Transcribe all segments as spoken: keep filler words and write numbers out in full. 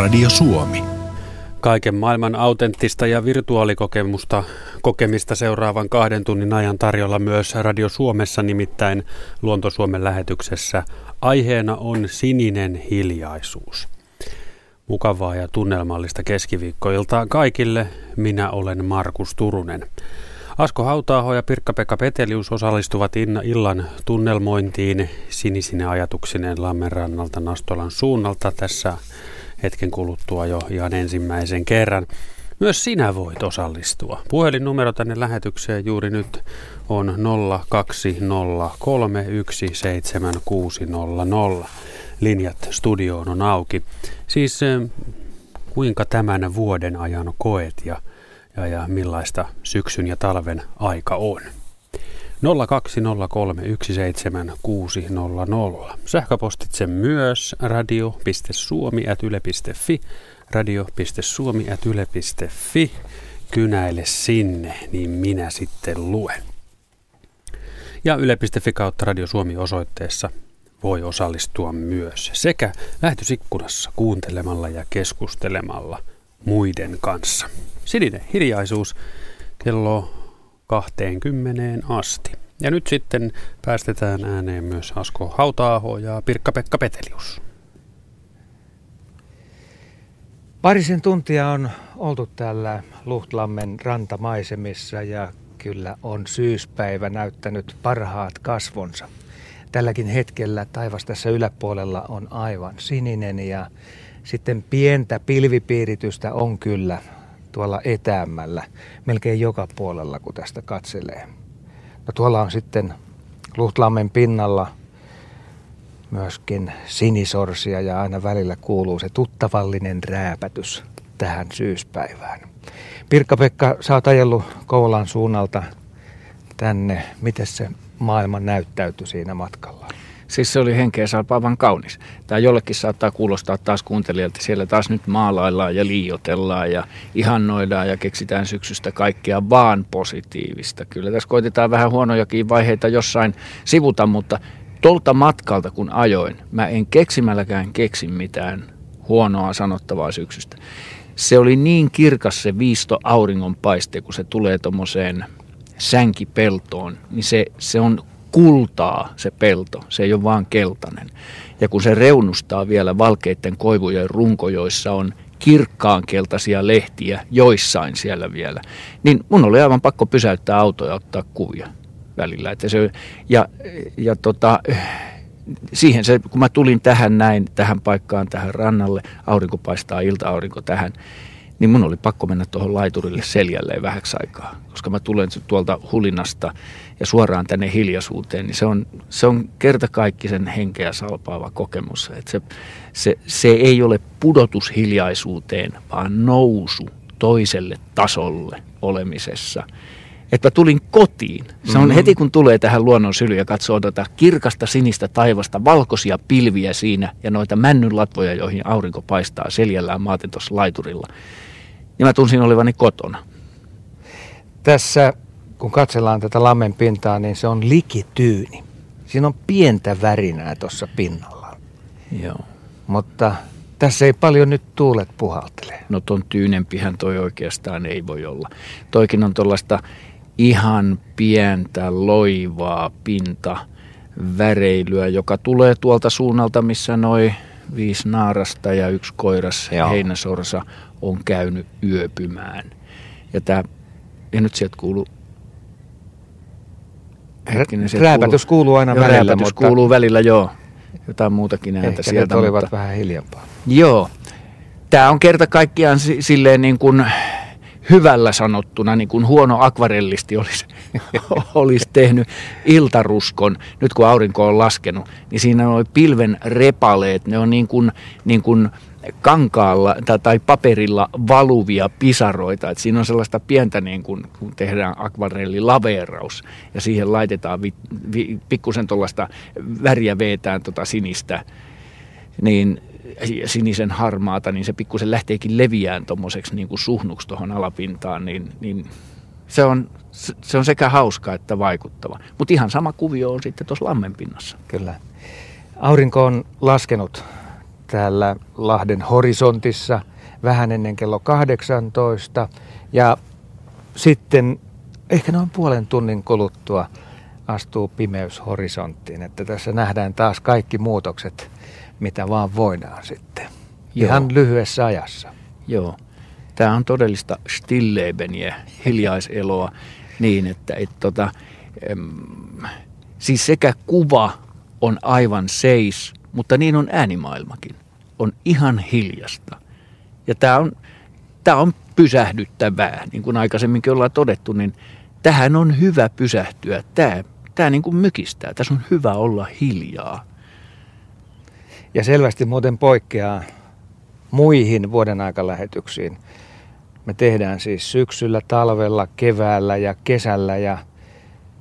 Radio Suomi. Kaiken maailman autenttista ja virtuaalikokemusta kokemista seuraavan kahden tunnin ajan tarjolla myös Radio Suomessa, nimittäin Luonto-Suomen lähetyksessä. Aiheena on sininen hiljaisuus. Mukavaa ja tunnelmallista keskiviikkoiltaa kaikille. Minä olen Markus Turunen. Asko Hauta-aho ja Pirkka-Pekka Petelius osallistuvat illan tunnelmointiin sinisine ajatuksineen Lammenrannalta Nastolan suunnalta tässä hetken kuluttua jo ihan ensimmäisen kerran. Myös sinä voit osallistua. Puhelinnumero tänne lähetykseen juuri nyt on nolla kaksi nolla kolme yksi seitsemän kuusi nolla nolla. Linjat studioon on auki. Siis kuinka tämän vuoden ajan koet ja Ja, ja millaista syksyn ja talven aika on. nolla kaksi nolla kolme yksi seitsemän kuusi nolla nolla. Sähköpostitse myös radio piste suomi ät yle piste fi. radio piste suomi ät yle piste fi. Kynäile sinne, niin minä sitten luen. Ja yle piste fi kautta Radio Suomi -osoitteessa voi osallistua myös. Sekä lähetysikkunassa kuuntelemalla ja keskustelemalla muiden kanssa. Sininen hiljaisuus kello kahteenkymmeneen asti. Ja nyt sitten päästetään ääneen myös Asko Hauta-aho ja Pirkka-Pekka Petelius. Parisen tuntia on oltu täällä Luhtlammen rantamaisemissa ja kyllä on syyspäivä näyttänyt parhaat kasvonsa. Tälläkin hetkellä taivas tässä yläpuolella on aivan sininen ja sitten pientä pilvipiiritystä on kyllä tuolla etäämmällä, melkein joka puolella, kun tästä katselee. No tuolla on sitten Luhtlammen pinnalla myöskin sinisorsia ja aina välillä kuuluu se tuttavallinen rääpätys tähän syyspäivään. Pirkka-Pekka, sä oot ajellut Kouvolan suunnalta tänne. Miten se maailma näyttäytyi siinä matkalla? Siis se oli henkeä salpaavan kaunis. Tämä jollekin saattaa kuulostaa taas kuuntelijalta. Siellä taas nyt maalaillaan ja liioitellaan ja ihannoidaan ja keksitään syksystä kaikkea vaan positiivista. Kyllä tässä koitetaan vähän huonojakin vaiheita jossain sivuta, mutta tuolta matkalta kun ajoin, mä en keksimälläkään keksi mitään huonoa sanottavaa syksystä. Se oli niin kirkas se viisto auringonpaiste, kun se tulee tommoseen sänkipeltoon, niin se, se on kultaa se pelto, se ei ole vaan keltainen. Ja kun se reunustaa vielä valkeiden koivujen runko, joissa on kirkkaankeltaisia lehtiä joissain siellä vielä, niin mun oli aivan pakko pysäyttää auto ja ottaa kuvia välillä. Että se, ja ja tota, siihen se, kun mä tulin tähän näin, tähän paikkaan, tähän rannalle, aurinko paistaa ilta-aurinko tähän, niin mun oli pakko mennä tuohon laiturille selälleen vähäksi aikaa, koska mä tulen tuolta hulinasta ja suoraan tänne hiljaisuuteen, niin se on, se on kertakaikkisen henkeä salpaava kokemus. Et se, se, se ei ole pudotus hiljaisuuteen, vaan nousu toiselle tasolle olemisessa. Että mä tulin kotiin. Se on mm-hmm. heti kun tulee tähän luonnon sylyyn ja katsoo tätä kirkasta sinistä taivasta, valkoisia pilviä siinä ja noita männynlatvoja, joihin aurinko paistaa seljällään maaten tuossa laiturilla. Ja mä tunsin olevani kotona. Tässä, kun katsellaan tätä lammen pintaa, niin se on likityyni. Siinä on pientä värinää tuossa pinnalla. Joo. Mutta tässä ei paljon nyt tuulet puhaltele. No ton tyynempihän toi oikeastaan ei voi olla. Toikin on tuollaista ihan pientä loivaa pintaväreilyä, joka tulee tuolta suunnalta, missä noi viisi naarasta ja yksi koiras Joo. heinäsorsa on käynyt yöpymään. Ja, tää, ja nyt sieltä kuuluu... Hetkinen, sieltä rääpätys kuuluu, kuuluu aina välillä. Rääpätys mutta... kuuluu välillä, joo. Jotain muutakin ääntä ehkä sieltä. Ehkä olivat mutta... vähän hiljempaa. Joo. Tämä on kerta kaikkiaan silleen niin kuin hyvällä sanottuna, niin kuin huono akvarellisti olisi, olisi tehnyt iltaruskon, nyt kun aurinko on laskenut, niin siinä on pilven repaleet, ne on niin kuin, niin kuin kankaalla tai paperilla valuvia pisaroita. Et siinä on sellaista pientä, niin kuin, kun tehdään akvarellilaveeraus ja siihen laitetaan vi, vi, pikkusen tuollaista väriä veetään tota sinistä, niin sinisen harmaata, niin se pikkusen lähteekin leviään tuommoiseksi niin kuin suhnuksi tuohon alapintaan, niin, niin se, on, se on sekä hauska että vaikuttava. Mutta ihan sama kuvio on sitten tuossa lammen pinnassa. Kyllä. Aurinko on laskenut täällä Lahden horisontissa vähän ennen kello kahdeksantoista. Ja sitten ehkä noin puolen tunnin kuluttua astuu pimeys horisonttiin. Että tässä nähdään taas kaikki muutokset, mitä vaan voidaan sitten. Joo. Ihan lyhyessä ajassa. Joo. Tämä on todellista stillebeniä, hiljaiseloa. Niin, että et, tota, em, siis sekä kuva on aivan seis, mutta niin on äänimaailmakin. On ihan hiljasta. Ja tämä on, tää on pysähdyttävää. Niin kuin aikaisemminkin ollaan todettu, niin tähän on hyvä pysähtyä. Tämä, tämä niin kuin mykistää. Tässä on hyvä olla hiljaa. Ja selvästi muuten poikkeaa muihin vuoden aikalähetyksiin. Me tehdään siis syksyllä, talvella, keväällä ja kesällä, ja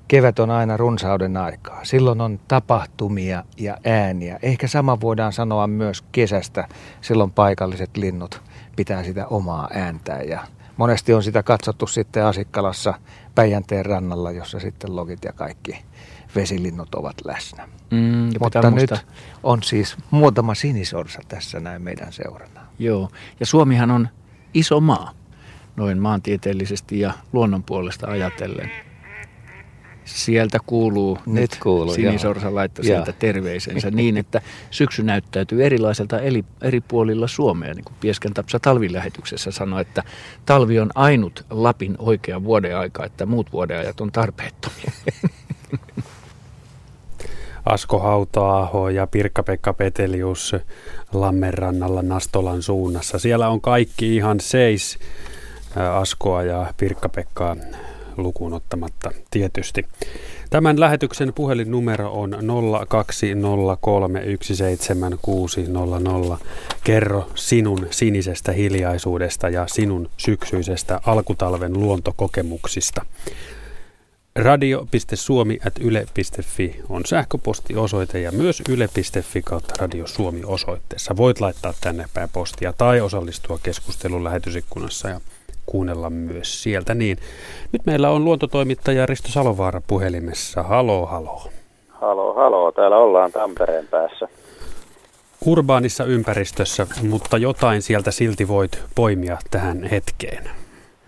kevät on aina runsauden aikaa. Silloin on tapahtumia ja ääniä. Ehkä sama voidaan sanoa myös kesästä. Silloin paikalliset linnut pitää sitä omaa ääntään. Ja monesti on sitä katsottu sitten Asikkalassa Päijänteen rannalla, jossa sitten lokit ja kaikki vesilinnut ovat läsnä. Mm, Mutta musta... nyt on siis muutama sinisorsa tässä näin meidän seurana. Joo, ja Suomihan on iso maa, noin maantieteellisesti ja luonnon puolesta ajatellen. Sieltä kuuluu, nyt, nyt kuuluu, sinisorsa laittoi sieltä terveisensä niin, että syksy näyttäytyy erilaiselta eli, eri puolilla Suomea. Niin kuin Piesken Tapsa talvilähetyksessä sanoi, että talvi on ainut Lapin oikea vuodenaika, että muut vuodenajat on tarpeettomia. Asko Hauta-aho ja Pirkka-Pekka Petelius Lammenrannalla Nastolan suunnassa. Siellä on kaikki ihan seis, Askoa ja Pirkka-Pekkaa lukuun ottamatta tietysti. Tämän lähetyksen puhelinnumero on nolla kaksi nolla kolme yksi seitsemän kuusi nolla nolla. Kerro sinun sinisestä hiljaisuudesta ja sinun syksyisestä alkutalven luontokokemuksista. radio piste suomi ät yle piste fi on sähköpostiosoite ja myös yle piste fi kautta Radio Suomi -osoitteessa voit laittaa tänne päin postia tai osallistua keskustelun lähetysikkunassa ja kuunnella myös sieltä. Niin, nyt meillä on luontotoimittaja Risto Salovaara puhelimessa. Haloo, haloo. Haloo, haloo. Täällä ollaan Tampereen päässä. Urbaanissa ympäristössä, mutta jotain sieltä silti voit poimia tähän hetkeen.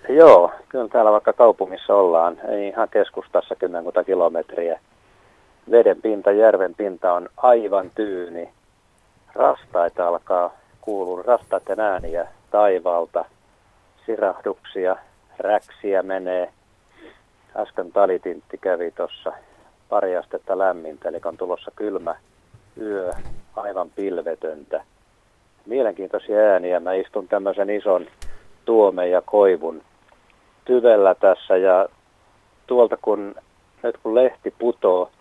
Joo, kyllä täällä vaikka kaupungissa ollaan, ei ihan keskustassa kymmenkunta kilometriä. Veden pinta, järven pinta on aivan tyyni. Rastaita alkaa kuulua, rastaiden ääniä taivaalta, sirahduksia, räksiä menee. Äsken talitintti kävi tuossa pari astetta lämmintä, eli on tulossa kylmä yö, aivan pilvetöntä. Mielenkiintoisia ääniä, mä istun tämmöisen ison tuomen ja koivun tyvellä tässä, ja tuolta kun nyt kun lehti putoo,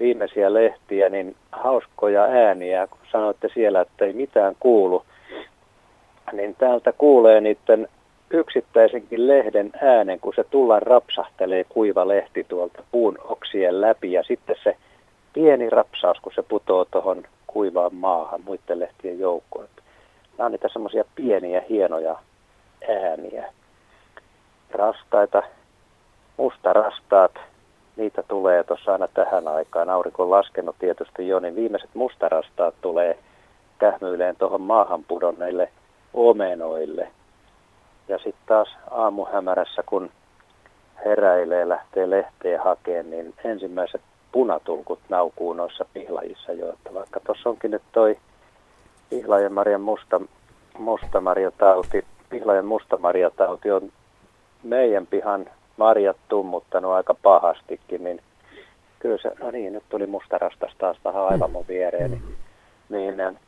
viimeisiä lehtiä, niin hauskoja ääniä, kun sanoitte siellä, että ei mitään kuulu, niin täältä kuulee niiden yksittäisenkin lehden äänen, kun se tullaan rapsahtelee kuiva lehti tuolta puun oksien läpi, ja sitten se pieni rapsaus, kun se putoo tuohon kuivaan maahan muiden lehtien joukkoon. Nämä on niitä semmoisia pieniä, hienoja ääniä. Rastaita, mustarastaat, niitä tulee tuossa aina tähän aikaan. Aurinko on laskenut tietysti jo, niin viimeiset mustarastaat tulee kähmyileen tuohon maahan pudonneille omenoille. Ja sitten taas aamuhämärässä, kun heräilee, lähtee lehteen hakemaan, niin ensimmäiset punatulkut naukuu noissa pihlajissa jo. Että vaikka tuossa onkin nyt toi pihlajanmarjan musta, mustamarjatauti, pihlajan mustamarjatauti on meidän pihan marjat tummuttanut aika pahastikin, niin kyllä se, no niin, nyt tuli mustarastas taas vähän aivan mun viereen, niin, niin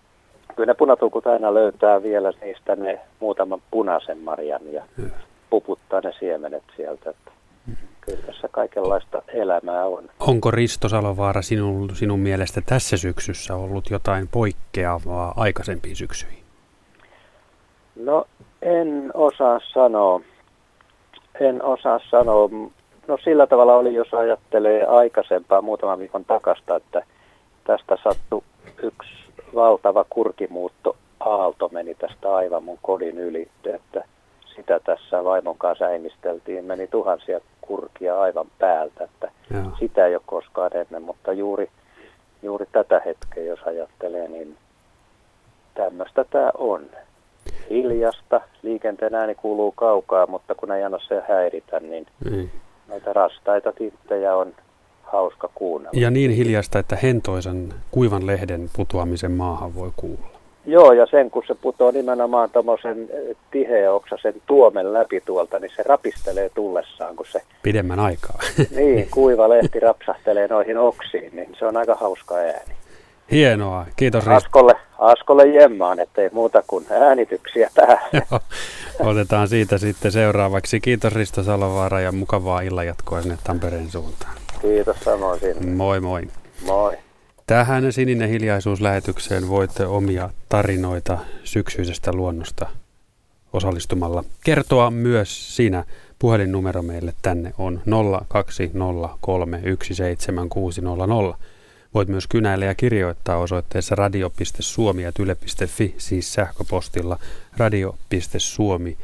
kyllä ne punatulkut aina löytää vielä niistä ne muutaman punaisen marjan ja puputtaa ne siemenet sieltä, että kyllä tässä kaikenlaista elämää on. Onko Risto Salovaara sinun, sinun mielestä tässä syksyssä ollut jotain poikkeavaa aikaisempiin syksyihin? No en osaa sanoa. En osaa sanoa. No sillä tavalla oli, jos ajattelee aikaisempaa muutaman viikon takasta, että tästä sattui yksi valtava kurkimuuttoaalto meni tästä aivan mun kodin yli, että sitä tässä vaimon kanssa äimisteltiin. Meni tuhansia kurkia aivan päältä, että Joo. sitä ei ole koskaan ennen, mutta juuri, juuri tätä hetkeä, jos ajattelee, niin tämä tämmöistä tämä on. Hiljasta, liikenteen ääni kuuluu kaukaa, mutta kun ei anna se häiritä, niin mm. näitä rastaita tittejä on hauska kuunnella. Ja niin hiljaista, että hentoisen kuivan lehden putoamisen maahan voi kuulla. Joo, ja sen kun se putoo nimenomaan tommosen tiheäoksasen tuomen läpi tuolta, niin se rapistelee tullessaan, kun se... Pidemmän aikaa. Niin, kuiva lehti rapsahtelee noihin oksiin, niin se on aika hauska ääni. Hienoa, kiitos Risto. Askolle, Askolle jemmaan, ettei muuta kuin äänityksiä tähän. Joo, otetaan siitä sitten seuraavaksi. Kiitos Risto Salovaara ja mukavaa illanjatkoa sinne Tampereen suuntaan. Kiitos samoin sinne. Moi moi. Moi. Tähän Sininen hiljaisuuslähetykseen voitte omia tarinoita syksyisestä luonnosta osallistumalla kertoa myös sinä. Puhelinnumero meille tänne on nolla kaksi nolla kolme yksi seitsemän kuusi nolla nolla. Voit myös kynäillä ja kirjoittaa osoitteessa radio piste suomi ät yle piste fi, siis sähköpostilla radio piste suomi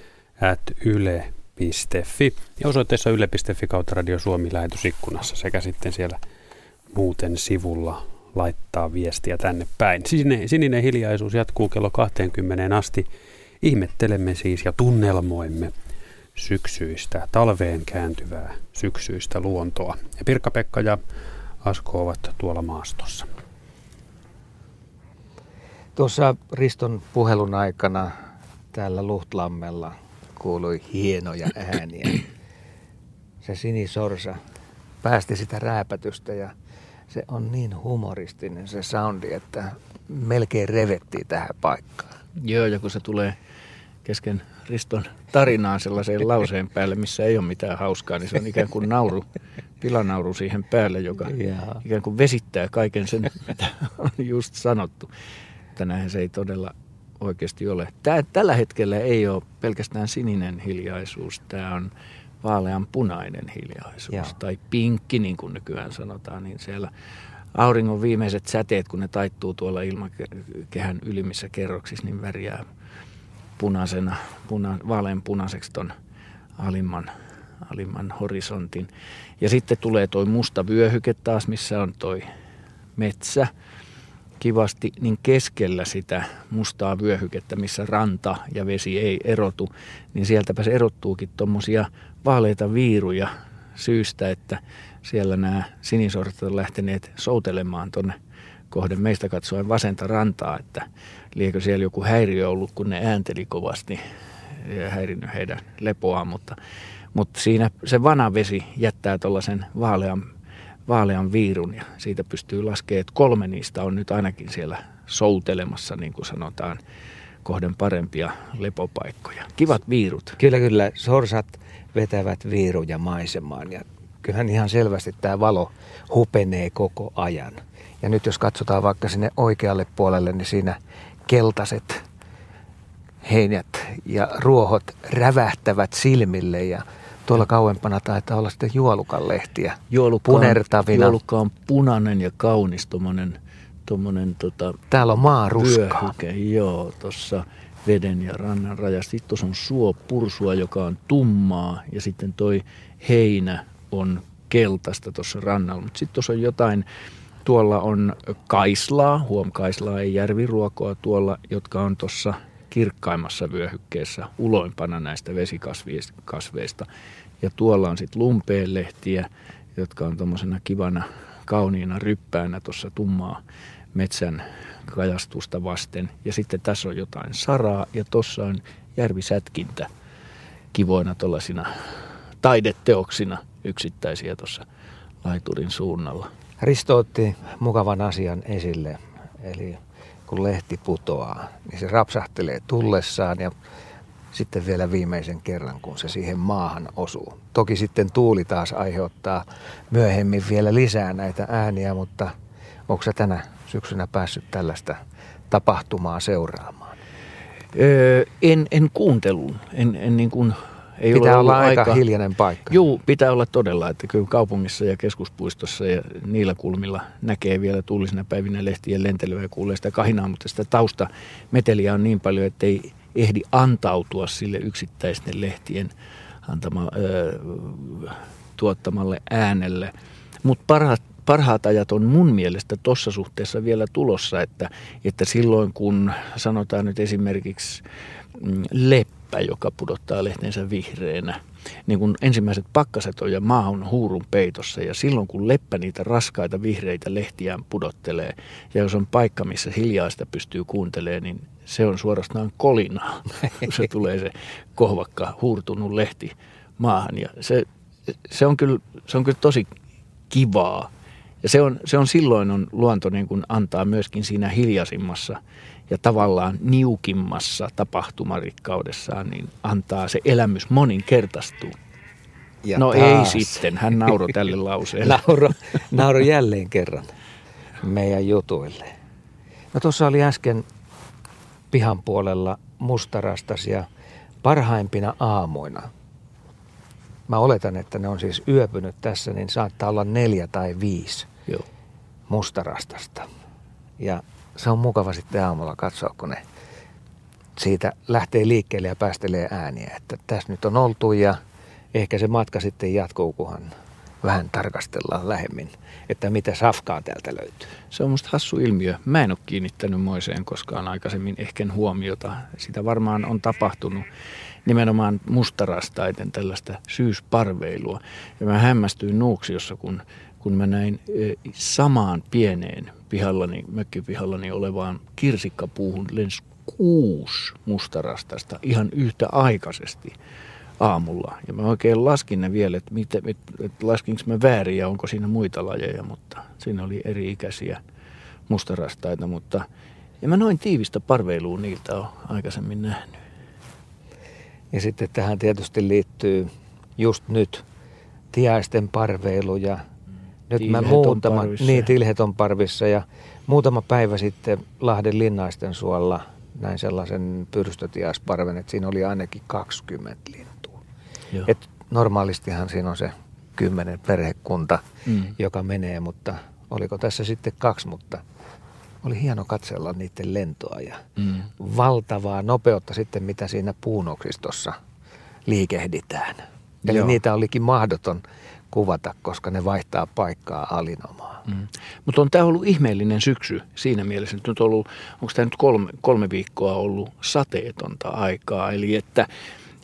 ät yle piste fi. Ja osoitteessa yle piste fi kautta Radio Suomi lähetysikkunassa sekä sitten siellä muuten sivulla laittaa viestiä tänne päin. Sininen, sininen hiljaisuus jatkuu kello kahteenkymmeneen asti. Ihmettelemme siis ja tunnelmoimme syksyistä, talveen kääntyvää syksyistä luontoa. Ja Pirkka-Pekka ja Asko ovat tuolla maastossa. Tuossa Riston puhelun aikana täällä Luhtlammella kuului hienoja ääniä. Se sinisorsa päästi sitä rääpätystä ja se on niin humoristinen se soundi, että melkein revettiin tähän paikkaan. Joo, ja kun se tulee kesken Riston tarinaan sellaiseen lauseen päälle, missä ei ole mitään hauskaa, niin se on ikään kuin nauru, pilanauru siihen päälle, joka Jaa. ikään kuin vesittää kaiken sen, mitä on just sanottu. Tänään se ei todella oikeasti ole. Tää, tällä hetkellä ei ole pelkästään sininen hiljaisuus, tämä on vaaleanpunainen hiljaisuus Jaa. tai pinkki, niin kuin nykyään sanotaan, niin siellä auringon viimeiset säteet, kun ne taittuu tuolla ilmakehän ylimmissä kerroksissa, niin väriää punaisena, puna, vaaleanpunaiseksi ton alimman, alimman horisontin. Ja sitten tulee toi musta vyöhyke taas, missä on toi metsä kivasti, niin keskellä sitä mustaa vyöhykettä, missä ranta ja vesi ei erotu, niin sieltäpä se erottuukin tommosia vaaleita viiruja syystä, että siellä nämä sinisortat on lähteneet soutelemaan tonne kohden meistä katsoen vasenta rantaa, että liekö siellä joku häiriö ollut, kun ne äänteli kovasti ja häirinnyt heidän lepoaan, mutta, mutta siinä se vanavesi jättää tuollaisen vaalean, vaalean viirun ja siitä pystyy laskemaan, että kolme niistä on nyt ainakin siellä soutelemassa, niin kuin sanotaan, kohden parempia lepopaikkoja. Kivat viirut. Kyllä, kyllä. Sorsat vetävät viiruja maisemaan ja kyllähän ihan selvästi tämä valo hupenee koko ajan. Ja nyt jos katsotaan vaikka sinne oikealle puolelle, niin siinä keltaiset heinät ja ruohot rävähtävät silmille ja tuolla kauempana taitaa olla sitten juolukan lehtiä punertavina. Juolukka on punainen ja kaunis tuommoinen. Tota, täällä on maaruska. Joo, tuossa veden ja rannan rajassa. Sitten tuossa on suopursua, joka on tummaa ja sitten toi heinä on keltaista tuossa rannalla. Mutta sitten tuossa on jotain... Tuolla on kaislaa, huom kaislaa ei järviruokoa tuolla, jotka on tuossa kirkkaimmassa vyöhykkeessä uloimpana näistä vesikasveista. Ja tuolla on sitten lumpeenlehtiä, jotka on tuommoisena kivana, kauniina ryppäänä tuossa tummaa metsän kajastusta vasten. Ja sitten tässä on jotain saraa ja tuossa on järvisätkintä kivoina tuollaisina taideteoksina yksittäisiä tuossa laiturin suunnalla. Risto otti mukavan asian esille, eli kun lehti putoaa, niin se rapsahtelee tullessaan ja sitten vielä viimeisen kerran, kun se siihen maahan osuu. Toki sitten tuuli taas aiheuttaa myöhemmin vielä lisää näitä ääniä, mutta onko sä tänä syksynä päässyt tällaista tapahtumaa seuraamaan? Öö, en, en kuuntelun, en, en niin kuin... Ei pitää olla aika, aika hiljainen paikka. Juu, pitää olla todella, että kyllä kaupungissa ja keskuspuistossa ja niillä kulmilla näkee vielä tuulisena päivinä lehtien lentelyä ja kuulee sitä kahinaa, mutta sitä taustameteliä on niin paljon, että ei ehdi antautua sille yksittäisten lehtien antama, ö, tuottamalle äänelle. Mutta parhaat parhaat ajat on mun mielestä tuossa suhteessa vielä tulossa, että, että silloin kun sanotaan nyt esimerkiksi leppä, joka pudottaa lehtensä vihreänä, niin kun ensimmäiset pakkaset on ja maa on huurun peitossa ja silloin kun leppä niitä raskaita vihreitä lehtiään pudottelee ja jos on paikka, missä hiljaista pystyy kuuntelemaan, niin se on suorastaan kolinaa, kun se tulee se kohvakka huurtunut lehti maahan ja se, se, on, kyllä, se on kyllä tosi kivaa. Ja se on, se on silloin on luonto niin kuin antaa myöskin siinä hiljaisimmassa ja tavallaan niukimmassa tapahtumarikkaudessaan, niin antaa se elämys moninkertaistuu. Ja no taas. Ei sitten, hän nauroi tälle lauseelle. Nauro, nauro jälleen kerran meidän jutuille. No tuossa oli äsken pihan puolella mustarastasia parhaimpina aamoina. Mä oletan, että ne on siis yöpynyt tässä, niin saattaa olla neljä tai viisi Joo. mustarastasta. Ja se on mukava sitten aamulla katsoa, kun ne siitä lähtee liikkeelle ja päästelee ääniä. Että tässä nyt on oltu ja ehkä se matka sitten jatkuu, kunhan vähän tarkastellaan lähemmin, että mitä safkaa täältä löytyy. Se on musta hassu ilmiö. Mä en ole kiinnittänyt moiseen koskaan aikaisemmin ehkä huomiota. Sitä varmaan on tapahtunut. Nimenomaan mustarastaiden tällaista syysparveilua. Ja mä hämmästyin Nuuksiossa, kun, kun mä näin samaan pieneen pihallani, mökkipihallani olevaan kirsikkapuuhun lensi kuusi mustarastasta ihan yhtä aikaisesti aamulla. Ja mä oikein laskin ne vielä, että, mitä, että laskinko mä väärin ja onko siinä muita lajeja, mutta siinä oli eri-ikäisiä mustarastaita. Mutta en mä noin tiivistä parveilua niiltä ole aikaisemmin nähnyt. Ja sitten tähän tietysti liittyy just nyt tiaisten parveilu ja nyt tilhet mä muutama, niin tilhet on parvissa ja muutama päivä sitten Lahden linnaisten suolla näin sellaisen pyrstötiaisparven, että siinä oli ainakin kaksikymmentä lintua. Joo. Et normaalistihan siinä on se kymmenen perhekunta, mm. joka menee, mutta oliko tässä sitten kaksi, mutta oli hieno katsella niiden lentoa ja mm. valtavaa nopeutta sitten, mitä siinä puunoksistossa liikehditään. Eli Joo. niitä olikin mahdoton kuvata, koska ne vaihtaa paikkaa alinomaan. Mm. Mutta on tämä ollut ihmeellinen syksy siinä mielessä, että nyt on ollut, onko tämä nyt kolme, kolme viikkoa ollut sateetonta aikaa, eli että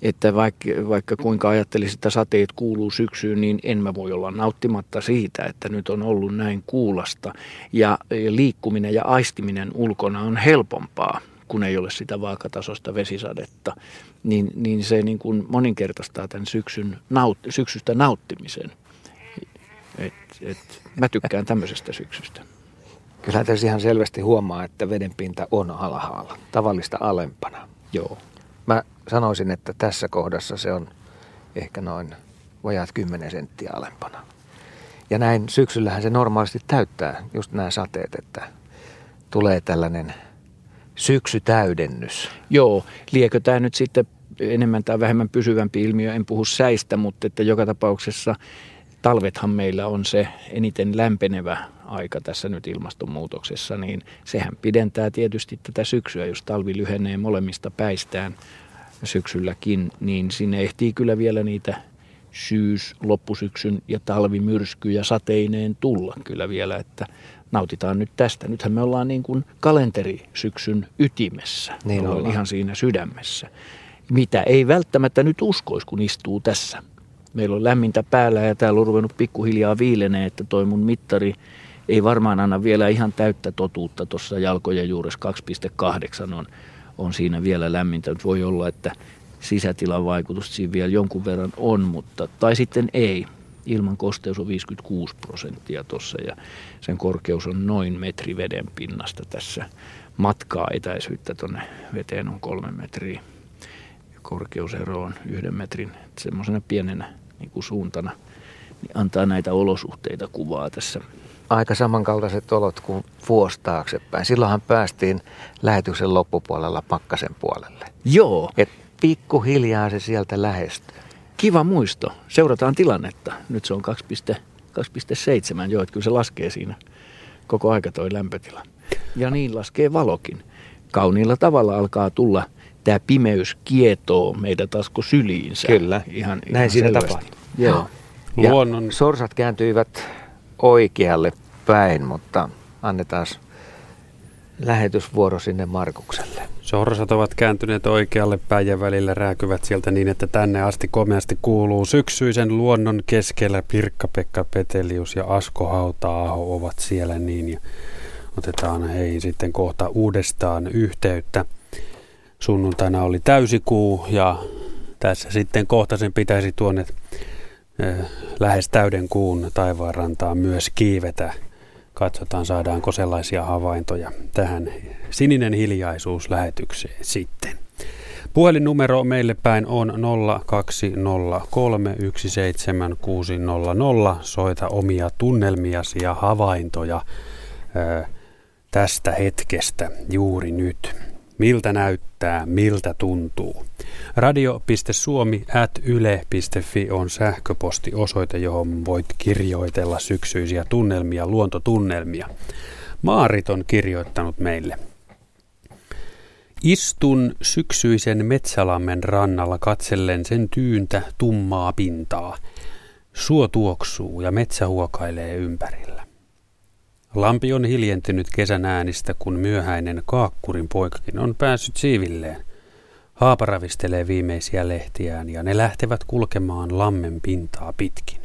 Että vaikka, vaikka kuinka ajattelisin, että sateet kuuluu syksyyn, niin en mä voi olla nauttimatta siitä, että nyt on ollut näin kuulasta. Ja liikkuminen ja aistiminen ulkona on helpompaa, kun ei ole sitä vaakatasosta vesisadetta. Niin, niin se niin kuin moninkertaistaa tämän syksyn naut, syksystä nauttimisen. Et, et, mä tykkään tämmöisestä syksystä. Kyllä tässä ihan selvästi huomaa, että vedenpinta on alhaalla, tavallista alempana. Joo. Mä sanoisin, että tässä kohdassa se on ehkä noin vajaat kymmenen senttiä alempana. Ja näin syksyllähän se normaalisti täyttää just nämä sateet, että tulee tällainen syksytäydennys. Joo, liekö tämä nyt sitten enemmän tai vähemmän pysyvämpi ilmiö, en puhu säistä, mutta että joka tapauksessa talvethan meillä on se eniten lämpenevä aika tässä nyt ilmastonmuutoksessa, niin sehän pidentää tietysti tätä syksyä, jos talvi lyhenee molemmista päistään syksylläkin, niin sinne ehtii kyllä vielä niitä syys-, loppusyksyn ja talvimyrskyjä sateineen tulla kyllä vielä, että nautitaan nyt tästä. Nythän me ollaan niin kuin kalenterisyksyn ytimessä, niin ollaan ihan siinä sydämessä, mitä ei välttämättä nyt uskoisi, kun istuu tässä. Meillä on lämmintä päällä ja täällä on ruvennut pikkuhiljaa viileneen, että toi mun mittari ei varmaan anna vielä ihan täyttä totuutta. Tuossa jalkojen juuressa kaksi pilkku kahdeksan on, on siinä vielä lämmintä. Nyt voi olla, että sisätilan vaikutusta siinä vielä jonkun verran on, mutta tai sitten ei. Ilman kosteus on viisikymmentäkuusi prosenttia tuossa ja sen korkeus on noin metri veden pinnasta tässä. Matkaa etäisyyttä tuonne veteen on kolme metriä. Korkeusero on yhden metrin semmoisena pienenä niin kuin suuntana, niin antaa näitä olosuhteita kuvaa tässä. Aika samankaltaiset olot kuin vuosi taaksepäin. Silloinhan päästiin lähetyksen loppupuolella pakkasen puolelle. Joo. Et pikkuhiljaa se sieltä lähestyy. Kiva muisto. Seurataan tilannetta. Nyt se on kaksi pilkku seitsemän. Joo, että kyllä se laskee siinä koko aika toi lämpötila. Ja niin laskee valokin. Kauniilla tavalla alkaa tulla. Tämä pimeys kietoo meidän tasko syliinsä. Kyllä, ihan, näin ihan siinä tapahtuu. Luonnon sorsat kääntyivät oikealle päin, mutta annetaan lähetysvuoro sinne Markukselle. Sorsat ovat kääntyneet oikealle päin ja välillä rääkyvät sieltä niin, että tänne asti komeasti kuuluu. Syksyisen luonnon keskellä Pirkka-Pekka Petelius ja Asko Hauta-aho ovat siellä niin. Ja otetaan heihin sitten kohta uudestaan yhteyttä. Sunnuntaina oli täysikuu ja tässä sitten kohta sen pitäisi tuonne eh, lähes täyden kuun taivaanrantaan myös kiivetä. Katsotaan, saadaanko sellaisia havaintoja tähän Sininen hiljaisuus -lähetykseen sitten. Puhelinnumero meille päin on nolla kaksi nolla kolme yksi seitsemän kuusi nolla nolla. Soita omia tunnelmiasi ja havaintoja ö, tästä hetkestä juuri nyt. Miltä näyttää, miltä tuntuu. radio piste suomi ät yle piste fi on sähköpostiosoite, johon voit kirjoitella syksyisiä tunnelmia, luontotunnelmia. Maarit on kirjoittanut meille. Istun syksyisen metsälammen rannalla katsellen sen tyyntä, tummaa pintaa. Suo tuoksuu ja metsä huokailee ympärillä. Lampi on hiljentynyt kesän äänistä, kun myöhäinen kaakkurin poikakin on päässyt siivilleen. Haapa ravistelee viimeisiä lehtiään ja ne lähtevät kulkemaan lammen pintaa pitkin.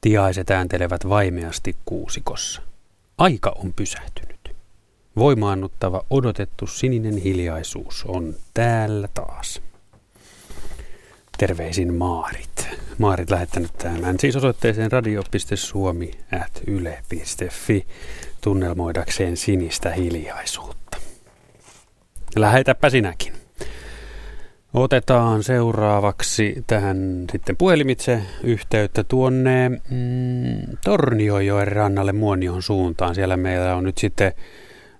Tiaiset ääntelevät vaimeasti kuusikossa. Aika on pysähtynyt. Voimaannuttava odotettu sininen hiljaisuus on täällä taas. Terveisin Maarit. Maarit lähettänyt tämän siis osoitteeseen radio piste suomi ät yle piste fi tunnelmoidakseen sinistä hiljaisuutta. Lähetäpä sinäkin. Otetaan seuraavaksi tähän sitten puhelimitse yhteyttä tuonne mm, Torniojoen rannalle Muonion suuntaan. Siellä meillä on nyt sitten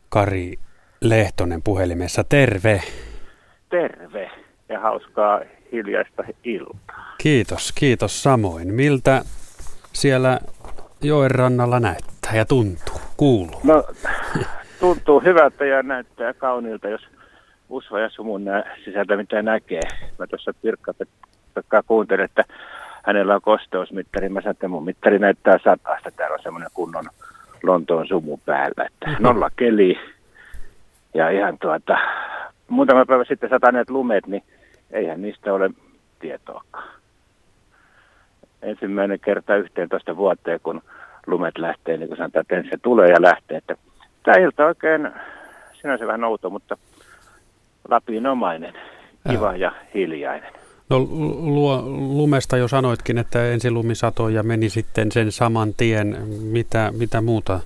Kari Lehtonen puhelimessa. Terve! Terve ja hauskaa hiljaista iltaa. Kiitos, kiitos samoin. Miltä siellä joen rannalla näyttää ja tuntuu, kuuluu? No, tuntuu hyvältä ja näyttää kauniilta, jos usva ja sumun sisältä mitä näkee. Mä tuossa Pirkka-Pekkaa kuuntelin, että hänellä on kosteusmittari. Mä sanon, että mun mittari näyttää satasta. Täällä on semmoinen kunnon Lontoon sumu päällä. Että nolla keli ja ihan tuota, muutama päivä sitten sataneet lumet, niin eihän niistä ole tietoakaan. Ensimmäinen kerta yksitoista vuoteen, kun lumet lähtee, niin kun sanotaan, että ensin se tulee ja lähtee. Että tämä ilta oikein, sinänsä vähän outo, mutta lapinomainen, kiva ja, ja hiljainen. No luo, lumesta jo sanoitkin, että ensin lumisato ja meni sitten sen saman tien. Mitä, mitä muuta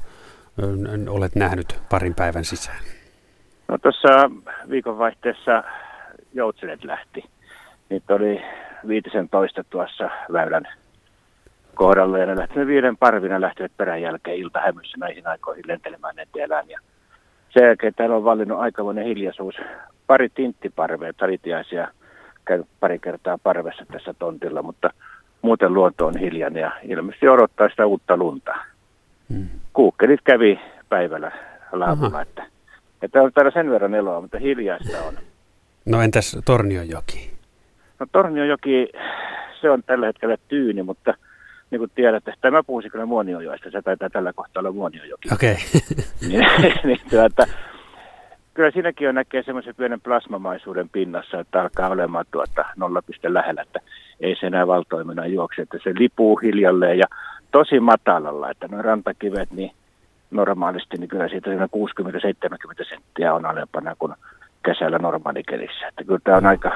olet nähnyt parin päivän sisään? No tuossa viikonvaihteessa joutsenet lähti. Niitä oli viitisen toista tuossa väylän kohdalla ja ne lähtivät viiden parvina lähtevät perän jälkeen iltahämyssä näihin aikoihin lentelemään etelään. Ja sen jälkeen täällä on vallinnut aikamoinen hiljaisuus. Pari tinttiparvea, talitiaisia, käy pari kertaa parvessa tässä tontilla, mutta muuten luonto on hiljainen ja ilmeisesti odottaa sitä uutta lunta. Hmm. Kuukkelit kävi päivällä laavulla. Että, että on täällä sen verran eloa, mutta hiljaista on. No entäs Torniojoki? No Torniojoki, se on tällä hetkellä tyyni, mutta niin kuin tiedät, että mä puhuisin kyllä Muoniojoista, se taitaa tällä kohtaa olla Muoniojoki. Okei. Okay. niin, niin, tuota, kyllä siinäkin on näkee semmoisen pienen plasmamaisuuden pinnassa, että alkaa olemaan tuota nollapiste lähellä, että ei se enää valtoimena juokse, että se lipuu hiljalleen ja tosi matalalla, että nuo rantakivet niin normaalisti, niin kyllä siitä kuusikymmentä seitsemänkymmentä senttiä on alempana kuin kesällä normaalikelissä. Että kyllä tämä on aika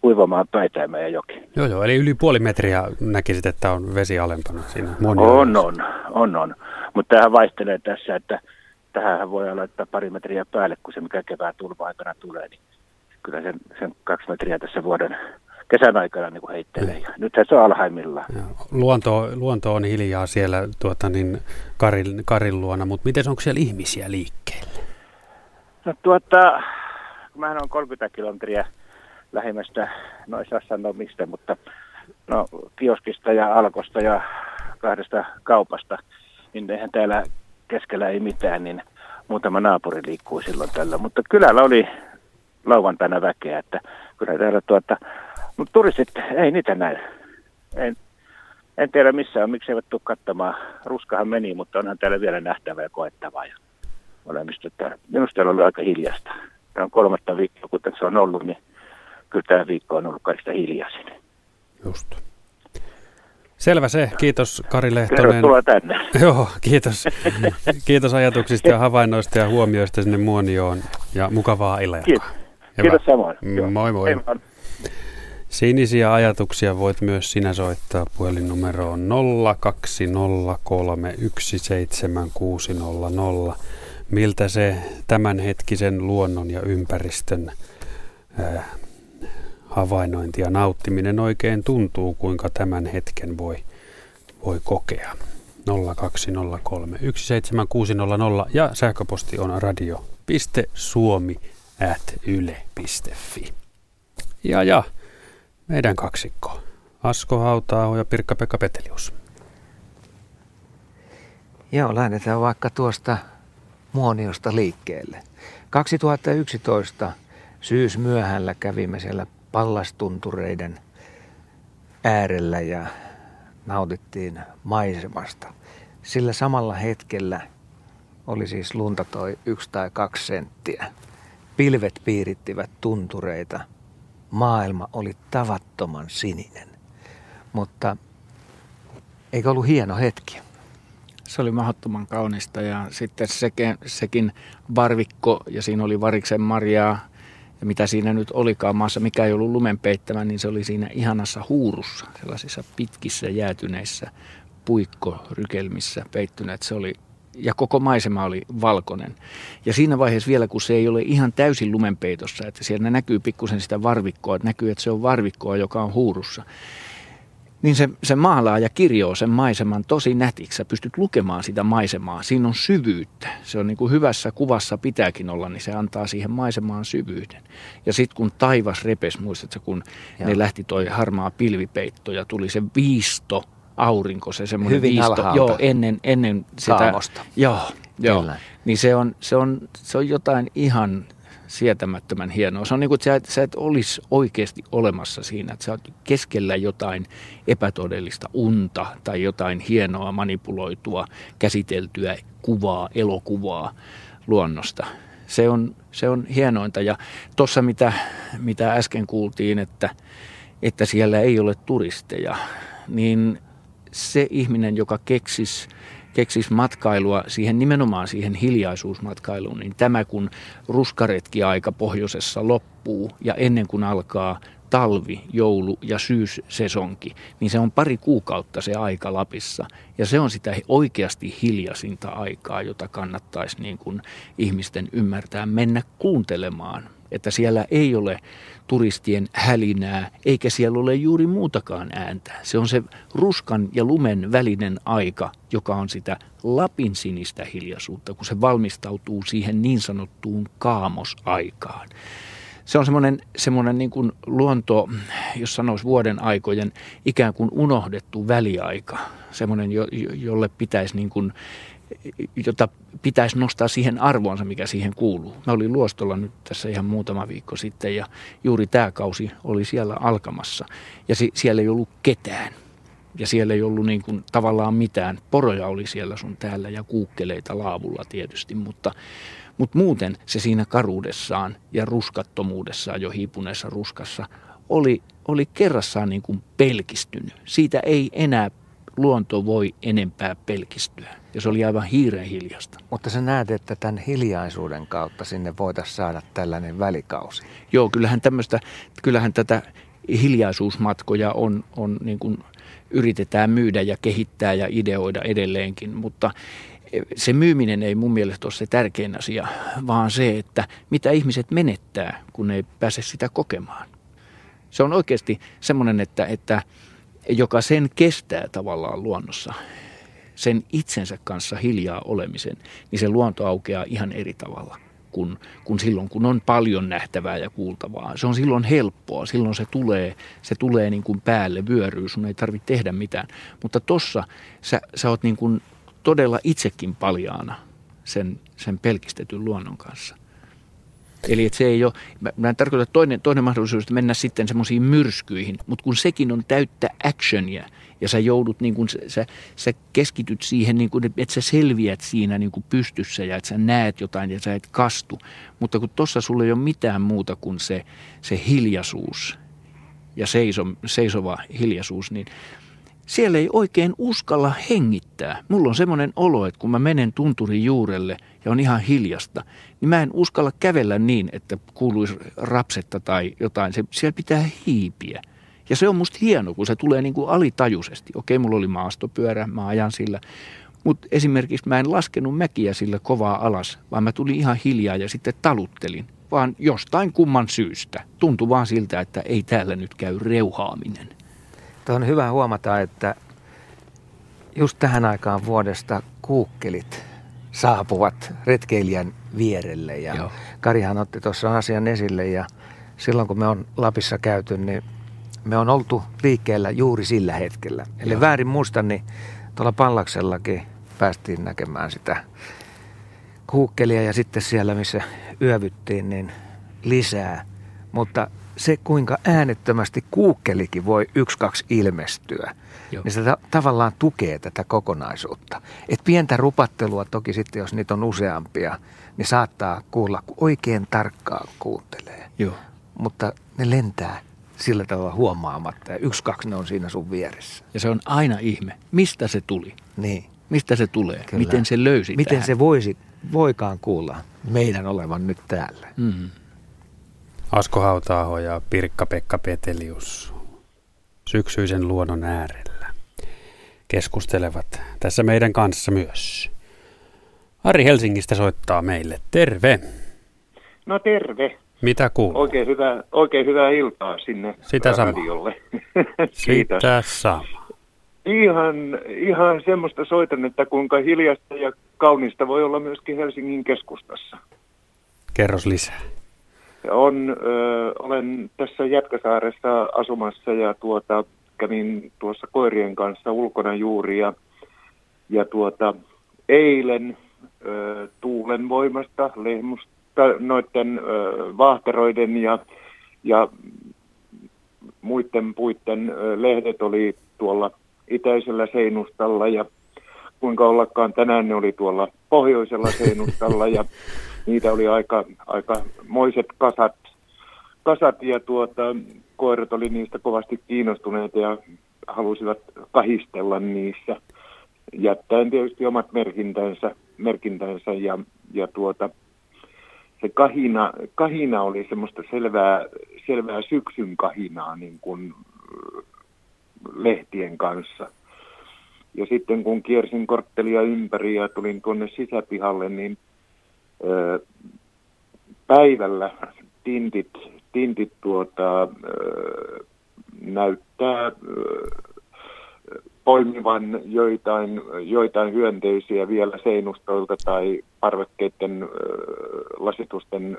kuivamaan päitä meidän joki. Joo, joo, eli yli puoli metriä näkisit, että on vesi alempana siinä. On, on, on, on. Mutta tämähän vaihtelee tässä, että tähän voi laittaa pari metriä päälle, kun se mikä kevään tulva-aikana tulee, niin kyllä sen, sen kaksi metriä tässä vuoden kesän aikana niin kuin heittelee. Ja nythän se on alhaimmillaan. Luonto, luonto on hiljaa siellä tuota, niin Karin, Karin luona, mutta miten onko siellä ihmisiä liikkeellä? No tuota... Mähän on kolmekymmentä kilometriä lähimmästä, no ei saa sanoa mistä, mutta no, kioskista ja Alkosta ja kahdesta kaupasta, niin eihän täällä keskellä ei mitään, niin muutama naapuri liikkuu silloin tällä. Mutta kylällä oli lauantaina väkeä, että kyllä täällä tuota, mutta turistit, ei niitä näy. Ei, En tiedä missään, miksi eivät tule katsomaan. Ruskahan meni, mutta onhan täällä vielä nähtävää ja koettavaa. Ja olemista, että minusta täällä oli aika hiljasta. Tämä on kolmatta viikkoa, kuten se on ollut, niin kyllä tämä viikko on ollut kaikista hiljaisin. Just. Selvä se. Kiitos Kari Lehtonen. Tervetuloa tänne. Joo, kiitos. Kiitos ajatuksista ja havainnoista ja huomioista sinne Muonioon. Ja mukavaa illanjatkoa. Kiitos. Kiitos samoin. Moi moi. Hei, moi. Sinisiä ajatuksia voit myös sinä soittaa puhelinnumeroon nolla kaksi nolla kolme yksi seitsemän kuusi nolla nolla. Miltä se tämänhetkisen luonnon ja ympäristön äh, havainnointi ja nauttiminen oikein tuntuu, kuinka tämän hetken voi, voi kokea. nolla kaksi nolla kolme yksi seitsemän kuusi nolla nolla ja sähköposti on radio piste suomi ät yle piste fi. Ja ja. Meidän kaksikko. Asko Hauta-aho ja Pirkka-Pekka Petelius. Joo, lähdetään vaikka tuosta Muoniosta liikkeelle. kaksituhattayksitoista syysmyöhällä kävimme siellä Pallastuntureiden äärellä ja nautittiin maisemasta. Sillä samalla hetkellä oli siis lunta toi yksi tai kaksi senttiä. Pilvet piirittivät tuntureita. Maailma oli tavattoman sininen, mutta eikö ollut hieno hetki? Se oli mahdottoman kaunista ja sitten sekin, sekin varvikko ja siinä oli variksen marjaa ja mitä siinä nyt olikaan maassa, mikä ei ollut lumen peittämä, niin se oli siinä ihanassa huurussa, sellaisissa pitkissä jäätyneissä puikkorykelmissä peittyneet. Se oli, ja koko maisema oli valkoinen. Ja siinä vaiheessa vielä, kun se ei ole ihan täysin lumenpeitossa, että siellä näkyy pikkusen sitä varvikkoa, että näkyy, että se on varvikkoa, joka on huurussa, niin se, se maalaa ja kirjoo sen maiseman tosi nätiksi. Sä pystyt lukemaan sitä maisemaa. Siinä on syvyyttä. Se on niin kuin hyvässä kuvassa pitääkin olla, niin se antaa siihen maisemaan syvyyden. Ja sitten kun taivas repesi, muistatko, kun Joo. ne lähti toi harmaa pilvipeitto ja tuli se viisto, aurinko, se semmoinen viisto, joo, ennen, ennen sitä. Kaamosta. Joo, joo. Niin se on, se, on, se on jotain ihan sietämättömän hienoa. Se on niin kuin, että sä et, sä et olisi oikeasti olemassa siinä, että sä oot keskellä jotain epätodellista unta tai jotain hienoa, manipuloitua, käsiteltyä kuvaa, elokuvaa luonnosta. Se on, se on hienointa ja tuossa mitä, mitä äsken kuultiin, että, että siellä ei ole turisteja, niin se ihminen, joka keksisi, keksisi matkailua siihen, nimenomaan siihen hiljaisuusmatkailuun, niin tämä kun ruskaretkiaika pohjoisessa loppuu ja ennen kuin alkaa talvi, joulu ja syyssesonki, niin se on pari kuukautta se aika Lapissa. Ja se on sitä oikeasti hiljaisinta aikaa, jota kannattaisi niin kuin ihmisten ymmärtää mennä kuuntelemaan. Että siellä ei ole turistien hälinää, eikä siellä ole juuri muutakaan ääntä. Se on se ruskan ja lumen välinen aika, joka on sitä Lapin sinistä hiljaisuutta, kun se valmistautuu siihen niin sanottuun kaamosaikaan. Se on semmoinen, semmoinen niin kuin luonto, jos sanoisi vuoden aikojen, ikään kuin unohdettu väliaika, semmoinen, jo, jolle pitäisi niin kuin, jota pitäisi nostaa siihen arvoonsa, mikä siihen kuuluu. Mä olin Luostolla nyt tässä ihan muutama viikko sitten ja juuri tämä kausi oli siellä alkamassa ja si- siellä ei ollut ketään. Ja siellä ei ollut niin kuin tavallaan mitään. Poroja oli siellä sun täällä ja kuukkeleita laavulla tietysti, mutta, mutta muuten se siinä karuudessaan ja ruskattomuudessaan, jo hiipuneessa ruskassa, oli, oli kerrassaan niin kuin pelkistynyt. Siitä ei enää luonto voi enempää pelkistyä. Ja se oli aivan hiiren hiljasta. Mutta sä näet, että tämän hiljaisuuden kautta sinne voitaisiin saada tällainen välikausi. Joo, kyllähän tämmöistä, kyllähän tätä hiljaisuusmatkoja on, on niin kuin yritetään myydä ja kehittää ja ideoida edelleenkin, mutta se myyminen ei mun mielestä ole se tärkein asia, vaan se, että mitä ihmiset menettää, kun ei pääse sitä kokemaan. Se on oikeasti semmoinen, että, että joka sen kestää tavallaan luonnossa, sen itsensä kanssa hiljaa olemisen, niin se luonto aukeaa ihan eri tavalla kuin, kuin silloin, kun on paljon nähtävää ja kuultavaa. Se on silloin helppoa, silloin se tulee, se tulee niin kuin päälle, vyöryy, sun ei tarvitse tehdä mitään. Mutta tossa sä, sä oot niin kuin todella itsekin paljaana sen, sen pelkistetyn luonnon kanssa. Eli että se ei ole, mä en tarkoita toinen, toinen mahdollisuus, että mennä sitten semmoisiin myrskyihin, mutta kun sekin on täyttä actionia ja sä joudut, niin kun, sä, sä keskityt siihen, niin kun, että sä selviät siinä niin kun pystyssä ja että sä näet jotain ja sä et kastu. Mutta kun tossa sulla ei ole mitään muuta kuin se, se hiljaisuus ja seiso, seisova hiljaisuus, niin siellä ei oikein uskalla hengittää. Mulla on semmoinen olo, että kun mä menen tunturin juurelle ja on ihan hiljasta, niin mä en uskalla kävellä niin, että kuuluisi rapsetta tai jotain. Se, siellä pitää hiipiä. Ja se on musta hieno, kun se tulee niin kuin alitajuisesti. Okei, mulla oli maastopyörä, mä ajan sillä. Mutta esimerkiksi mä en laskenut mäkiä sillä kovaa alas, vaan mä tulin ihan hiljaa ja sitten taluttelin. Vaan jostain kumman syystä. Tuntui vaan siltä, että ei täällä nyt käy reuhaaminen. Tuo on hyvä huomata, että just tähän aikaan vuodesta kuukkelit saapuvat retkeilijän vierelle. Ja joo. Karihan otti tuossa asian esille ja silloin kun me on Lapissa käyty, niin me on oltu liikkeellä juuri sillä hetkellä. Eli joo. Väärin muista, niin tuolla Pallaksellakin päästiin näkemään sitä kuukkelia ja sitten siellä missä yövyttiin, niin lisää. Mutta se, kuinka äänettömästi kuukkelikin voi yksi, kaksi ilmestyä, joo. niin se ta- tavallaan tukee tätä kokonaisuutta. Et pientä rupattelua toki sitten, jos niitä on useampia, niin saattaa kuulla, kun oikein tarkkaan kuuntelee. Joo. Mutta ne lentää sillä tavalla huomaamatta ja yksi, kaksi ne on siinä sun vieressä. Ja se on aina ihme. Mistä se tuli? Niin. Mistä se tulee? Kyllä. Miten se löysi Miten tähän? se voisi, voikaan kuulla meidän olevan nyt täällä? Mm-hmm. Asko Hauta-aho ja Pirkka-Pekka Petelius syksyisen luonnon äärellä keskustelevat tässä meidän kanssa myös. Ari Helsingistä soittaa meille. Terve! No terve! Mitä kuuluu? Oikein hyvää, oikein hyvää iltaa sinne Sitä radiolle. Sama. Sitä sama. Ihan, ihan semmoista soitan, että kuinka hiljaista ja kaunista voi olla myöskin Helsingin keskustassa. Kerros lisää. On, ö, olen tässä Jätkäsaaressa asumassa ja tuota, kävin tuossa koirien kanssa ulkona juuri ja, ja tuota, eilen ö, tuulen voimasta, lehmusta, noiden ö, vaahteroiden ja, ja muiden puiden ö, lehdet oli tuolla itäisellä seinustalla ja kuinka ollakaan tänään ne oli tuolla pohjoisella seinustalla ja niitä oli aika, aika moiset kasat, kasat ja tuota, koirat oli niistä kovasti kiinnostuneita ja halusivat kahistella niissä, jättäen tietysti omat merkintänsä, merkintänsä ja, ja tuota, se kahina, kahina oli semmoista selvää, selvää syksyn kahinaa niin kuin lehtien kanssa. Ja sitten kun kiersin korttelia ympäri ja tulin tuonne sisäpihalle, niin päivällä tintit, tintit tuota, näyttää poimivan joitain, joitain hyönteisiä vielä seinustoilta tai parvekkeiden lasitusten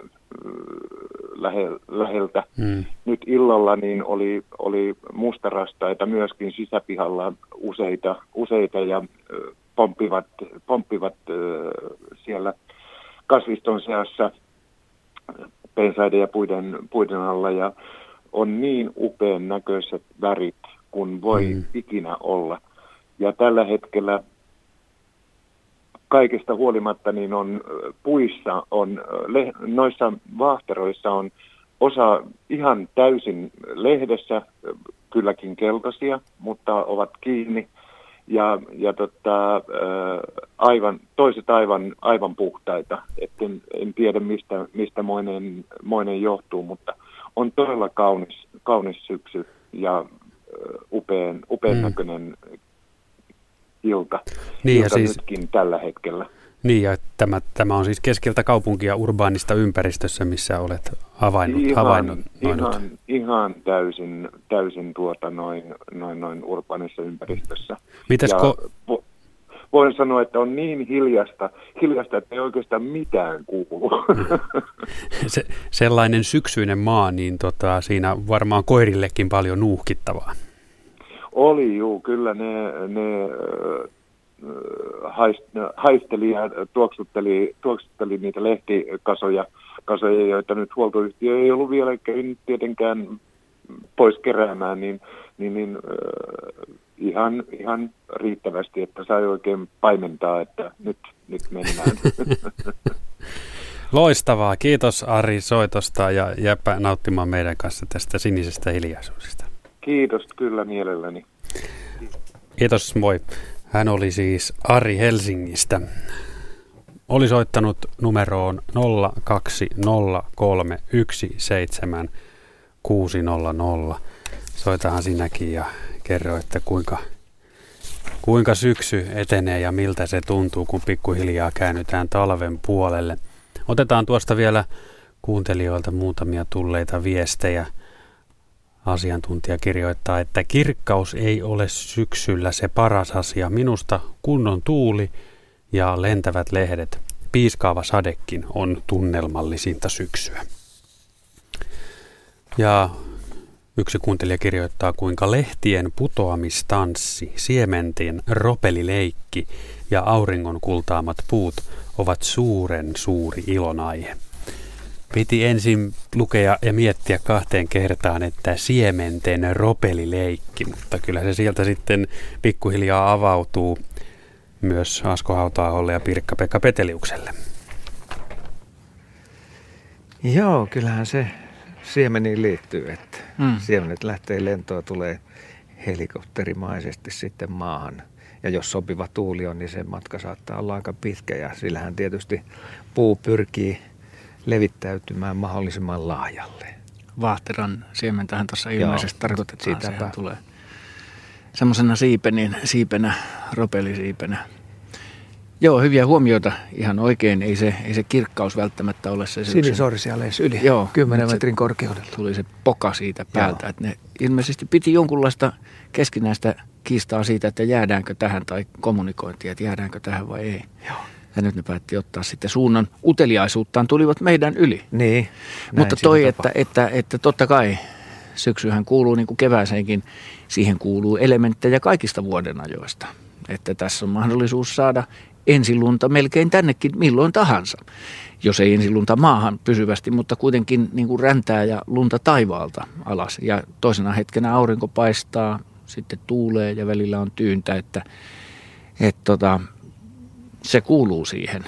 läheltä. Mm. Nyt illalla niin oli, oli mustarastaita myöskin sisäpihalla useita, useita ja pomppivat, pomppivat siellä kasviston seassa pensaiden ja puiden, puiden alla ja on niin upean näköiset värit kuin voi mm. ikinä olla. Ja tällä hetkellä kaikesta huolimatta niin on puissa, on, noissa vaahteroissa on osa ihan täysin lehdessä, kylläkin keltaisia, mutta ovat kiinni. Ja, ja tota, aivan, toiset aivan, aivan puhtaita, että en, en tiedä mistä, mistä moinen, moinen johtuu, mutta on todella kaunis, kaunis syksy ja upean, upean mm. näköinen ilta, niin ilta siis, nytkin tällä hetkellä. Niin ja tämä, tämä on siis keskeltä kaupunkia urbaanista ympäristössä, missä olet havainnut. Ihan, havainnut ihan, ihan täysin, täysin tuota noin, noin, noin urbaanissa ympäristössä. Mitäs ko- vo, voin sanoa, että on niin hiljasta, hiljasta että ei oikeastaan mitään kuulu. Se, sellainen syksyinen maa, niin tota, siinä varmaan koirillekin paljon nuuhkittavaa. Oli juu, kyllä ne... ne haisteli ja tuoksutteli, tuoksutteli niitä lehtikasoja paikkansa ja joita nyt huoltoyhtiö ei ollut vielä käynyt tietenkään pois keräämään, niin, niin, niin äh, ihan, ihan riittävästi, että sai oikein paimentaa, että nyt, nyt mennään. Loistavaa. Kiitos Ari soitosta ja jääpä nauttimaan meidän kanssa tästä sinisestä hiljaisuudesta. Kiitos, kyllä mielelläni. Kiitos, moi. Hän oli siis Ari Helsingistä. Oli soittanut numeroon nolla kaksi nolla kolme yksi seitsemän kuusi nolla nolla. Soitahan sinäkin ja kerro, että kuinka, kuinka syksy etenee ja miltä se tuntuu, kun pikkuhiljaa käännytään talven puolelle. Otetaan tuosta vielä kuuntelijoilta muutamia tulleita viestejä. Asiantuntija kirjoittaa, että kirkkaus ei ole syksyllä se paras asia. Minusta kunnon tuuli ja lentävät lehdet. Piiskaava sadekin on tunnelmallisinta syksyä. Ja yksi kuuntelija kirjoittaa, kuinka lehtien putoamistanssi, siementin ropelileikki ja auringon kultaamat puut ovat suuren suuri ilonaihe. Piti ensin lukea ja miettiä kahteen kertaan, että siementen ropelileikki, mutta kyllä se sieltä sitten pikkuhiljaa avautuu myös Asko Hauta-aholle ja Pirkka-Pekka Peteliukselle. Joo, kyllähän se siemeniin liittyy, että mm. siemenet lähtee lentoa, tulee helikopterimaisesti sitten maahan. Ja jos sopiva tuuli on, niin sen matka saattaa olla aika pitkä ja sillähän tietysti puu pyrkii levittäytymään mahdollisimman laajalle. Vaahteran siementähän tuossa ilmeisesti tarkoitetaan. Siitäpä. Tulee semmoisena siipenin, siipenä, ropelisiipenä. Joo, hyviä huomioita ihan oikein. Ei se, ei se kirkkaus välttämättä ole se syksyn. Sinisorsia leisi yli joo, kymmenen metrin korkeudella. Tuli se poka siitä päältä. Että ne ilmeisesti piti jonkunlaista keskinäistä kiistaa siitä, että jäädäänkö tähän tai kommunikointia, että jäädäänkö tähän vai ei. Joo. Ja nyt ne päätti ottaa sitten suunnan uteliaisuuttaan, tulivat meidän yli. Niin. Mutta toi, että, että, että totta kai syksyhän kuuluu niin kuin kevääseenkin, siihen kuuluu elementtejä kaikista vuodenajoista. Että tässä on mahdollisuus saada ensilunta melkein tännekin milloin tahansa. Jos ei ensilunta maahan pysyvästi, mutta kuitenkin niin kuin räntää ja lunta taivaalta alas. Ja toisena hetkenä aurinko paistaa, sitten tuulee ja välillä on tyyntä, että et tota... Se kuuluu siihen,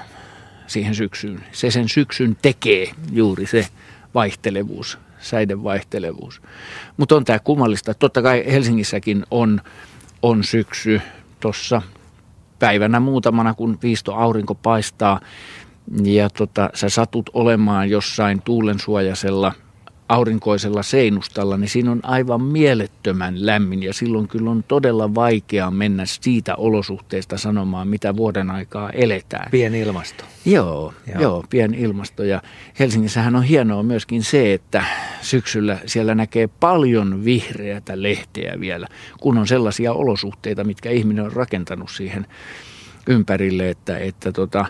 siihen syksyyn. Se sen syksyn tekee juuri se vaihtelevuus, säiden vaihtelevuus. Mutta on tämä kummallista. Totta kai Helsingissäkin on, on syksy tuossa päivänä muutamana, kun viisto aurinko paistaa. Ja tota, sä satut olemaan jossain tuulensuojaisella aurinkoisella seinustalla, niin siinä on aivan mielettömän lämmin ja silloin kyllä on todella vaikea mennä siitä olosuhteesta sanomaan, mitä vuoden aikaa eletään. Pieni ilmasto. Joo, joo. joo pieni ilmasto ja Helsingissähän on hienoa myöskin se, että syksyllä siellä näkee paljon vihreätä lehteä vielä, kun on sellaisia olosuhteita, mitkä ihminen on rakentanut siihen ympärille, että, että tota,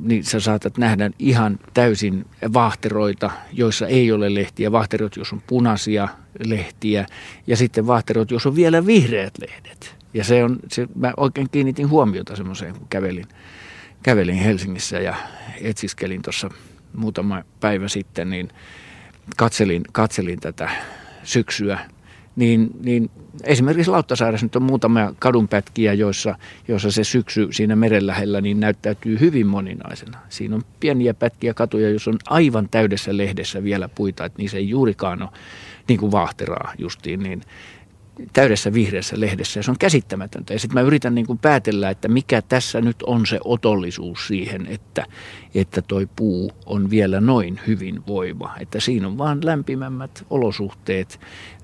niin sä saatat nähdä ihan täysin vaahteroita, joissa ei ole lehtiä. Vaahteroita, jos on punaisia lehtiä ja sitten vaahteroita, jos on vielä vihreät lehdet. Ja se on, se, mä oikein kiinnitin huomiota semmoiseen, kun kävelin, kävelin Helsingissä ja etsiskelin tuossa muutama päivä sitten, niin katselin, katselin tätä syksyä. Niin, niin esimerkiksi Lauttasaaressa nyt on muutamia kadunpätkiä, joissa, joissa se syksy siinä meren lähellä niin näyttäytyy hyvin moninaisena. Siinä on pieniä pätkiä katuja, jos on aivan täydessä lehdessä vielä puita, että niissä ei juurikaan ole niin kuin vaahteraa justiin, niin täydessä vihreässä lehdessä. Ja se on käsittämätöntä. Ja sitten mä yritän niin kuin päätellä, että mikä tässä nyt on se otollisuus siihen, että, että toi puu on vielä noin hyvin voiva. Että siinä on vaan lämpimämmät olosuhteet,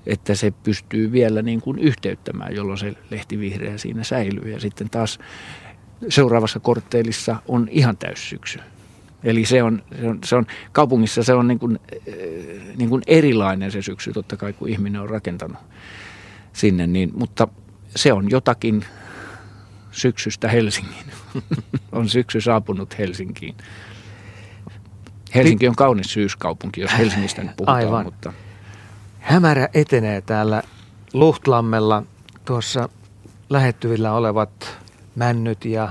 että se pystyy vielä niin kuin yhteyttämään, jolloin se lehtivihreä siinä säilyy. Ja sitten taas seuraavassa kortteelissa on ihan täyssyksy. Eli se on, se on, se on kaupungissa se on niin kuin, niin kuin erilainen se syksy, totta kai kun ihminen on rakentanut sinne, niin, mutta se on jotakin syksystä Helsingin. On syksy saapunut Helsinkiin. Helsinki on kaunis syyskaupunki, jos Helsingistä nyt puhutaan. Aivan. Mutta hämärä etenee täällä Luhtlammella. Tuossa lähettyvillä olevat männyt ja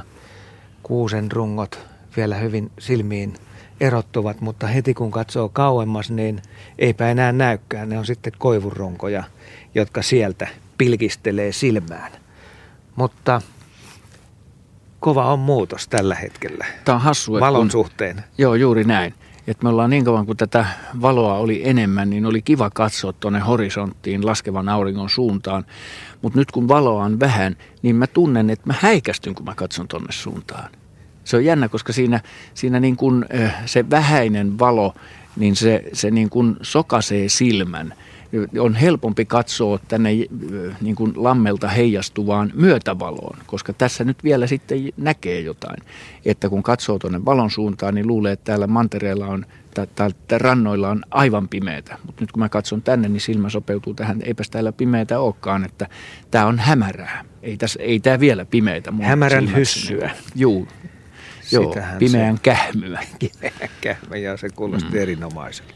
kuusen rungot vielä hyvin silmiin erottuvat, mutta heti kun katsoo kauemmas, niin eipä enää näykään. Ne on sitten koivunronkoja, jotka sieltä pilkistelee silmään. Mutta kova on muutos tällä hetkellä. Tämä on hassu. Valon kun, suhteen. Joo, juuri näin. Että me ollaan niin kauan, kun tätä valoa oli enemmän, niin oli kiva katsoa tuonne horisonttiin laskevan auringon suuntaan. Mutta nyt kun valoa on vähän, niin mä tunnen, että mä häikästyn, kun mä katson tuonne suuntaan. Se on jännä, koska siinä, siinä niin kun, se vähäinen valo, niin se, se niin kun sokaisee silmän. On helpompi katsoa tänne niin kuin lammelta heijastuvaan myötävaloon, koska tässä nyt vielä sitten näkee jotain. Että kun katsoo tuonne valon suuntaan, niin luulee, että täällä mantereella on, tai, tai, tai rannoilla on aivan pimeätä. Mutta nyt kun mä katson tänne, niin silmä sopeutuu tähän, eipäs täällä pimeätä olekaan, että tää on hämärää. Ei, tässä, ei tää vielä pimeätä. Hämärän hyssyä. Juu. Joo, pimeän se, kähmyä. Pimeän kähmyä, ja se kuulosti mm. erinomaiselta.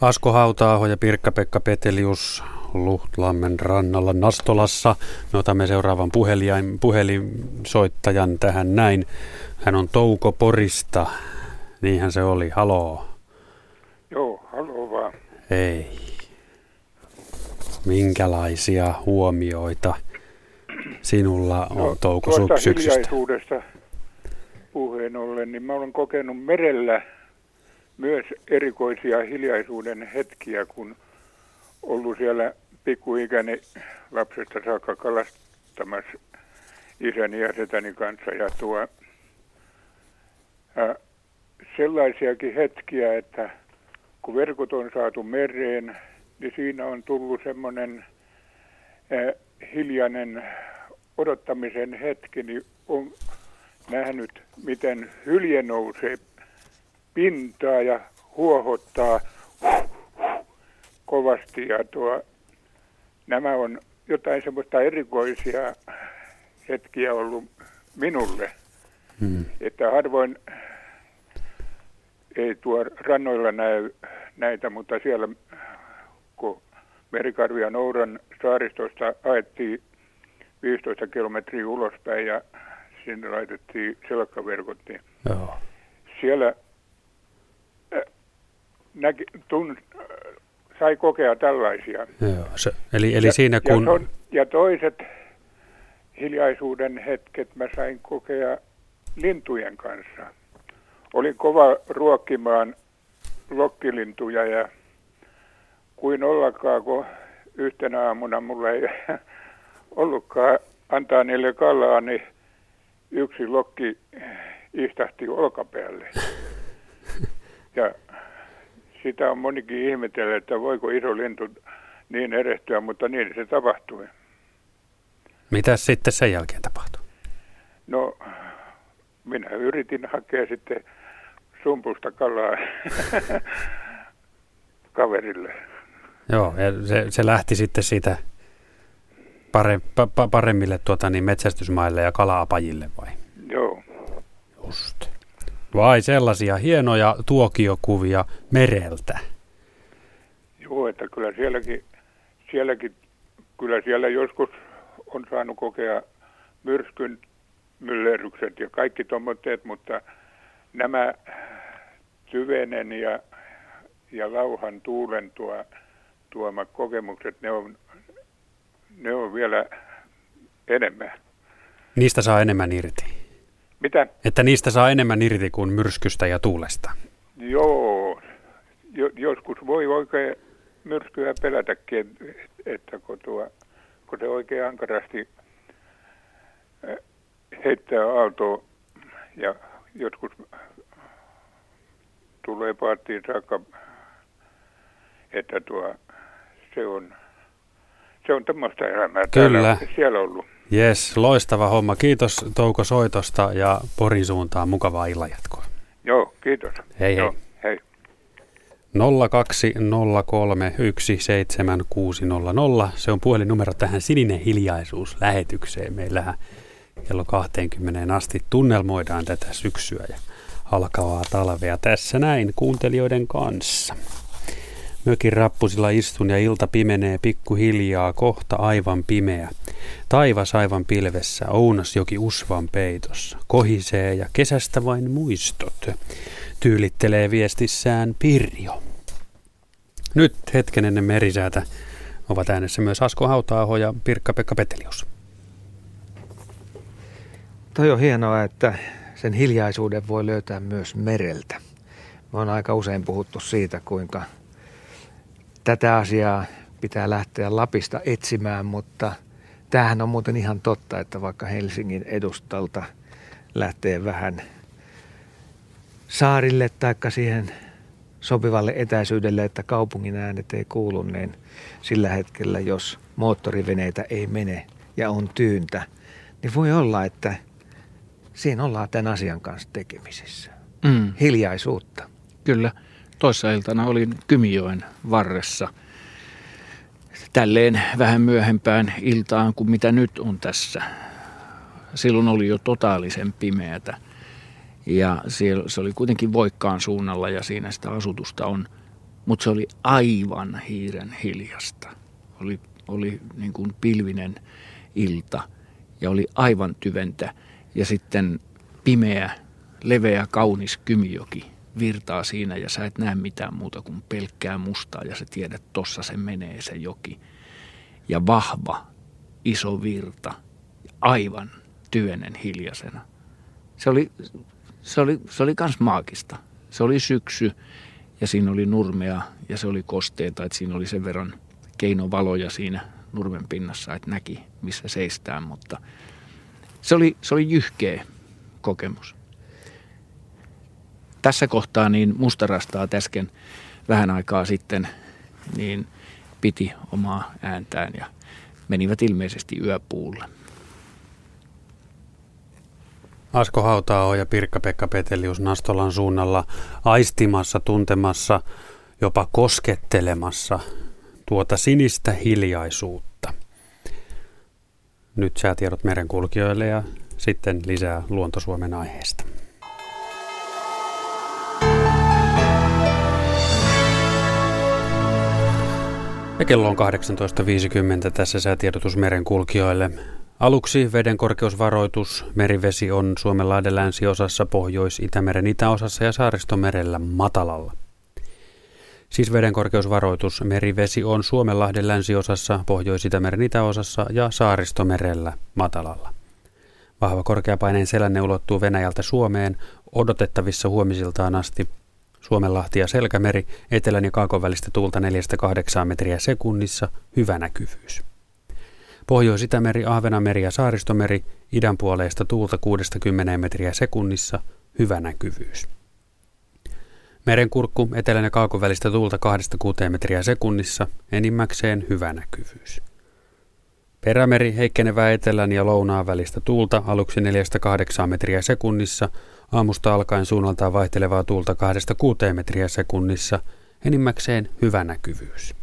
Asko Hauta-aho ja Pirkka-Pekka Petelius Luhtlammen rannalla Nastolassa. Me otamme seuraavan puhelinsoittajan tähän näin. Hän on Touko Porista. Niinhän se oli. Haloo. Joo, haloo vaan. Ei. Minkälaisia huomioita sinulla on, no, Touko, syksystä? Hiljaisuudesta puheen ollen, niin mä olen kokenut merellä myös erikoisia hiljaisuuden hetkiä, kun ollut siellä pikkuikäinen lapsesta saakka kalastamassa isäni ja setäni kanssa. Ja tuo, ää, sellaisiakin hetkiä, että kun verkot on saatu mereen, niin siinä on tullut semmoinen ää, hiljainen odottamisen hetki, niin on nähnyt, miten hylje nousee pintaa ja huohottaa kovasti. Ja tuo, nämä on jotain semmoista erikoisia hetkiä ollut minulle. Hmm. Että harvoin ei tuo rannoilla näy näitä, mutta siellä kun merikarvia Nouran saaristosta aettiin viisitoista kilometriä ulospäin ja sinne laitettiin selkkaverkot, niin joo, siellä näki, tun, sai kokea tällaisia. Joo, se, eli, eli ja, siinä kun... ja, ton, ja toiset hiljaisuuden hetket mä sain kokea lintujen kanssa. Oli kova ruokkimaan lokkilintuja ja kuin ollakaan, kun yhtenä aamuna mulla ei ollutkaan antaa niille kalaa, niin yksi lokki istahti olkapäälle. Ja sitä on monikin ihmetellyt, että voiko iso lintu niin erehtyä, mutta niin se tapahtui. Mitä sitten sen jälkeen tapahtui? No, minä yritin hakea sitten sumpusta kalaa kaverille. Joo, ja se, se lähti sitten siitä Pare, pa, paremmille tuota, niin metsästysmaille ja kalaapajille, vai? Joo. Just. Vai sellaisia hienoja tuokiokuvia mereltä? Joo, että kyllä sielläkin, sielläkin kyllä siellä joskus on saanut kokea myrskyn myllerrykset ja kaikki tommoitteet, mutta nämä tyvenen ja, ja lauhan tuulen tuo, tuomat kokemukset, ne on Ne on vielä enemmän. Niistä saa enemmän irti? Mitä? Että niistä saa enemmän irti kuin myrskystä ja tuulesta? Joo. Joskus voi oikein myrskyä pelätäkin, että kun, tuo, kun se oikein ankarasti heittää aaltoa ja joskus tulee paattiin saakka, että tuo, se on... Se on tämmöistä elämää. Kyllä. Siellä ollut. Jes, loistava homma. Kiitos Touko soitosta ja Porin suuntaan mukavaa illanjatkoa. Joo, kiitos. Hei hei. Joo, hei. nolla kaksi nolla kolme yksi seitsemän kuusi nolla nolla. Se on puhelinnumero tähän Sininen hiljaisuus -lähetykseen. Meillähän kello kahteenkymmeneen asti tunnelmoidaan tätä syksyä ja alkavaa talvea tässä näin kuuntelijoiden kanssa. Mökin rappusilla istun ja ilta pimenee pikkuhiljaa, kohta aivan pimeä. Taivas aivan pilvessä, Ounasjoki usvan peitossa. Kohisee ja kesästä vain muistot. tyylittelee viestissään Pirjo. Nyt hetken ennen merisäätä ovat äänessä myös Asko Hauta-aho ja Pirkka-Pekka Petelius. Toi on hienoa, että sen hiljaisuuden voi löytää myös mereltä. Me on aika usein puhuttu siitä, kuinka tätä asiaa pitää lähteä Lapista etsimään, mutta tämähän on muuten ihan totta, että vaikka Helsingin edustalta lähtee vähän saarille tai siihen sopivalle etäisyydelle, että kaupungin äänet ei kuulu, niin sillä hetkellä, jos moottoriveneitä ei mene ja on tyyntä, niin voi olla, että siinä ollaan tämän asian kanssa tekemisissä. Mm. Hiljaisuutta. Kyllä. Toissa iltana olin Kymijoen varressa tälleen vähän myöhempään iltaan kuin mitä nyt on tässä. Silloin oli jo totaalisen pimeätä ja siellä, se oli kuitenkin Voikkaan suunnalla ja siinä sitä asutusta on, mutta se oli aivan hiiren hiljasta. Oli, oli niin kuin pilvinen ilta ja oli aivan tyventä ja sitten pimeä, leveä, kaunis Kymijoki virtaa siinä ja sä et näe mitään muuta kuin pelkkää mustaa ja sä tiedät, tossa se menee se joki. Ja vahva, iso virta, aivan tyvenen hiljaisena. Se oli, se oli, se oli kans maagista. Se oli syksy ja siinä oli nurmea ja se oli kosteita, että siinä oli sen verran keinovaloja siinä nurmen pinnassa, että näki missä seistään, mutta se oli, se oli jyhkeä kokemus. Tässä kohtaa niin mustarastaa äsken vähän aikaa sitten niin piti omaa ääntään ja menivät ilmeisesti yöpuulle. Asko Hauta-aho ja Pirkka-Pekka Petelius Nastolan suunnalla aistimassa, tuntemassa, jopa koskettelemassa tuota sinistä hiljaisuutta. Nyt säätiedot merenkulkijoille ja sitten lisää Luonto-Suomen aiheesta. Ja kello on kahdeksantoista viisikymmentä tässä säätiedotus merenkulkijoille. Aluksi veden korkeusvaroitus. Merivesi on Suomenlahden länsiosassa, Pohjois-Itämeren itäosassa ja Saaristomerellä matalalla. Siis veden korkeusvaroitus. Merivesi on Suomenlahden länsiosassa, Pohjois-Itämeren itäosassa ja Saaristomerellä matalalla. Vahva korkeapaineen selänne ulottuu Venäjältä Suomeen odotettavissa huomisiltaan asti. Suomenlahti ja Selkämeri, etelän ja kaakon välistä tuulta neljästä kahdeksaan metriä sekunnissa, hyvä näkyvyys. Pohjois-Itämeri, Ahvenanmeri ja Saaristomeri, idän puoleista tuulta kuudesta kymmeneen metriä sekunnissa, hyvä näkyvyys. Merenkurkku, etelän ja kaakon välistä tuulta kahdesta kuuteen metriä sekunnissa, enimmäkseen hyvä näkyvyys. Perämeri, heikkenevää etelän ja lounaan välistä tuulta, aluksi neljästä kahdeksaan metriä sekunnissa, aamusta alkaen suunnaltaan vaihtelevaa tuulta kahdesta kuuteen metriä sekunnissa, enimmäkseen hyvä näkyvyys.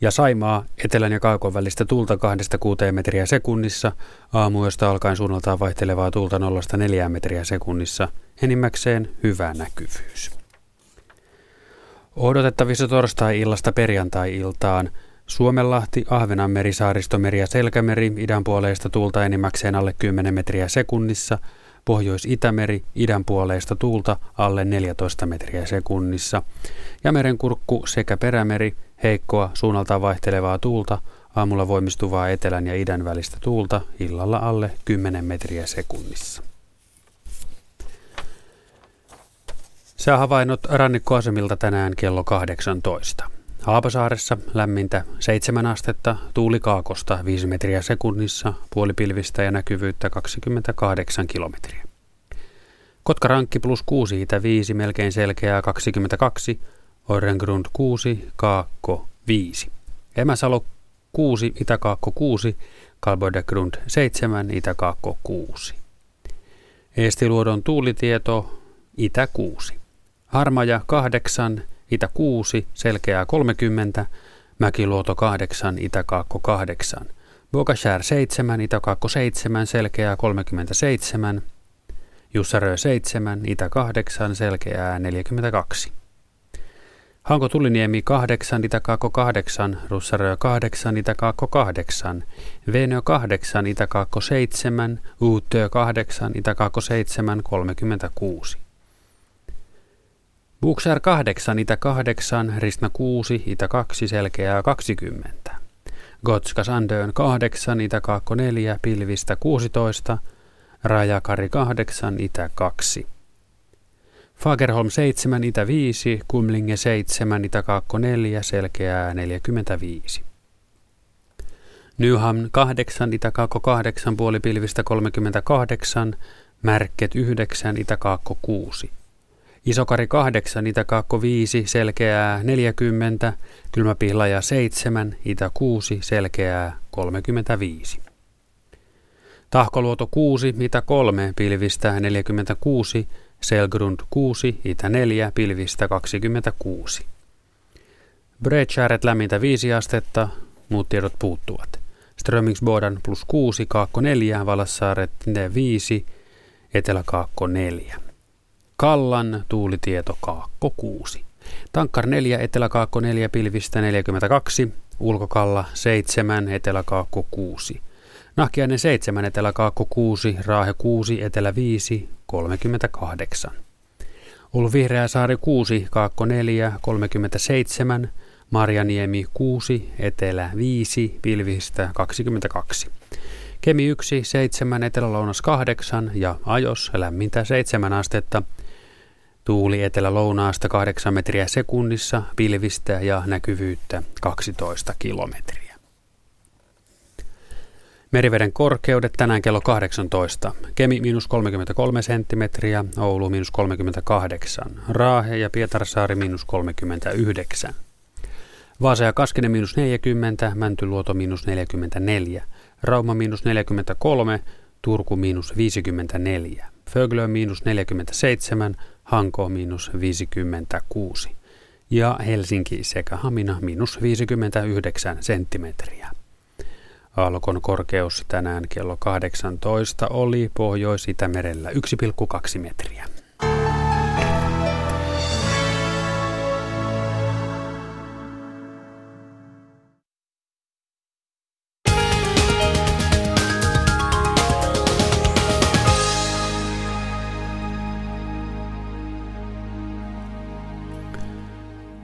Ja Saimaa, etelän ja kaakon välistä tuulta kahdesta kuuteen metriä sekunnissa, aamuyöstä alkaen suunnaltaan vaihtelevaa tuulta nollasta neljään metriä sekunnissa, enimmäkseen hyvä näkyvyys. Odotettavissa torstai-illasta perjantai-iltaan. Suomenlahti, Ahvenanmeri, Saaristomeri ja Selkämeri, idän puoleista tuulta enimmäkseen alle kymmenen metriä sekunnissa, Pohjois-Itämeri, idän puoleista tuulta alle neljätoista metriä sekunnissa ja merenkurkku sekä perämeri, heikkoa suunnaltaan vaihtelevaa tuulta, aamulla voimistuvaa etelän ja idän välistä tuulta, illalla alle kymmenen metriä sekunnissa. Säähavainnot rannikkoasemilta tänään kello kahdeksantoista. Haapasaaressa lämmintä seitsemän astetta, tuuli kaakosta viisi metriä sekunnissa, puolipilvistä ja näkyvyyttä kaksikymmentäkahdeksan kilometriä. Kotkarankki plus kuusi, itä viisi, melkein selkeää kaksikymmentäkaksi, Orrengrund kuusi, Kaakko viisi. Emäsalo kuusi, Itäkaakko kuusi, Kalboidegrund seitsemän, Itäkaakko kuusi. Eestiluodon tuulitieto, itä kuusi. Harmaja kahdeksan, itä kuusi, selkeää kolmekymmentä, Mäkiluoto kahdeksan, Itäkaakko kahdeksan, Bogashär seitsemän, Itäkaakko seitsemän, selkeää kolmekymmentäseitsemän, Jussarö seitsemän, Itä kahdeksan, selkeää neljäkymmentäkaksi. Hanko Tuliniemi kahdeksan, Itäkaakko kahdeksan, Russarö kahdeksan, Itäkaakko kahdeksan, Venö kahdeksan, Itäkaakko seitsemän, Uutö kahdeksan, Itäkaakko seitsemän, kolmekymmentäkuusi. Buxer kahdeksan, Itä kahdeksan, Ristna kuusi, Itä kaksi, Selkeää kaksikymmentä. Gotska Sandön kahdeksan, Itä Kaakko neljä, Pilvistä kuusitoista, Rajakari kahdeksan, Itä kaksi. Fagerholm seitsemän, Itä viisi, Kumlinge seitsemän, Itä Kaakko neljä, Selkeää neljäkymmentäviisi. Nyhamn kahdeksan, Itä Kaakko kahdeksan, puoli Pilvistä kolmekymmentäkahdeksan, Märket yhdeksän, Itä Kaakko kuusi. Isokari kahdeksan, Itä Kaakko viisi, Selkeää neljäkymmentä, Kylmäpihlaja seitsemän, Itä kuusi, Selkeää kolmekymmentäviisi. Tahkoluoto kuusi, Itä kolme, Pilvistä neljäkymmentäkuusi, Selgrund kuusi, Itä neljä, Pilvistä kaksikymmentäkuusi. Brechaaret lämmintä viisi astetta, muut tiedot puuttuvat. Strömingsbodan plus kuusi, Kaakko neljä, Valassaaret viisi, Etelä-Kaakko neljä. Kallan tuulitieto Kaakko kuusi. Tankkar neljä, Etelä-Kaakko neljä, Pilvistä neljäkymmentäkaksi, Ulkokalla seitsemän, Etelä-Kaakko kuusi. Nahkiainen seitsemän, Etelä-Kaakko kuusi, Raahe kuusi, Etelä viisi, kolmekymmentäkahdeksan. Olvihreäsaari kuusi, Kaakko neljä, kolmekymmentäseitsemän, Marjaniemi kuusi, Etelä viisi, Pilvistä kaksikymmentäkaksi. Kemi yksi, seitsemän, Etelä-lounas kahdeksan ja Ajos lämmintä seitsemän astetta. Tuuli etelä-lounaasta kahdeksan metriä sekunnissa, pilvistä ja näkyvyyttä kaksitoista kilometriä. Meriveden korkeudet tänään kello kahdeksantoista. Kemi miinus kolmekymmentäkolme senttimetriä, Oulu miinus kolmekymmentäkahdeksan, Raahe ja Pietarsaari miinus kolmekymmentäyhdeksän. Vaasa ja Kaskinen miinus neljäkymmentä, Mäntyluoto miinus neljäkymmentäneljä, Rauma miinus neljäkymmentäkolme, Turku miinus viisikymmentäneljä, Föglö miinus neljäkymmentäseitsemän, Hanko miinus viisikymmentäkuusi ja Helsinki sekä Hamina miinus viisikymmentäyhdeksän senttimetriä. Aallokon korkeus tänään kello kahdeksantoista oli Pohjois-Itämerellä yksi pilkku kaksi metriä.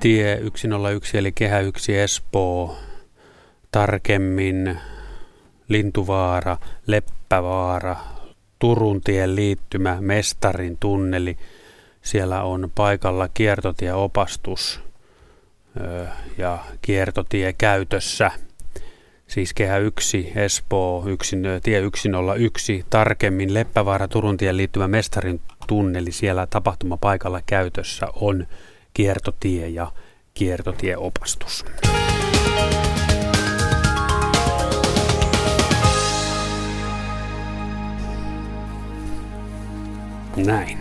Tie yksi nolla yksi eli Kehä yksi Espoo, tarkemmin Lintuvaara, Leppävaara, Turuntien liittymä, Mestarin tunneli. Siellä on paikalla kiertotieopastus ja kiertotie käytössä. Siis Kehä yksi Espoo, yksin, tie yksi nolla yksi, tarkemmin Leppävaara, Turuntien liittymä, Mestarin tunneli. Siellä tapahtumapaikalla käytössä on kiertotie ja kiertotieopastus. Näin.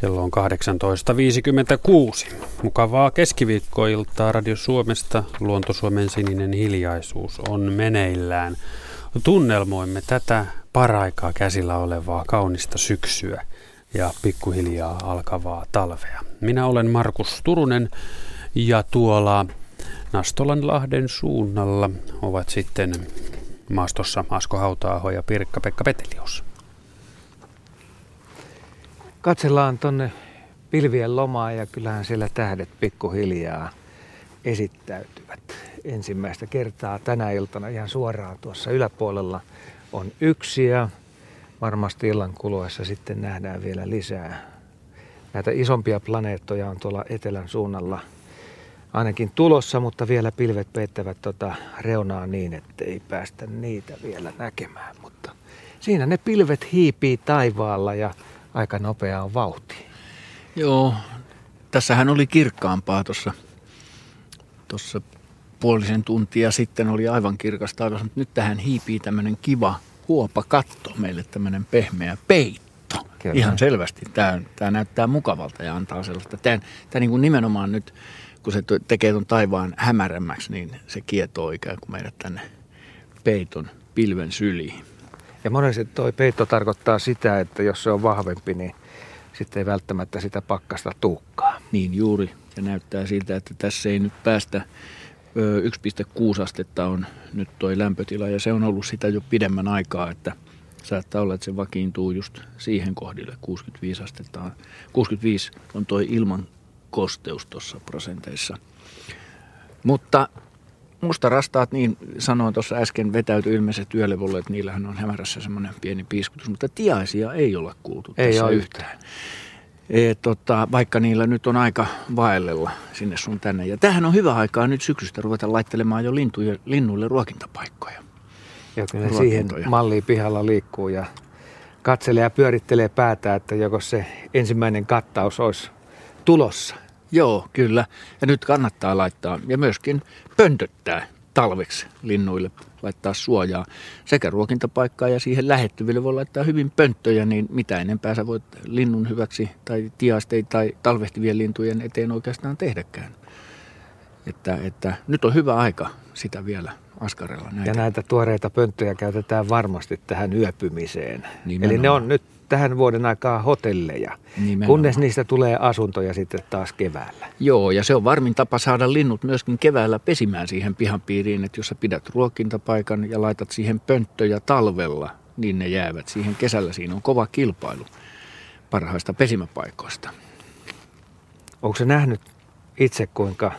Kello on kahdeksantoista viisikymmentäkuusi. Mukavaa keskiviikkoiltaa Radio Suomesta. Luonto-Suomen sininen hiljaisuus on meneillään. Tunnelmoimme tätä paraikaa käsillä olevaa kaunista syksyä ja pikkuhiljaa alkavaa talvea. Minä olen Markus Turunen ja tuolla Nastolanlahden suunnalla ovat sitten maastossa Asko Hauta-aho ja Pirkka-Pekka Petelius. Katsellaan tonne pilvien lomaa ja kyllähän siellä tähdet pikkuhiljaa esittäytyvät. Ensimmäistä kertaa tänä iltana ihan suoraan tuossa yläpuolella on yksi ja varmasti illan kuluessa sitten nähdään vielä lisää. Näitä isompia planeettoja on tuolla etelän suunnalla ainakin tulossa, mutta vielä pilvet peittävät tuota reunaa niin, ettei päästä niitä vielä näkemään. Mutta siinä ne pilvet hiipii taivaalla ja aika nopeaa on vauhtia. Joo, tässähän oli kirkkaampaa tuossa. Tuossa puolisen tuntia sitten oli aivan kirkas taivas, mutta nyt tähän hiipii tämmöinen kiva huopakatto, meille tämmöinen pehmeä peitto. Kyllä. Ihan selvästi. Tämä, tämä näyttää mukavalta ja antaa sellaista. Tämä, tämä niin kuin nimenomaan nyt, kun se tekee tuon taivaan hämärämmäksi, niin se kietoo ikään kuin meidät tänne peiton pilven syliin. Ja monesti tuo peitto tarkoittaa sitä, että jos se on vahvempi, niin sitten ei välttämättä sitä pakkasta tuukkaa. Niin juuri. Ja näyttää siltä, että tässä ei nyt päästä. yksi pilkku kuusi astetta on nyt tuo lämpötila ja se on ollut sitä jo pidemmän aikaa, että Saattaa olla, että se vakiintuu just siihen kohdille. kuusikymmentäviisi astetta. kuusikymmentäviisi on toi ilman kosteus tuossa prosenteissa. Mutta mustarastaat, niin sanoin tuossa äsken, vetäytyi ilmeisesti yölevolle, että niillähän on hämärässä semmoinen pieni piiskutus, mutta tiaisia ei olla kuultu ei tässä ole yhtään. E, tota, vaikka niillä nyt on aika vaellella sinne sun tänne. Ja tämähän on hyvä aikaa nyt syksystä ruveta laittelemaan jo lintuja, linnuille ruokintapaikkoja. Ja kyllä siihen malliin pihalla liikkuu ja katselee ja pyörittelee päätä, että joko se ensimmäinen kattaus olisi tulossa. Joo, kyllä. Ja nyt kannattaa laittaa ja myöskin pöntöttää talveksi linnuille, laittaa suojaa sekä ruokintapaikkaa ja siihen lähettyville voi laittaa hyvin pönttöjä, niin mitä enempää sä voit linnun hyväksi tai tiaisten tai talvehtivien lintujen eteen oikeastaan tehdäkään. Että, että nyt on hyvä aika sitä vielä askarella. Näitä. Ja näitä tuoreita pönttöjä käytetään varmasti tähän yöpymiseen. Nimenomaan. Eli ne on nyt tähän vuoden aikaa hotelleja, nimenomaan, kunnes niistä tulee asuntoja sitten taas keväällä. Joo, ja se on varmin tapa saada linnut myöskin keväällä pesimään siihen pihapiiriin, että jos sä pidät ruokintapaikan ja laitat siihen pönttöjä talvella, niin ne jäävät siihen kesällä. Siinä on kova kilpailu parhaista pesimäpaikoista. Onko sä nähnyt itse, kuinka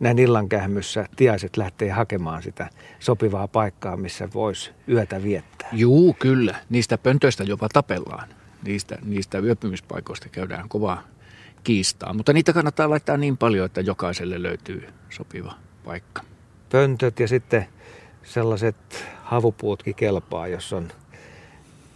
näin illankähmyssä tiaiset lähtee hakemaan sitä sopivaa paikkaa, missä voisi yötä viettää? Juu, kyllä. Niistä pöntöistä jopa tapellaan. Niistä, niistä yöpymispaikoista käydään kovaa kiistaa. Mutta niitä kannattaa laittaa niin paljon, että jokaiselle löytyy sopiva paikka. Pöntöt ja sitten sellaiset havupuutkin kelpaa, jos on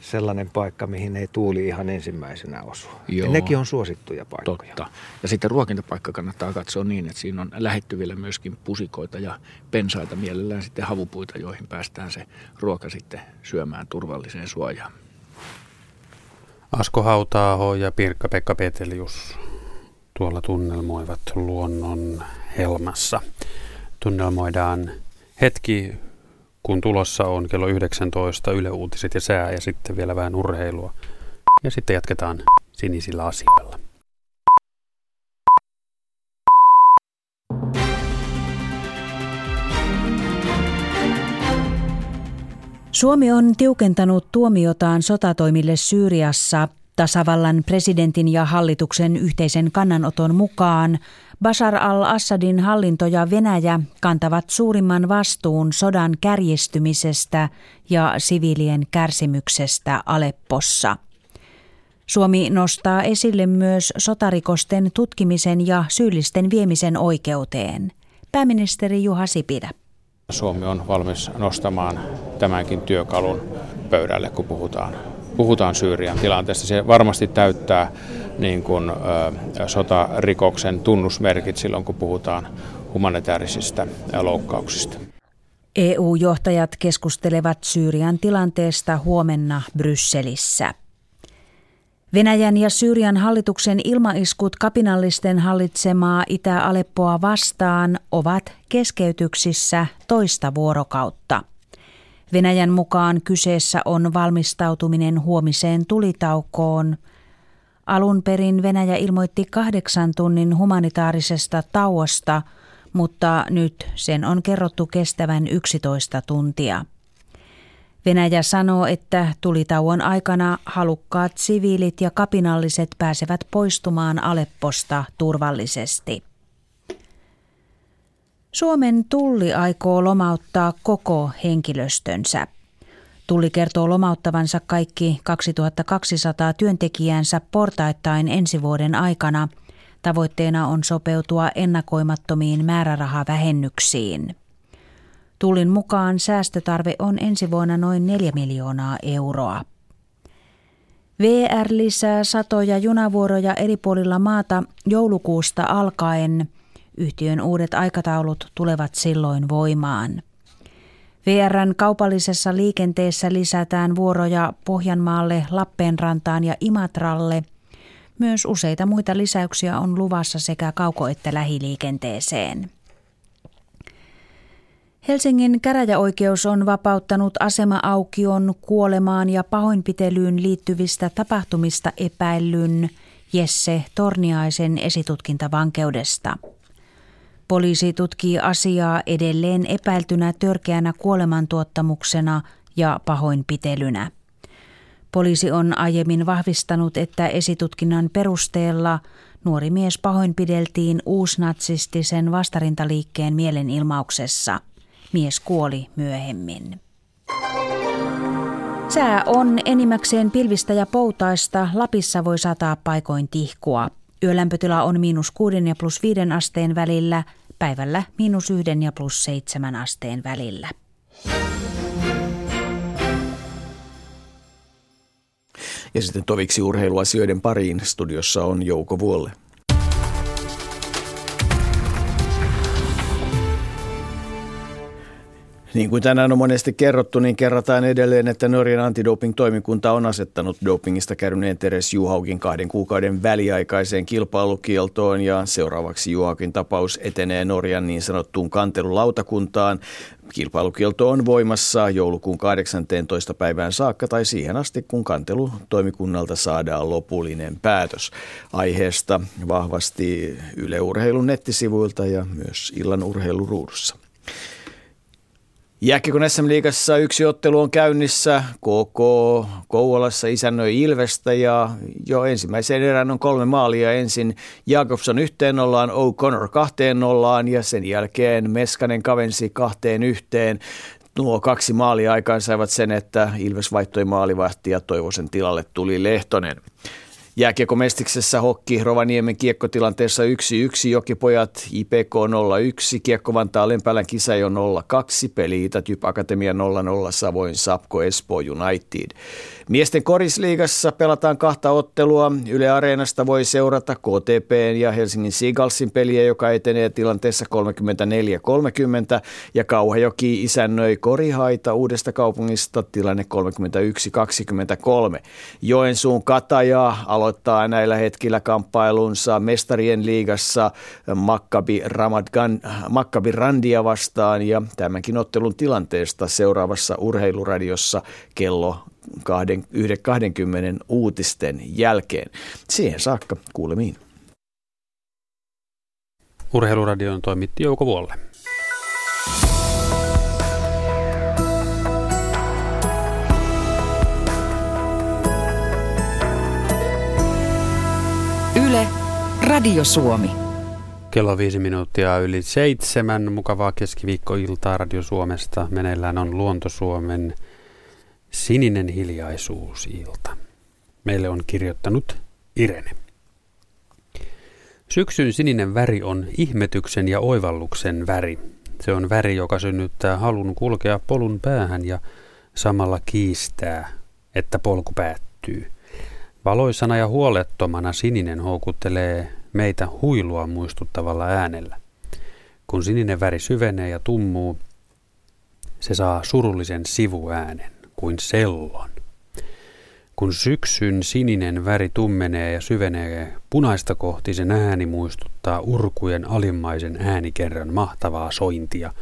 sellainen paikka, mihin ei tuuli ihan ensimmäisenä osu. Joo, nekin on suosittuja paikkoja. Totta. Ja sitten ruokintapaikka kannattaa katsoa niin, että siinä on lähettyvillä myöskin pusikoita ja pensaita, mielellään sitten havupuita, joihin päästään se ruoka sitten syömään turvalliseen suojaan. Asko Hauta-aho ja Pirkka-Pekka Petelius tuolla tunnelmoivat luonnon helmassa. Tunnelmoidaan hetki, kun tulossa on kello yhdeksäntoista Yle Uutiset ja sää ja sitten vielä vähän urheilua. Ja sitten jatketaan sinisillä asioilla. Suomi on tiukentanut tuomiotaan sotatoimille Syyriassa. Tasavallan presidentin ja hallituksen yhteisen kannanoton mukaan Bashar al-Assadin hallinto ja Venäjä kantavat suurimman vastuun sodan kärjistymisestä ja siviilien kärsimyksestä Aleppossa. Suomi nostaa esille myös sotarikosten tutkimisen ja syyllisten viemisen oikeuteen. Pääministeri Juha Sipilä. Suomi on valmis nostamaan tämänkin työkalun pöydälle, kun puhutaan. Puhutaan Syyrian tilanteesta. Se varmasti täyttää niin kuin, ö, sotarikoksen tunnusmerkit silloin, kun puhutaan humanitaarisista loukkauksista. E U-johtajat keskustelevat Syyrian tilanteesta huomenna Brysselissä. Venäjän ja Syyrian hallituksen ilmaiskut kapinallisten hallitsemaa Itä-Aleppoa vastaan ovat keskeytyksissä toista vuorokautta. Venäjän mukaan kyseessä on valmistautuminen huomiseen tulitaukoon. Alun perin Venäjä ilmoitti kahdeksan tunnin humanitaarisesta tauosta, mutta nyt sen on kerrottu kestävän yksitoista tuntia. Venäjä sanoo, että tulitauon aikana halukkaat siviilit ja kapinalliset pääsevät poistumaan Alepposta turvallisesti. Suomen tulli aikoo lomauttaa koko henkilöstönsä. Tulli kertoo lomauttavansa kaikki kaksituhattakaksisataa työntekijäänsä portaittain ensi vuoden aikana. Tavoitteena on sopeutua ennakoimattomiin määrärahavähennyksiin. Tullin mukaan säästötarve on ensi vuonna noin neljä miljoonaa euroa. V R lisää satoja junavuoroja eri puolilla maata joulukuusta alkaen. Yhtiön uudet aikataulut tulevat silloin voimaan. V R:n kaupallisessa liikenteessä lisätään vuoroja Pohjanmaalle, Lappeenrantaan ja Imatralle. Myös useita muita lisäyksiä on luvassa sekä kauko- että lähiliikenteeseen. Helsingin käräjäoikeus on vapauttanut asema-aukion kuolemaan ja pahoinpitelyyn liittyvistä tapahtumista epäillyn Jesse Torniaisen esitutkintavankeudesta. Poliisi tutkii asiaa edelleen epäiltynä törkeänä kuolemantuottamuksena ja pahoinpitelynä. Poliisi on aiemmin vahvistanut, että esitutkinnan perusteella nuori mies pahoinpideltiin uusnatsistisen vastarintaliikkeen mielenilmauksessa. Mies kuoli myöhemmin. Sää on enimmäkseen pilvistä ja poutaista. Lapissa voi sataa paikoin tihkua. Yölämpötila on miinus kuuden ja plus viiden asteen välillä, päivällä miinus yhden ja plus seitsemän asteen välillä. Ja sitten toviksi urheiluasioiden pariin. Studiossa on Jouko Vuolle. Niin kuin tänään on monesti kerrottu, niin kerrataan edelleen, että Norjan antidoping-toimikunta on asettanut dopingista käydyneen Teres Juhaugin kahden kuukauden väliaikaiseen kilpailukieltoon, ja seuraavaksi Juhaugin tapaus etenee Norjan niin sanottuun kantelulautakuntaan. Kilpailukielto on voimassa joulukuun kahdeksanteentoista päivään saakka tai siihen asti, kun kantelutoimikunnalta saadaan lopullinen päätös. Aiheesta vahvasti Yle Urheilun nettisivuilta ja myös illan urheiluruudussa. Jääkiekon S M-liigassa yksi ottelu on käynnissä. K K Kouvolassa isännöi Ilvestä, ja jo ensimmäiseen erään on kolme maalia. Ensin Jakobson yhteen nollaan, O'Connor kahteen nollaan ja sen jälkeen Meskanen kavensi kahteen yhteen. Nuo kaksi maalia aikaan saivat sen, että Ilves vaihtoi maalivahti ja Toivosen tilalle tuli Lehtonen. Jääkiekomestiksessä Hokki Rovaniemen kiekkotilanteessa yksi yksi, Jokipojat I P K nolla yksi, Kiekko Vantaa Lempälän Kisa jo nolla kaksi, peli Itä-Typ Akatemia nolla nolla, Savoin Sapko Espoo United. Miesten korisliigassa pelataan kahta ottelua. Yle Areenasta voi seurata K T P:n ja Helsingin Seagullsin peliä, joka etenee tilanteessa kolmekymmentäneljä kolmekymmentä, ja Kauhajoki isännöi Korihaita Uudesta Kaupungista, tilanne kolmekymmentäyksi kaksikymmentäkolme. Joensuun Kataja aloittaa näillä hetkillä kamppailunsa Mestarien liigassa Maccabi Ramatgan, Maccabi Randia vastaan, ja tämänkin ottelun tilanteesta seuraavassa urheiluradiossa kello yhdeksän kaksikymmentä uutisten jälkeen. Siihen saakka kuulemiin. Urheiluradion toimitti Jouko Vuolle. Yle, Radio Suomi. Kello viisi minuuttia yli seitsemän. Mukavaa keskiviikkoiltaa Radio Suomesta. Meneillään on Luonto-Suomen Sininen hiljaisuusilta. Meille on kirjoittanut Irene. Syksyn sininen väri on ihmetyksen ja oivalluksen väri. Se on väri, joka synnyttää halun kulkea polun päähän ja samalla kiistää, että polku päättyy. Valoisana ja huolettomana sininen houkuttelee meitä huilua muistuttavalla äänellä. Kun sininen väri syvenee ja tummuu, se saa surullisen sivuäänen kuin sellon. Kun syksyn sininen väri tummenee ja syvenee punaista kohti, sen ääni muistuttaa urkujen alimmaisen äänikerran mahtavaa sointia.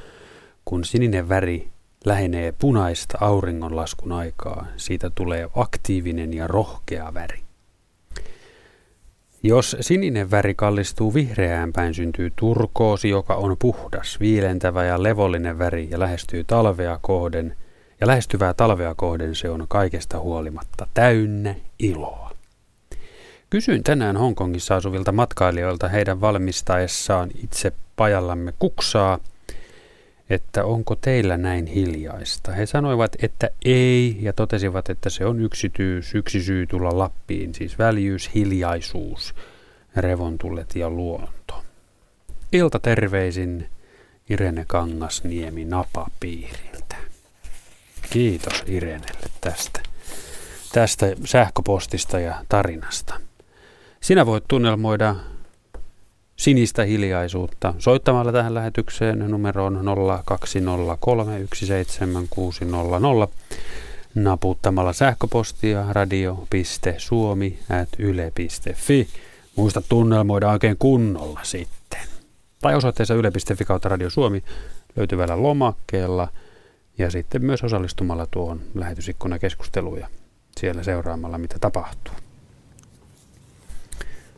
Kun sininen väri lähenee punaista auringonlaskun aikaa, siitä tulee aktiivinen ja rohkea väri. Jos sininen väri kallistuu vihreään päin, syntyy turkoosi, joka on puhdas, viilentävä ja levollinen väri, ja lähestyy talvea kohden. Ja lähestyvää talvea kohden se on kaikesta huolimatta täynnä iloa. Kysyin tänään Hongkongissa asuvilta matkailijoilta heidän valmistaessaan itse pajallamme kuksaa, että onko teillä näin hiljaista. He sanoivat, että ei, ja totesivat, että se on yksityys, yksi syy tulla Lappiin, siis väljyys, hiljaisuus, revontulet ja luonto. Ilta terveisin Irene Kangasniemi Napapiiriltä. Kiitos Irenelle tästä, tästä sähköpostista ja tarinasta. Sinä voit tunnelmoida sinistä hiljaisuutta soittamalla tähän lähetykseen numeroon nolla kaksi nolla kolme yksi seitsemän kuusi nolla nolla, naputtamalla sähköpostia radio piste suomi ät yle piste fi. Muista tunnelmoida oikein kunnolla sitten. Tai osoitteessa yle piste fi kautta Radio Suomi löytyvällä lomakkeella. Ja sitten myös osallistumalla tuohon lähetysikkunakeskusteluun ja siellä seuraamalla, mitä tapahtuu.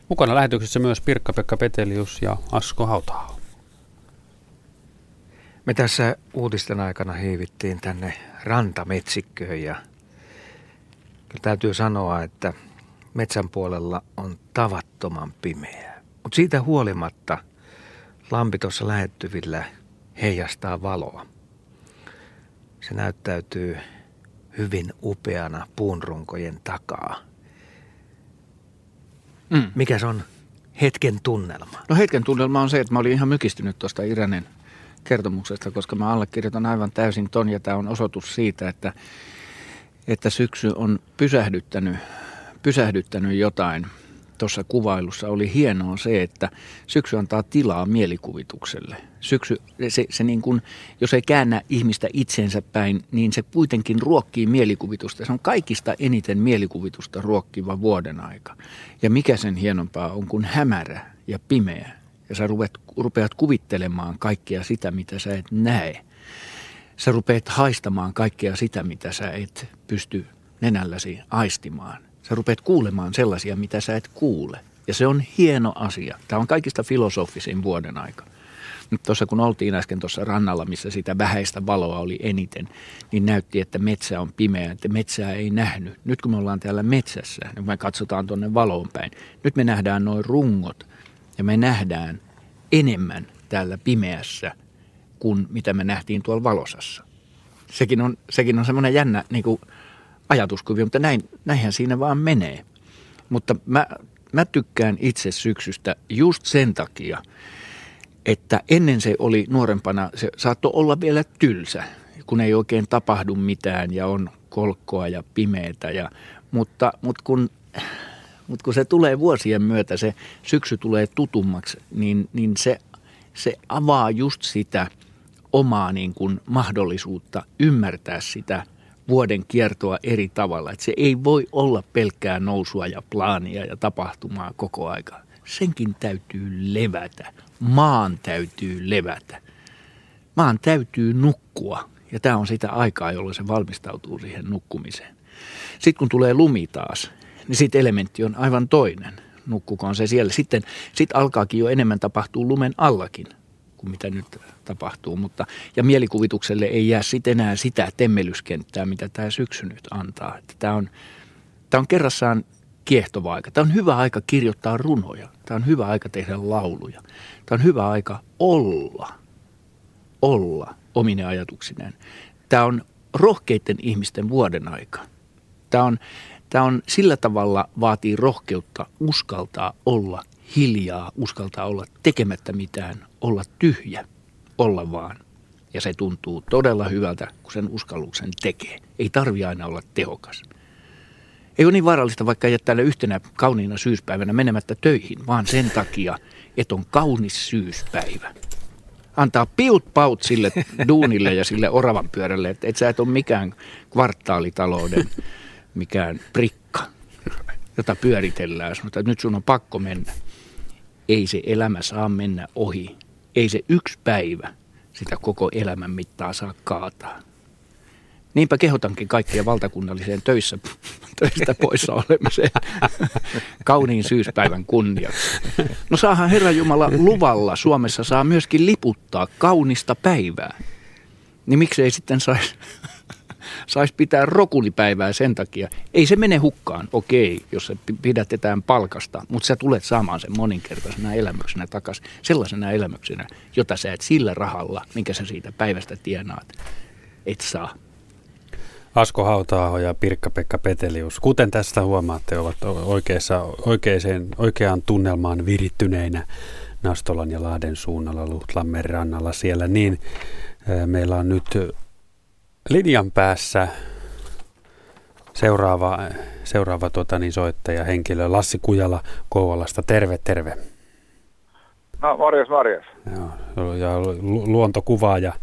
Mukana lähetyksessä myös Pirkka-Pekka Petelius ja Asko Hauta-aho. Me tässä uutisten aikana hiivittiin tänne rantametsikköön, ja Täytyy sanoa, että metsän puolella on tavattoman pimeää. Mutta siitä huolimatta lampi tuossa lähettyvillä heijastaa valoa. Se näyttäytyy hyvin upeana puunrunkojen takaa. Mm. Mikä se on hetken tunnelma? No hetken tunnelma on se, että mä olin ihan mykistynyt tuosta Iränen kertomuksesta, koska mä allekirjoitan aivan täysin ton, ja tää on osoitus siitä, että, että syksy on pysähdyttänyt, pysähdyttänyt jotain. Tuossa kuvailussa oli hienoa se, että syksy antaa tilaa mielikuvitukselle. Syksy, se, se niin kuin, jos ei käännä ihmistä itsensä päin, niin se kuitenkin ruokkii mielikuvitusta. Se on kaikista eniten mielikuvitusta ruokkiva vuoden aika. Ja mikä sen hienompaa on kuin hämärä ja pimeä. Ja sä rupeat, rupeat kuvittelemaan kaikkea sitä, mitä sä et näe. Sä rupeat haistamaan kaikkea sitä, mitä sä et pysty nenälläsi aistimaan. Sä rupeat kuulemaan sellaisia, mitä sä et kuule. Ja se on hieno asia. Tämä on kaikista filosofisin vuoden aika. Nyt tuossa kun oltiin äsken tuossa rannalla, missä sitä vähäistä valoa oli eniten, niin näytti, että metsä on pimeä, että metsää ei nähnyt. Nyt kun me ollaan täällä metsässä, niin kun me katsotaan tuonne valoon päin, nyt me nähdään nuo rungot ja me nähdään enemmän täällä pimeässä kuin mitä me nähtiin tuolla valosassa. Sekin on, sekin on semmoinen jännä niin kuin ajatuskuvia, mutta näin, näinhän siinä vaan menee. Mutta mä, mä tykkään itse syksystä just sen takia, että ennen se oli nuorempana, se saattoi olla vielä tylsä, kun ei oikein tapahdu mitään ja on kolkkoa ja pimeätä. Ja, mutta, mutta, kun, mutta kun se tulee vuosien myötä, se syksy tulee tutummaksi, niin, niin se, se avaa just sitä omaa niin kuin mahdollisuutta ymmärtää sitä vuoden kiertoa eri tavalla. Että se ei voi olla pelkkää nousua ja plaania ja tapahtumaa koko aika. Senkin täytyy levätä. Maan täytyy levätä. Maan täytyy nukkua. Ja tämä on sitä aikaa, jolloin se valmistautuu siihen nukkumiseen. Sitten kun tulee lumi taas, niin sitten elementti on aivan toinen. Nukkukoon se siellä. Sitten sit alkaakin jo enemmän tapahtua lumen allakin kuin mitä nyt tapahtuu, mutta ja mielikuvitukselle ei jää sit enää sitä temmellyskenttää, mitä tämä syksy nyt antaa. Tämä on, on kerrassaan kiehtova aika. Tämä on hyvä aika kirjoittaa runoja. Tämä on hyvä aika tehdä lauluja. Tämä on hyvä aika olla, olla omine ajatuksineen. Tämä on rohkeiden ihmisten vuoden aika. Tämä on, tämä on sillä tavalla vaatii rohkeutta uskaltaa olla hiljaa, uskaltaa olla tekemättä mitään, olla tyhjä, olla vaan. Ja se tuntuu todella hyvältä, kun sen uskalluksen tekee. Ei tarvitse aina olla tehokas. Ei ole niin vaarallista vaikka jättää yhtenä kauniina syyspäivänä menemättä töihin, vaan sen takia, että on kaunis syyspäivä. Antaa piut paut sille duunille ja sille oravan pyörälle, että et sä et ole mikään kvartaalitalouden, mikään prikka, jota pyöritellään. Sanotaan, että nyt sun on pakko mennä. Ei se elämä saa mennä ohi. Ei se yksi päivä sitä koko elämän mittaa saa kaataa. Niinpä kehotankin kaikkia valtakunnalliseen töissä, töistä poissa olemiseen kauniin syyspäivän kunniaksi. No saahan Herranjumala luvalla Suomessa saa myöskin liputtaa kaunista päivää. Niin miksei sitten saisi sais pitää rokulipäivää sen takia. Ei se mene hukkaan, okei, jos se pidätetään palkasta, mutta sä tulet saamaan sen moninkertaisena elämyksenä takaisin. Sellaisena elämyksenä, jota sä et sillä rahalla, minkä sä siitä päivästä tienaat, et saa. Asko Hauta-aho ja Pirkka-Pekka Petelius, kuten tästä huomaatte, ovat oikeassa, oikeaan, oikeaan tunnelmaan virittyneinä Nastolan ja Lahden suunnalla, Luhtlammen rannalla siellä. Niin meillä on nyt linjan päässä seuraava, seuraava tuota, niin soittaja, henkilö Lassi Kujala Kouvolasta. Terve, terve. No, morjes, morjes. Ja, ja lu, luontokuvaaja.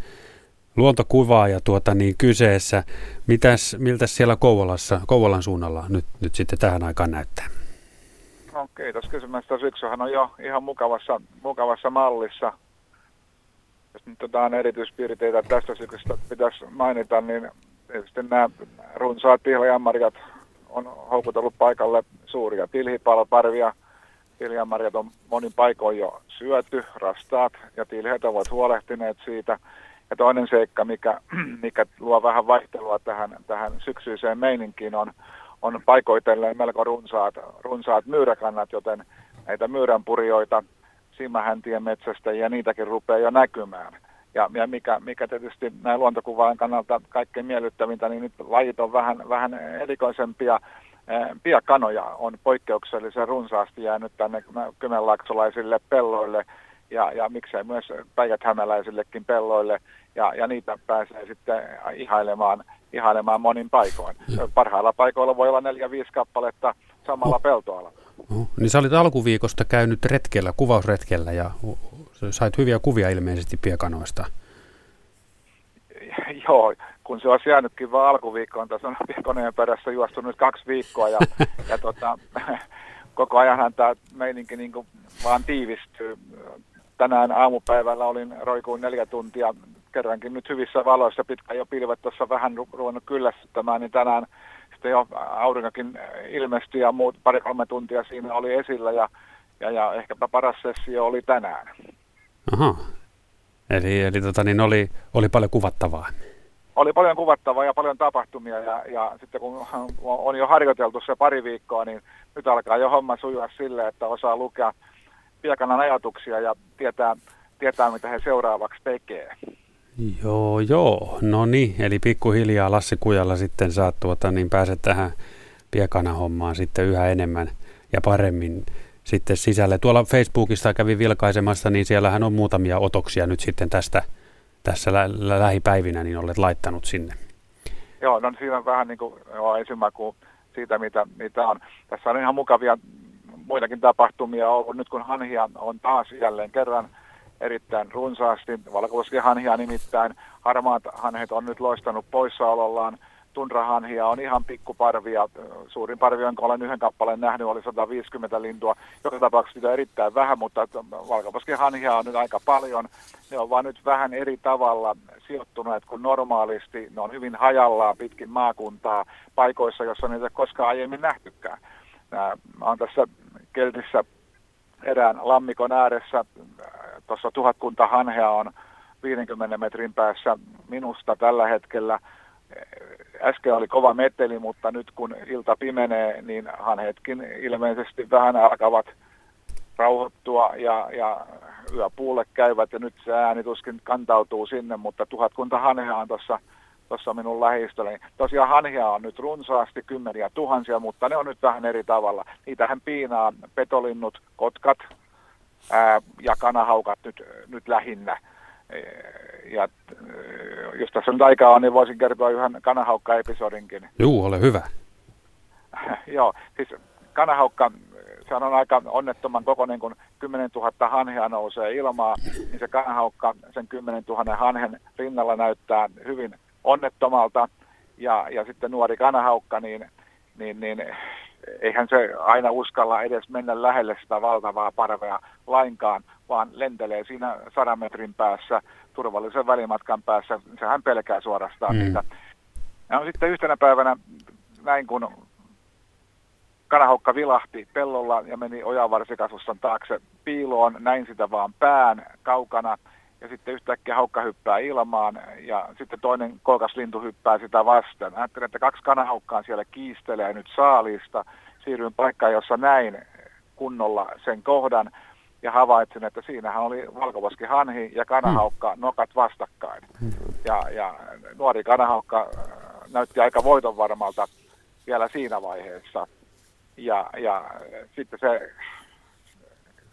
Luontokuvaaja tuota niin kyseessä. Mitäs, miltä siellä Kouvolassa, Kouvolan suunnalla nyt, nyt sitten tähän aikaan näyttää? No, kiitos kysymästä. Syksyhän on jo ihan mukavassa, mukavassa mallissa. Jos nyt jotain erityispiirteitä tästä syksystä pitäisi mainita, niin tietysti nämä runsaat pihlajänmarjat on houkutellut paikalle suuria tilhipaloparvia. Pihlajänmarjat on monin paikoin jo syöty, rastaat ja tilhet ovat huolehtineet siitä. Ja toinen seikka, mikä, mikä luo vähän vaihtelua tähän, tähän syksyiseen meininkiin, on, on paikoitelleen melko runsaat, runsaat myyräkannat, joten näitä myyränpurijoita, simähäntien metsästäjiä, niitäkin rupeaa jo näkymään. Ja, ja mikä, mikä tietysti näin luontokuvaan kannalta kaikkein miellyttävintä, niin nyt lajit on vähän, vähän erikoisempia. Piakanoja on poikkeuksellisen runsaasti jäänyt tänne kymenlaaksolaisille pelloille ja, ja miksei myös päijäthämäläisillekin pelloille. Ja, ja niitä pääsee sitten ihailemaan, ihailemaan monin paikoin. Parhailla paikoilla voi olla neljä, viisi kappaletta samalla peltoalla. No, niin sä olit alkuviikosta käynyt retkellä, kuvausretkellä ja sait hyviä kuvia ilmeisesti piakanoista. Joo, kun se olisi jäänytkin vaan alkuviikkoon, tässä on piakonojen perässä juostu nyt kaksi viikkoa ja, ja tota, koko ajanhan tämä meininki niin kuin vaan tiivistyy. Tänään aamupäivällä olin roikuun neljä tuntia kerrankin nyt hyvissä valoissa, pitkä jo pilvet tuossa vähän ruvennut kyllästyttämään, niin tänään sitten jo aurinkokin ilmestyi ja muut pari-kolme tuntia siinä oli esillä ja, ja, ja ehkäpä paras sessio oli tänään. Aha. Eli, eli tota, niin oli, oli paljon kuvattavaa. Oli paljon kuvattavaa ja paljon tapahtumia ja, ja sitten kun on jo harjoiteltu se pari viikkoa, niin nyt alkaa jo homma sujua sille, että osaa lukea piakanan ajatuksia ja tietää, tietää mitä he seuraavaksi tekee. Joo, joo. No niin, eli pikkuhiljaa Lassi Kujalla sitten saat tuota, niin pääset tähän piakanahommaan sitten yhä enemmän ja paremmin sitten sisälle. Tuolla Facebookista kävin vilkaisemassa, niin siellähän on muutamia otoksia nyt sitten tästä tässä lä- lä- lähipäivinä, niin olet laittanut sinne. Joo, no siinä on vähän niin kuin joo, ensimmäku siitä, mitä, mitä on. Tässä on ihan mukavia muitakin tapahtumia ollut. Nyt kun hanhia on taas jälleen kerran erittäin runsaasti, valkoposkihanhia nimittäin, harmaat hanhet on nyt loistanut poissaolollaan. Tundrahanhia on ihan pikkuparvia. Suurin parvi, jonka olen yhden kappaleen nähnyt, oli sata viisikymmentä lintua. Joka tapauksessa niitä on erittäin vähän, mutta valkoposkihanhia on nyt aika paljon. Ne on vaan nyt vähän eri tavalla sijoittuneet kuin normaalisti. Ne on hyvin hajallaan pitkin maakuntaa paikoissa, jossa niitä ei koskaan aiemmin nähtykään. Mä oon tässä Keltissä erään lammikon ääressä. Tuossa tuhatkunta hanhea on viidenkymmenen metrin päässä minusta tällä hetkellä. Äsken oli kova meteli, mutta nyt kun ilta pimenee, niin hanhetkin ilmeisesti vähän alkavat rauhoittua ja, ja yöpuulle käyvät. Ja nyt se ääni tuskin kantautuu sinne, mutta tuhatkunta hanhea on tuossa minun lähistöllä. Tosiaan hanhia on nyt runsaasti, kymmeniä tuhansia, mutta ne on nyt vähän eri tavalla. Niitähän piinaa petolinnut, kotkat ää, ja kanahaukat nyt, nyt lähinnä. Ja jos tässä nyt aikaa on, niin voisin kertoa yhden kanahaukka-episodinkin. Juu, ole hyvä. Joo, siis kanahaukka, se on aika onnettoman kokoinen, kun kymmenen tuhatta hanhea nousee ilmaa, niin se kanahaukka sen kymmenen tuhatta hanhen rinnalla näyttää hyvin onnettomalta. Ja, ja sitten nuori kanahaukka, niin, niin, niin eihän se aina uskalla edes mennä lähelle sitä valtavaa parvea lainkaan, vaan lentelee siinä sadan metrin päässä, turvallisen välimatkan päässä. Sehän pelkää suorastaan mm. niitä. Ja no, sitten yhtenä päivänä näin, kun kanahaukka vilahti pellolla ja meni ojanvarsikasvustan taakse piiloon, näin sitä vaan pään kaukana. Ja sitten yhtäkkiä haukka hyppää ilmaan ja sitten toinen kolkas lintu hyppää sitä vasten. Ajattelin, että kaksi kanahaukkaa siellä kiistelee nyt saaliista. Siirryin paikkaan, jossa näin kunnolla sen kohdan. Ja havaitsin, että siinähän oli valkoposkihanhi ja kanahaukka nokat vastakkain. Ja, ja nuori kanahaukka näytti aika voitonvarmalta vielä siinä vaiheessa. Ja, ja sitten se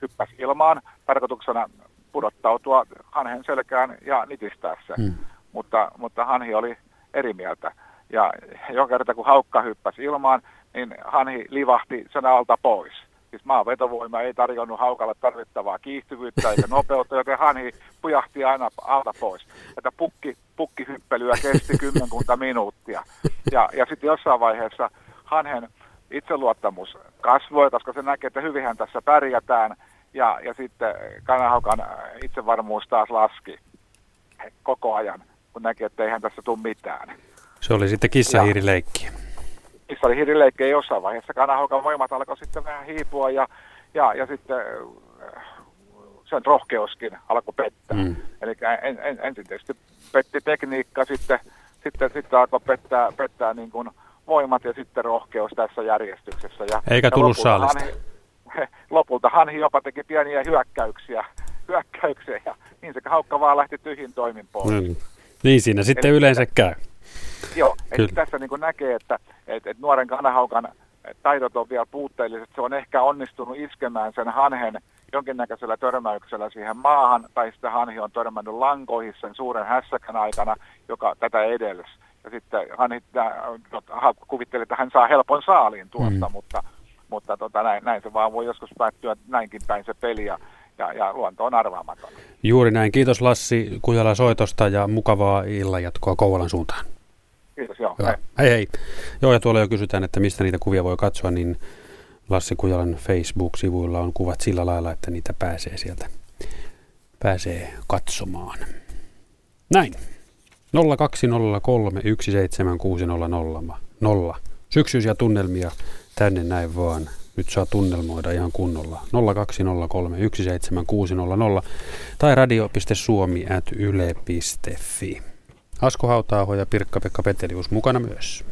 hyppäsi ilmaan tarkoituksena pudottautua hanhen selkään ja nitistää se. Mm. Mutta, mutta hanhi oli eri mieltä. Ja joka kerta kun haukka hyppäsi ilmaan, niin hanhi livahti sen alta pois. Siis maanvetovoima ei tarjonnut haukalle tarvittavaa kiihtyvyyttä eikä nopeutta, joten hanhi pujahti aina alta pois. Tätä pukki, pukkihyppelyä kesti kymmenkunta minuuttia. Ja, ja sitten jossain vaiheessa hanhen itseluottamus kasvoi, koska se näki, että hyvinhän tässä pärjätään. Ja, ja sitten kanahaukan itsevarmuus taas laski koko ajan, kun näki, että eihän tässä tule mitään. Se oli sitten kissahiirileikki. Kissahiirileikki ei jossain vaiheessa. Kanahaukan voimat alkoi sitten vähän hiipua ja, ja, ja sitten sen rohkeuskin alkoi pettää. Mm. Eli en, en, ensin tietysti petti tekniikka, sitten, sitten, sitten alkoi pettää, pettää niin kuin voimat ja sitten rohkeus tässä järjestyksessä. Ja, eikä tullut saalista. Lopulta Hanhi jopa teki pieniä hyökkäyksiä, hyökkäyksiä ja niin se haukka vaan lähti tyhjin toimin pois. Mm. Niin siinä sitten et, yleensä käy. Joo, että tässä niin kuin näkee, että et, et nuoren kanahaukan taidot on vielä puutteelliset. Se on ehkä onnistunut iskemään sen hanhen jonkinnäköisellä törmäyksellä siihen maahan, tai sitten hanhi on törmännyt lankoihin sen suuren hässäkän aikana, joka tätä edelsi. Ja sitten hanhi kuvitteli, että hän saa helpon saaliin tuosta, mm. mutta, mutta tota, näin, näin se vaan voi joskus päättyä näinkin päin se peli, ja, ja, ja luonto on arvaamaton. Juuri näin. Kiitos Lassi Kujala soitosta, ja mukavaa illanjatkoa Kouvolan suuntaan. Kiitos, joo. Hei. hei hei. Joo, ja tuolla jo kysytään, että mistä niitä kuvia voi katsoa, niin Lassi Kujalan Facebook-sivuilla on kuvat sillä lailla, että niitä pääsee sieltä pääsee katsomaan. Näin. nolla kaksi nolla kolme yksi seitsemän kuusi nolla nolla. Syksyisiä tunnelmia tänne näin vaan. Nyt saa tunnelmoida ihan kunnolla. nolla kaksi nolla kolme yksi seitsemän kuusi nolla nolla tai radio piste suomi ät yle piste fi. Asko Hauta-aho ja Pirkka-Pekka Petelius mukana myös.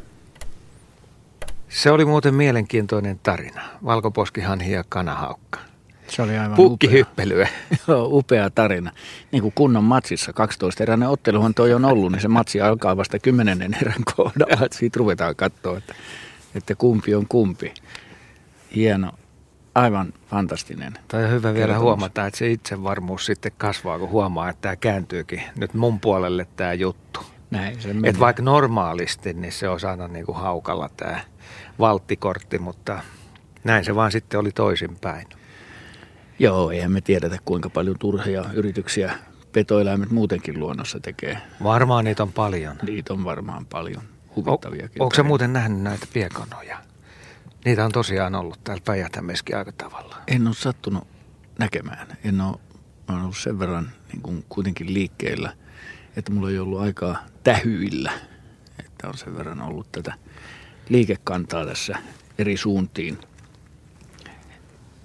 Se oli muuten mielenkiintoinen tarina. Valkoposkihanhi ja kanahaukka. Se oli aivan pukkihyppelyä. Joo, upea tarina. Niin kuin kunnon matsissa, kaksitoista-eräinen otteluhan toi on ollut, niin se matsi alkaa vasta kymmenennen erän kohdalla. Että siitä ruvetaan katsoa, että, että kumpi on kumpi. Hieno. Aivan fantastinen. Tai on hyvä vielä kertomus. Huomata, että se itsevarmuus sitten kasvaa, kun huomaa, että tämä kääntyykin nyt mun puolelle tämä juttu. Näin se menee. Että vaikka normaalisti, niin se on aina niin kuin haukalla tämä valttikortti, mutta näin se vaan sitten oli toisinpäin. Joo, eihän me tiedetä kuinka paljon turhia yrityksiä petoeläimet muutenkin luonnossa tekee. Varmaan niitä on paljon. Niitä on varmaan paljon. Huvittaviakin. O- Onko sä muuten nähnyt näitä piekanoja? Niitä on tosiaan ollut täällä Päijät-Hämeessäkin aika tavallaan. En ole sattunut näkemään. En ole, olen ollut sen verran niin kuin kuitenkin liikkeellä, että mulla ei ollut aikaa tähyillä. Että on sen verran ollut tätä liikekantaa tässä eri suuntiin.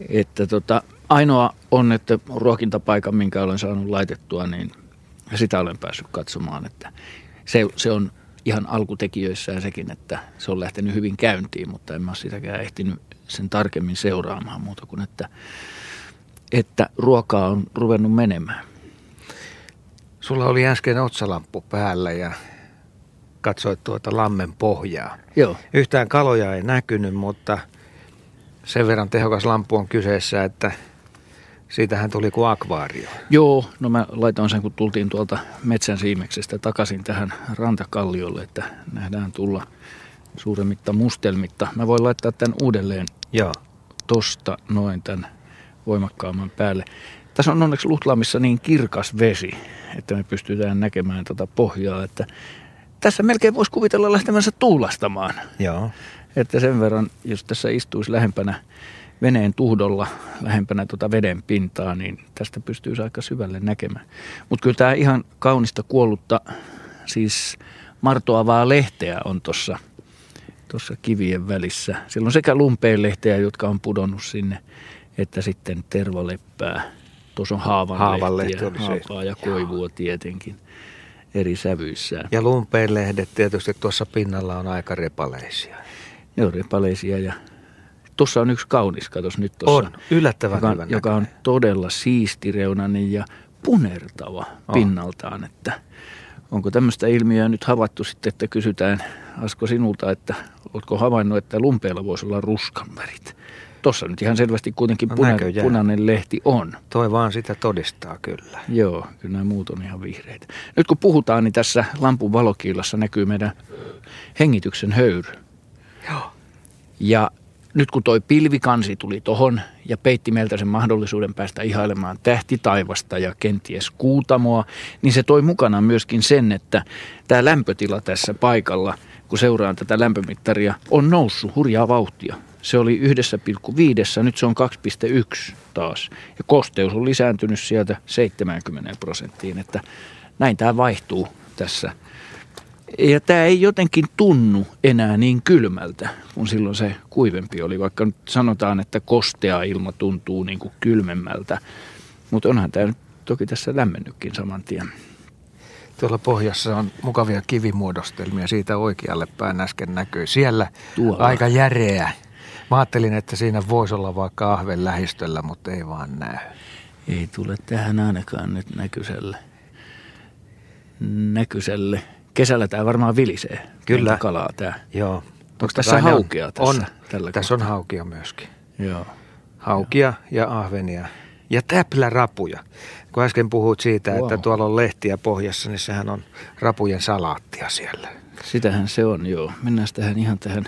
Että tota, ainoa on, että ruokintapaikan, minkä olen saanut laitettua, niin sitä olen päässyt katsomaan. Että se, se on... Ihan alkutekijöissään sekin, että se on lähtenyt hyvin käyntiin, mutta en mä ole sitäkään ehtinyt sen tarkemmin seuraamaan muuta kuin, että, että ruokaa on ruvennut menemään. Sulla oli äsken otsalamppu päällä ja katsoit tuota lammen pohjaa. Joo. Yhtään kaloja ei näkynyt, mutta sen verran tehokas lamppu on kyseessä, että siitähän tuli kuin akvaario. Joo, no mä laitoin sen, kun tultiin tuolta metsän siimeksestä takaisin tähän rantakalliolle, että nähdään tulla suuremmitta mustelmitta. Mä voin laittaa tämän uudelleen. Joo. Tosta noin tämän voimakkaamman päälle. Tässä on onneksi Luhtlammissa niin kirkas vesi, että me pystytään näkemään tuota pohjaa, että tässä melkein voisi kuvitella lähtemänsä tuulastamaan. Joo. Että sen verran, jos tässä istuisi lähempänä veneen tuhdolla lähempänä tuota veden pintaa, niin tästä pystyy aika syvälle näkemään. Mutta kyllä tämä ihan kaunista kuollutta, siis martoavaa lehteä on tuossa tuossa kivien välissä. Siellä on sekä lumpeenlehteä, jotka on pudonnut sinne, että sitten tervaleppää. Tuossa on haavanlehtiä, haavaa ja koivua tietenkin eri sävyissä. Ja lumpeenlehdet tietysti tuossa pinnalla on aika repaleisia. Ne on repaleisia ja... Tuossa on yksi kaunis, katos nyt tuossa. On, yllättävän joka, hyvän joka on todella siistireunainen ja punertava on pinnaltaan. Että onko tämmöistä ilmiöä nyt havaittu sitten, että kysytään Asko sinulta, että oletko havainnut, että lumpeella voisi olla ruskan värit? Tuossa nyt ihan selvästi kuitenkin no, puna- punainen lehti on. Toi vaan sitä todistaa kyllä. Joo, kyllä nämä muut on ihan vihreitä. Nyt kun puhutaan, niin tässä lampun valokiilassa näkyy meidän hengityksen höyry. Joo. Ja... Nyt kun toi pilvikansi tuli tohon ja peitti meiltä sen mahdollisuuden päästä ihailemaan tähtitaivasta ja kenties kuutamoa, niin se toi mukana myöskin sen, että tämä lämpötila tässä paikalla, kun seuraan tätä lämpömittaria, on noussut hurjaa vauhtia. Se oli yksi pilkku viisi, nyt se on kaksi pilkku yksi taas. Ja kosteus on lisääntynyt sieltä seitsemänkymmentä prosenttiin, että näin tämä vaihtuu tässä. Ja tämä ei jotenkin tunnu enää niin kylmältä, kun silloin se kuivempi oli, vaikka nyt sanotaan, että kostea ilma tuntuu niin kuin kylmemmältä. Mutta onhan tämä toki tässä lämmennytkin saman tien. Tuolla pohjassa on mukavia kivimuodostelmia, siitä oikealle päin äsken näkyy. Siellä tuolla aika järeä. Mä ajattelin, että siinä voisi olla vaikka ahven lähistöllä, mutta ei vaan näy. Ei tule tähän ainakaan nyt näkyiselle. Näkyiselle. Kesällä tää varmaan vilisee. Kyllä. Kalaa tää. Joo. Onko tässä haukea tässä? On. Tällä tässä kohtaa on haukia myöskin. Joo. Haukia Joo. ja ahvenia. Ja täplärapuja. Kun äsken puhuit siitä, wow. että tuolla on lehtiä pohjassa, niin sehän on rapujen salaattia siellä. Sitähän se on, joo. Mennään tähän ihan tähän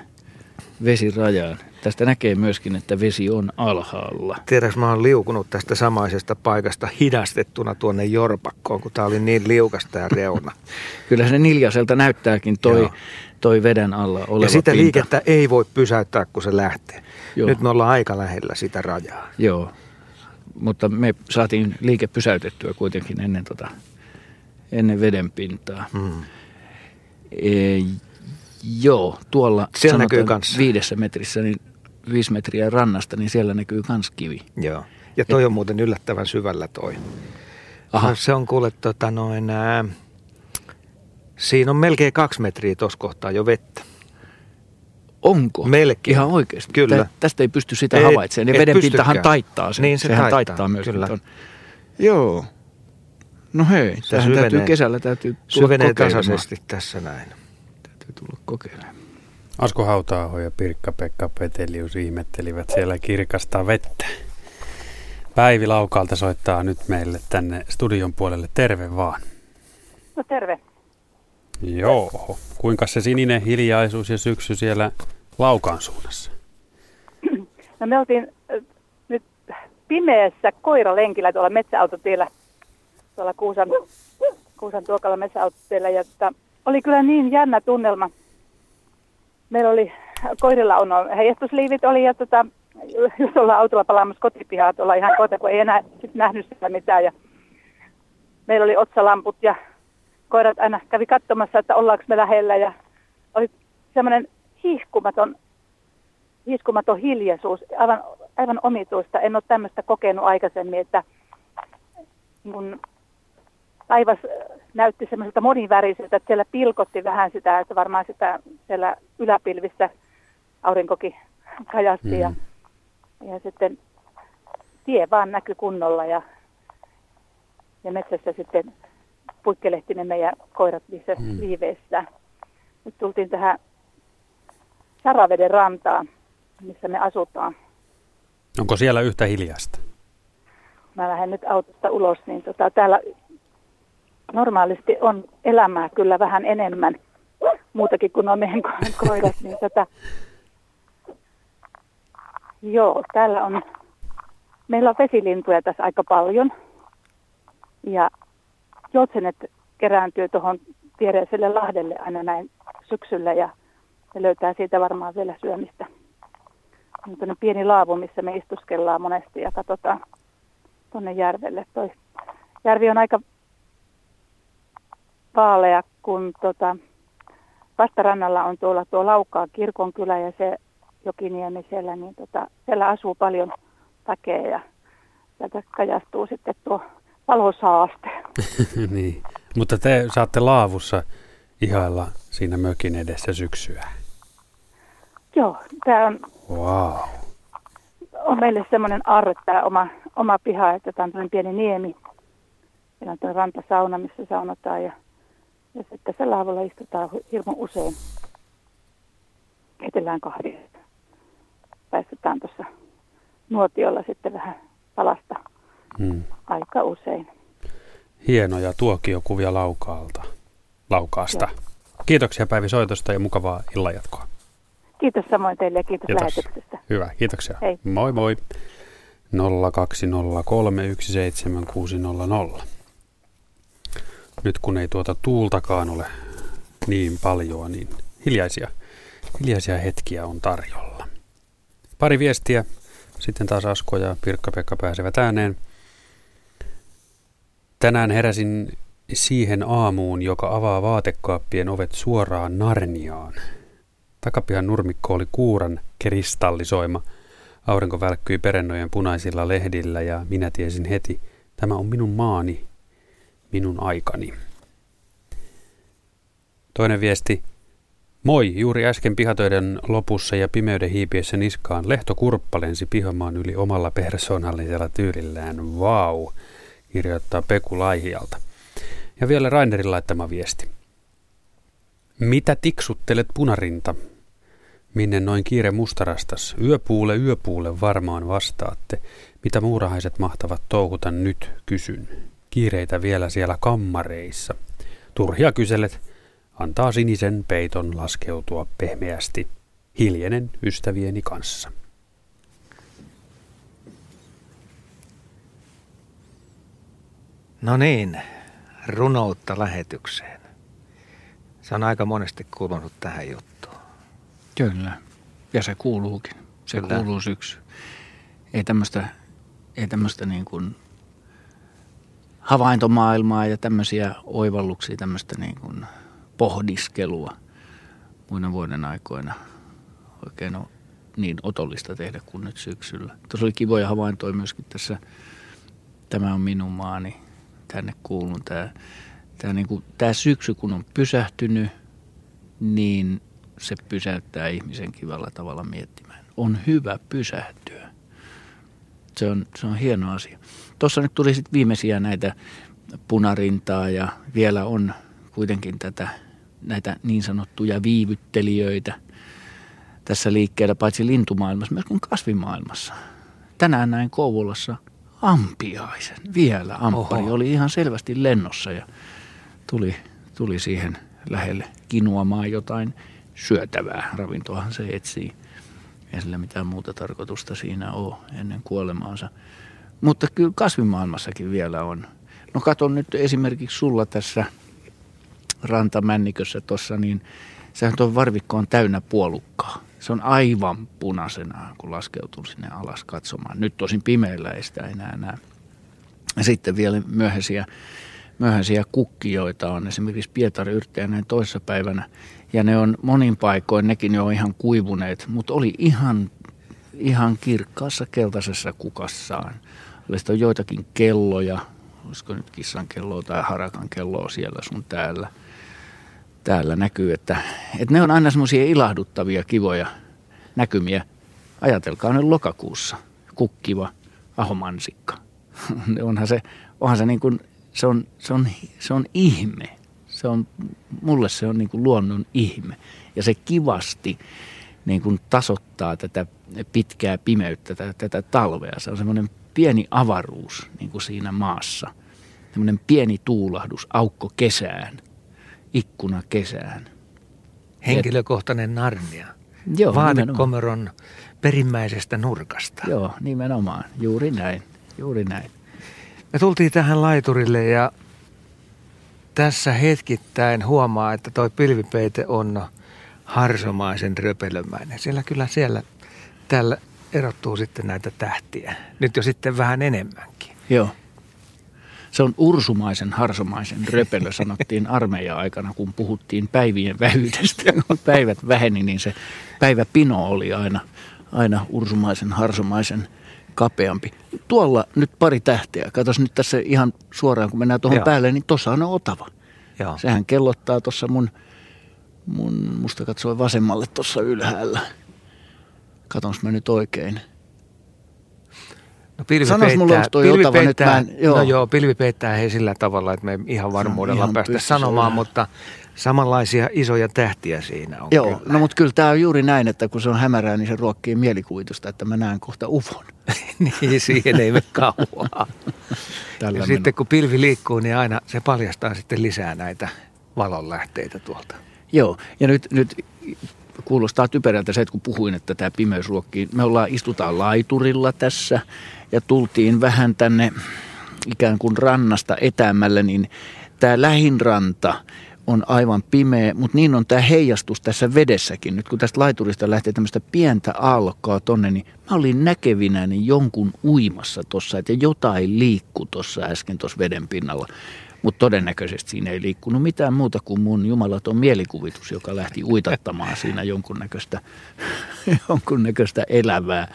vesirajaan. Tästä näkee myöskin, että vesi on alhaalla. Tiedäks, mä oon liukunut tästä samaisesta paikasta hidastettuna tuonne Jorpakkoon, kun tää oli niin liukas tää reuna. Kyllä se niljaiselta näyttääkin toi, toi veden alla oleva pinta. Ja sitä pinta. Liikettä ei voi pysäyttää, kun se lähtee. Joo. Nyt me ollaan aika lähellä sitä rajaa. Joo. Mutta me saatiin liike pysäytettyä kuitenkin ennen, tota, ennen vedenpintaa. Mm. E, joo, tuolla siellä näkyy kans viidessä metrissä, niin viisi metriä rannasta, niin siellä näkyy kans kivi. Joo, ja toi Et, on muuten yllättävän syvällä toi. Aha. No, se on kuule, tota noin, ää, siinä on melkein kaksi metriä tuossa kohtaa jo vettä. Onko? Melkein. Ihan oikeasti. Kyllä. Tä, tästä ei pysty sitä havaitsemaan. Niin vedenpintahan taittaa sen. Niin se Sehän taittaa, taittaa myös. Kyllä. Ton. Joo. No hei, se täytyy syvenee. Kesällä täytyy tulla syvenee kokeilemaan. Syvenee tasaisesti tässä näin. Täytyy tulla kokeilemaan. Asko Hauta-aho ja Pirkka-Pekka Petelius ihmettelivät siellä kirkasta vettä. Päivi Laukalta soittaa nyt meille tänne studion puolelle. Terve vaan. No terve. Joo. Kuinka se sininen hiljaisuus ja syksy siellä Laukaan suunnassa? No me oltiin nyt pimeässä koiralenkillä tuolla metsäautotiellä, tuolla Kuusan, Kuusan tuokalla metsäautotiellä. Ja että oli kyllä niin jännä tunnelma. Meillä oli, koirilla on heijastusliivit oli ja tota, just ollaan autolla palaamassa kotipihaa tuolla ihan kota, kun ei enää sit nähnyt sitä mitään. Ja meillä oli otsalamput ja koirat aina kävi katsomassa, että ollaanko me lähellä, ja oli semmoinen hiihkumaton, hiihkumaton hiljaisuus, aivan, aivan omituista. En ole tämmöistä kokenut aikaisemmin, että niin taivas näytti semmoiselta moniväriseltä, että siellä pilkotti vähän sitä, että varmaan sitä siellä yläpilvissä aurinkokin kajasti, mm. ja, ja sitten tie vaan näkyi kunnolla, ja, ja metsässä sitten puikkelehti ne meidän koirat niissä hmm. liiveissä. Nyt tultiin tähän Saraveden rantaan, missä me asutaan. Onko siellä yhtä hiljaista? Mä lähden nyt autosta ulos, niin tota, täällä normaalisti on elämää kyllä vähän enemmän. Muutakin kuin on meidän koirat. Niin tota, joo, täällä on, meillä on vesilintuja tässä aika paljon. Ja joutsenet kerääntyy tuohon viereiselle lahdelle aina näin syksyllä ja ne löytää siitä varmaan vielä syömistä. On tuonne pieni laavu, missä me istuskellaan monesti ja katsotaan tuonne järvelle. Toi järvi on aika vaalea, kun tota vastarannalla on tuolla tuo Laukaa kirkonkylä ja se jokiniemi siellä, niin tota, siellä asuu paljon väkeä ja sieltä kajastuu sitten tuo valosaaste. Niin, mutta te saatte laavussa ihailla siinä mökin edessä syksyä. Joo, tämä on, wow. on meille semmoinen arre tämä oma, oma piha, että tämä on tämmöinen pieni niemi. Meillä on tuo rantasauna, missä saunataan ja, ja sitten se laavulla istutaan hirveän usein. Keitellään kahvia. Päästetään tuossa nuotiolla sitten vähän palasta. Hmm. Aika usein. Hienoja tuokiokuvia Laukaalta, Laukaasta. Joo. Kiitoksia Päivi soitosta ja mukavaa illanjatkoa. Kiitos samoin teille ja kiitos, kiitos lähetyksestä. Hyvä, kiitoksia. Hei. Moi moi. nolla kaksi nolla kolme yksi seitsemän kuusi nolla nolla. Nyt kun ei tuota tuultakaan ole niin paljon, niin hiljaisia, hiljaisia hetkiä on tarjolla. Pari viestiä, sitten taas Asko ja Pirkka-Pekka pääsevät ääneen. Tänään heräsin siihen aamuun, joka avaa vaatekaappien ovet suoraan Narniaan. Takapihan nurmikko oli kuuran kristallisoima. Aurinko välkkyi perennojen punaisilla lehdillä ja minä tiesin heti, tämä on minun maani, minun aikani. Toinen viesti. Moi, juuri äsken pihatöiden lopussa ja pimeyden hiipiessä niskaan lehtokurppa lensi pihamaan yli omalla persoonallisella tyylillään. Vau, kirjoittaa Peku Laihialta. Ja vielä Rainerin laittama viesti. Mitä tiksuttelet punarinta? Minne noin kiire mustarastas? Yöpuule, yöpuule varmaan vastaatte. Mitä muurahaiset mahtavat touhuta nyt, kysyn. Kiireitä vielä siellä kammareissa. Turhia kyselet. Antaa sinisen peiton laskeutua pehmeästi. Hiljenen ystävieni kanssa. No niin, runoutta lähetykseen. Se on aika monesti kuulunut tähän juttuun. Kyllä, ja se kuuluukin. Se Kyllä. kuuluu syksy. Ei tämmöistä ei tämmöistä niin kuin havaintomaailmaa ja tämmöisiä oivalluksia, tämmöistä niin kuin pohdiskelua muina vuoden aikoina oikein on niin otollista tehdä kuin nyt syksyllä. Tuossa oli kivoja havaintoja myöskin tässä Tämä on minun maani, tänne kuulun. Tämä, tämä, niin kuin, tämä syksy kun on pysähtynyt, niin se pysäyttää ihmisen kivalla tavalla miettimään. On hyvä pysähtyä. Se on, se on hieno asia. Tuossa nyt tuli sitten viimeisiä näitä punarintaa ja vielä on kuitenkin tätä, näitä niin sanottuja viivyttelijöitä tässä liikkeellä, paitsi lintumaailmassa, myöskin kasvimaailmassa. Tänään näin Kouvolassa ampiaisen. Vielä ampari Oho. Oli ihan selvästi lennossa ja tuli, tuli siihen lähelle kinuamaan jotain syötävää. Ravintoahan se etsii. Ei sillä mitään muuta tarkoitusta siinä ole ennen kuolemaansa. Mutta kyllä kasvimaailmassakin vielä on. No katon nyt esimerkiksi sulla tässä rantamännikössä tuossa, niin sehän tuo varvikko on täynnä puolukkaa. Se on aivan punaisena, kun laskeutun sinne alas katsomaan. Nyt tosin pimeällä ei sitä enää näe. Ja sitten vielä myöhäisiä, myöhäisiä kukkijoita on esimerkiksi pietarinyrttejäinen toissa päivänä. Ja ne on monin paikoin, nekin jo on ihan kuivuneet, mutta oli ihan, ihan kirkkaassa keltaisessa kukassaan. Olisi on joitakin kelloja, olisiko nyt kissan kelloa tai harakan kelloa siellä sun täällä. Täällä näkyy, että, että ne on aina semmoisia ilahduttavia, kivoja näkymiä. Ajatelkaa nyt lokakuussa, kukkiva ahomansikka. Onhan se, onhan se niin kuin, se on, se on, se on ihme. Se on, mulle se on niin kuin luonnon ihme. Ja se kivasti niin kuin tasoittaa tätä pitkää pimeyttä, tätä, tätä talvea. Se on semmoinen pieni avaruus niin kuin siinä maassa. Semmoinen pieni tuulahdus, aukko kesään. Ikkuna kesään. Henkilökohtainen Narnia. Joo, vaatekomeron nimenomaan. Perimmäisestä nurkasta. Joo, nimenomaan. Juuri näin. Juuri näin. Me tultiin tähän laiturille ja tässä hetkittäin huomaa, että toi pilvipeite on harsomaisen röpelömäinen. Siellä kyllä siellä täällä erottuu sitten näitä tähtiä. Nyt jo sitten vähän enemmänkin. Joo. Se on ursumaisen, harsomaisen röpelö, sanottiin armeijan aikana, kun puhuttiin päivien vähyydestä. Kun päivät väheni, niin se päiväpino oli aina, aina ursumaisen, harsomaisen kapeampi. Tuolla nyt pari tähteä. Katsos nyt tässä ihan suoraan, kun mennään tuohon Joo. päälle, niin tuossa on Otava. Joo. Sehän kellottaa tuossa mun, mun, musta katsoi vasemmalle tuossa ylhäällä. Katons mä nyt oikein. No pilvi Sanois peittää, mulle, jos toi pilvi Otava peittää, nyt mä en, joo. No joo, pilvi peittää he sillä tavalla, että me ihan varmuudella no, ihan päästä sanomaan, olla. Mutta samanlaisia isoja tähtiä siinä on Joo, kyllä. No mutta kyllä tämä on juuri näin, että kun se on hämärää, niin se ruokkii mielikuvitusta, että mä näen kohta ufon. Niin, siihen ei mene kauaa. Sitten mennä. Kun pilvi liikkuu, niin aina se paljastaa sitten lisää näitä valonlähteitä tuolta. Joo, ja nyt... nyt kuulostaa typerältä se, että kun puhuin, että tämä pimeys ruokkii. Me ollaan, istutaan laiturilla tässä ja tultiin vähän tänne ikään kuin rannasta etäämällä, niin tämä lähinranta on aivan pimeä, mutta niin on tämä heijastus tässä vedessäkin. Nyt kun tästä laiturista lähtee tämmöistä pientä alkaa tonne, niin mä olin näkevinäni jonkun uimassa tuossa, että jotain liikkui tuossa äsken tuossa veden pinnalla. Mutta todennäköisesti siinä ei liikkunut mitään muuta kuin mun jumalaton mielikuvitus, joka lähti uitattamaan siinä jonkunnäköistä, jonkunnäköistä elävää.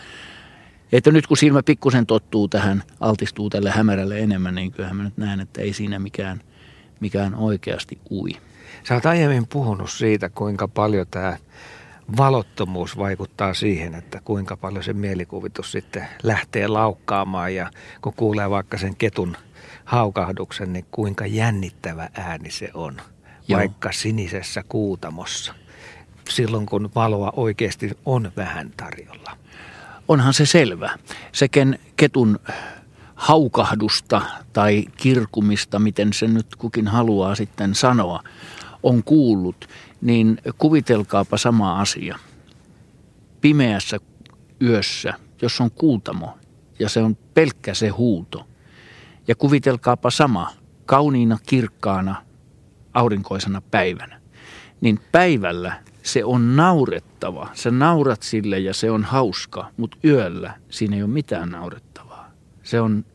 Että nyt kun silmä pikkusen tottuu tähän, altistuu tälle hämärälle enemmän, niin kyllähän mä nyt näen, että ei siinä mikään, mikään oikeasti ui. Sä oot aiemmin puhunut siitä, kuinka paljon tämä valottomuus vaikuttaa siihen, että kuinka paljon se mielikuvitus sitten lähtee laukkaamaan, ja kun kuulee vaikka sen ketun haukahduksen, niin kuinka jännittävä ääni se on, Joo. vaikka sinisessä kuutamossa, silloin kun valoa oikeasti on vähän tarjolla. Onhan se selvä. Sekin ketun haukahdusta tai kirkumista, miten sen nyt kukin haluaa sitten sanoa, on kuullut, niin kuvitelkaapa sama asia. Pimeässä yössä, jos on kuutamo ja se on pelkkä se huuto, ja kuvitelkaapa sama kauniina, kirkkaana, aurinkoisena päivänä, niin päivällä se on naurettava. Sä naurat sille ja se on hauska, mutta yöllä siinä ei ole mitään naurettavaa. Se on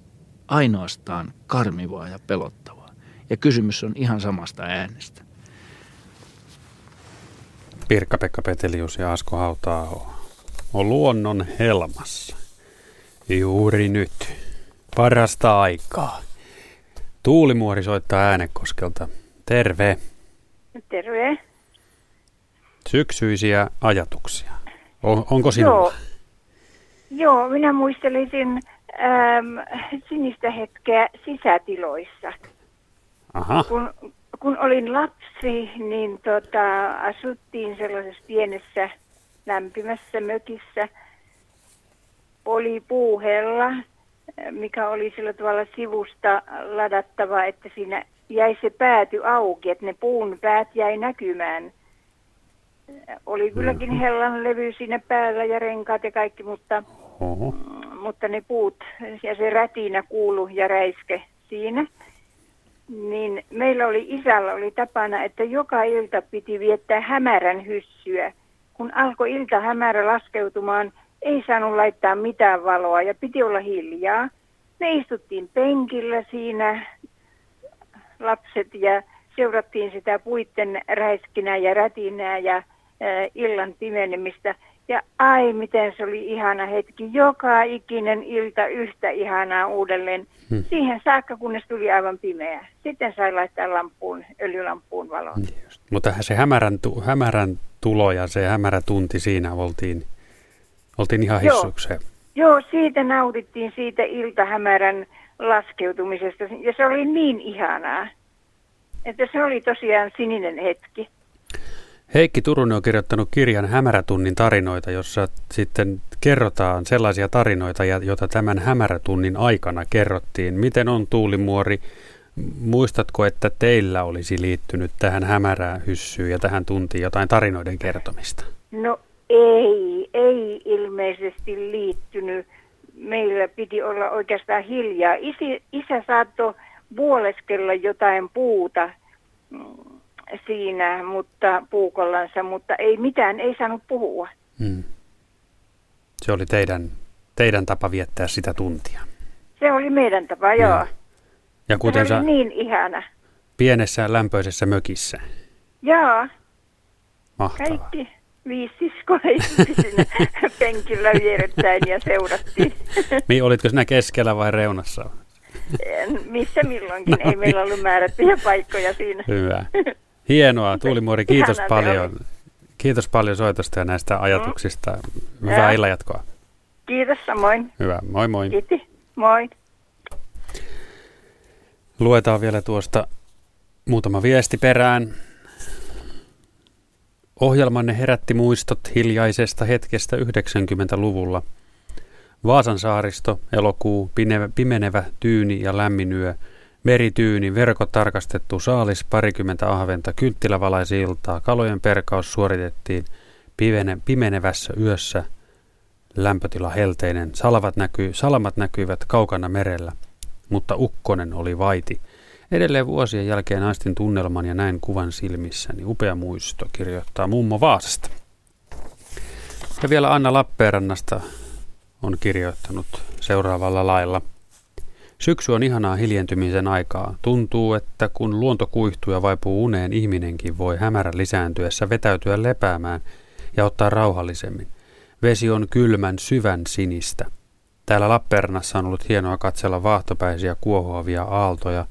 ainoastaan karmivaa ja pelottavaa. Ja kysymys on ihan samasta äänestä. Pirkka-Pekka Petelius ja Asko Hauta-aho on luonnon helmassa. Juuri nyt. Parasta aikaa. Tuulimuori soittaa Äänekoskelta. Terve. Terve. Syksyisiä ajatuksia. On, onko sinulla? Joo. Joo, minä muistelisin äm, sinistä hetkeä sisätiloissa. Aha. Kun, kun olin lapsi, niin tota, asuttiin sellaisessa pienessä lämpimässä mökissä Polipuuhella, mikä oli sillä tavalla sivusta ladattava, että siinä jäi se pääty auki, että ne puun päät jäi näkymään. Oli kylläkin hellan levy siinä päällä ja renkaat ja kaikki, mutta, mutta ne puut ja se rätinä kuului ja räiske siinä. Niin meillä oli isällä oli tapana, että joka ilta piti viettää hämärän hyssyä. Kun alkoi ilta hämärä laskeutumaan, ei saanut laittaa mitään valoa ja piti olla hiljaa. Me istuttiin penkillä siinä, lapset, ja seurattiin sitä puitten räiskinää ja rätinää ja illan pimenemistä. Ja ai, miten se oli ihana hetki. Joka ikinen ilta yhtä ihanaa uudelleen. Hmm. Siihen saakka, kunnes tuli aivan pimeää. Sitten sai laittaa lampuun, öljylampuun valoon. Just. Mutta se hämärän, tu- hämärän tulo ja se hämärä tunti siinä oltiin, oltiin ihan hissukseen. Joo. Joo, siitä nautittiin, siitä iltahämärän laskeutumisesta. Ja se oli niin ihanaa, että se oli tosiaan sininen hetki. Heikki Turunen on kirjoittanut kirjan Hämärätunnin tarinoita, jossa sitten kerrotaan sellaisia tarinoita, joita tämän hämärätunnin aikana kerrottiin. Miten on, Tuulimuori? Muistatko, että teillä olisi liittynyt tähän hämärään hyssyyn ja tähän tuntiin jotain tarinoiden kertomista? No ei, ei ilmeisesti liittynyt. Meillä piti olla oikeastaan hiljaa. Isi, isä saattoi vuoleskella jotain puuta siinä, mutta puukollansa, mutta ei mitään, ei saanut puhua. Hmm. Se oli teidän, teidän tapa viettää sitä tuntia. Se oli meidän tapa, joo. Ja, ja kuten se oli niin ihana. Pienessä lämpöisessä mökissä. Joo. Mahtavaa. Kaikki viisi siskoa siinä penkillä vierettäin ja seurattiin. Olitko sinä keskellä vai reunassa? Missä milloinkin, no, ei meillä ollut määrättyjä paikkoja siinä. Hyvä. Hienoa, Tuulimuori, kiitos paljon. Kiitos paljon soitosta ja näistä ajatuksista. Hyvää illan jatkoa. Kiitos samoin. Hyvä, moi moi. Kiitos, moi. Luetaan vielä tuosta muutama viesti perään. Ohjelmanne herätti muistot hiljaisesta hetkestä yhdeksänkymmentäluvulla. Vaasan saaristo, elokuu, pimenevä, tyyni ja lämmin yö, merityyni, verkot tarkastettu, saalis, parikymmentä ahventa, kynttilävalaisi iltaa, kalojen perkaus suoritettiin pimene, pimenevässä yössä, lämpötila helteinen, salvat näkyy, salamat näkyivät kaukana merellä, mutta ukkonen oli vaiti. Edelleen vuosien jälkeen aistin tunnelman ja näin kuvan silmissäni. Upea muisto, kirjoittaa mummo Vaasasta. Ja vielä Anna Lappeenrannasta on kirjoittanut seuraavalla lailla. Syksy on ihanaa hiljentymisen aikaa. Tuntuu, että kun luonto kuihtuu ja vaipuu uneen, ihminenkin voi hämärän lisääntyessä vetäytyä lepäämään ja ottaa rauhallisemmin. Vesi on kylmän syvän sinistä. Täällä Lappeenrannassa on ollut hienoa katsella vaahtopäisiä kuohuavia aaltoja,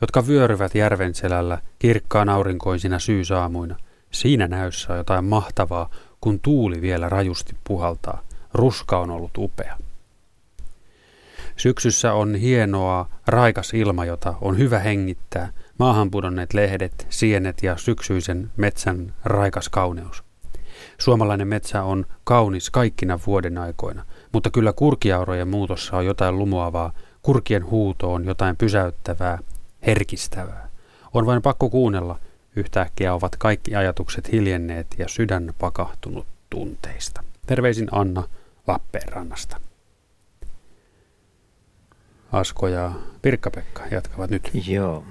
jotka vyöryvät järven selällä kirkkaan aurinkoisina syysaamuina. Siinä näyssä on jotain mahtavaa, kun tuuli vielä rajusti puhaltaa. Ruska on ollut upea. Syksyssä on hienoa, raikas ilma, jota on hyvä hengittää. Maahan pudonneet lehdet, sienet ja syksyisen metsän raikas kauneus. Suomalainen metsä on kaunis kaikkina vuoden aikoina, mutta kyllä kurkiaurojen muutossa on jotain lumoavaa, kurkien huuto on jotain pysäyttävää, herkistävää. On vain pakko kuunnella, yhtäkkiä ovat kaikki ajatukset hiljenneet ja sydän pakahtunut tunteista. Terveisin Anna Lappeenrannasta. Asko ja Pirkka-Pekka jatkavat nyt. Joo.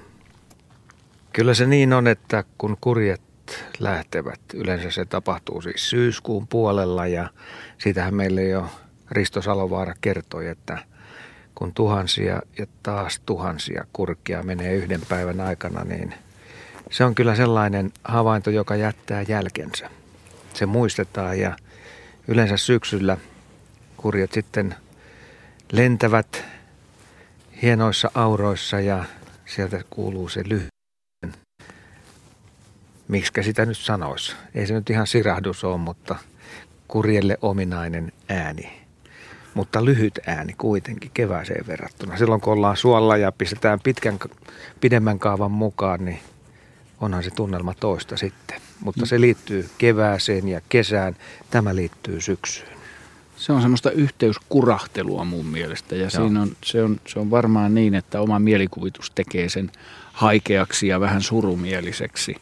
Kyllä se niin on, että kun kurjet lähtevät, yleensä se tapahtuu siis syyskuun puolella, ja sitähän meille jo Risto Salovaara kertoi, että kun tuhansia ja taas tuhansia kurkia menee yhden päivän aikana, niin se on kyllä sellainen havainto, joka jättää jälkensä. Se muistetaan, ja yleensä syksyllä kurjet sitten lentävät hienoissa auroissa ja sieltä kuuluu se lyhy. Miksikä sitä nyt sanoisi? Ei se nyt ihan sirahdus ole, mutta kurjelle ominainen ääni. Mutta lyhyt ääni kuitenkin kevääseen verrattuna. Silloin kun ollaan suolla ja pistetään pitkän, pidemmän kaavan mukaan, niin onhan se tunnelma toista sitten. Mutta se liittyy kevääseen ja kesään. Tämä liittyy syksyyn. Se on semmoista yhteyskurahtelua mun mielestä. Ja siinä on, se, on, se on varmaan niin, että oma mielikuvitus tekee sen haikeaksi ja vähän surumieliseksi,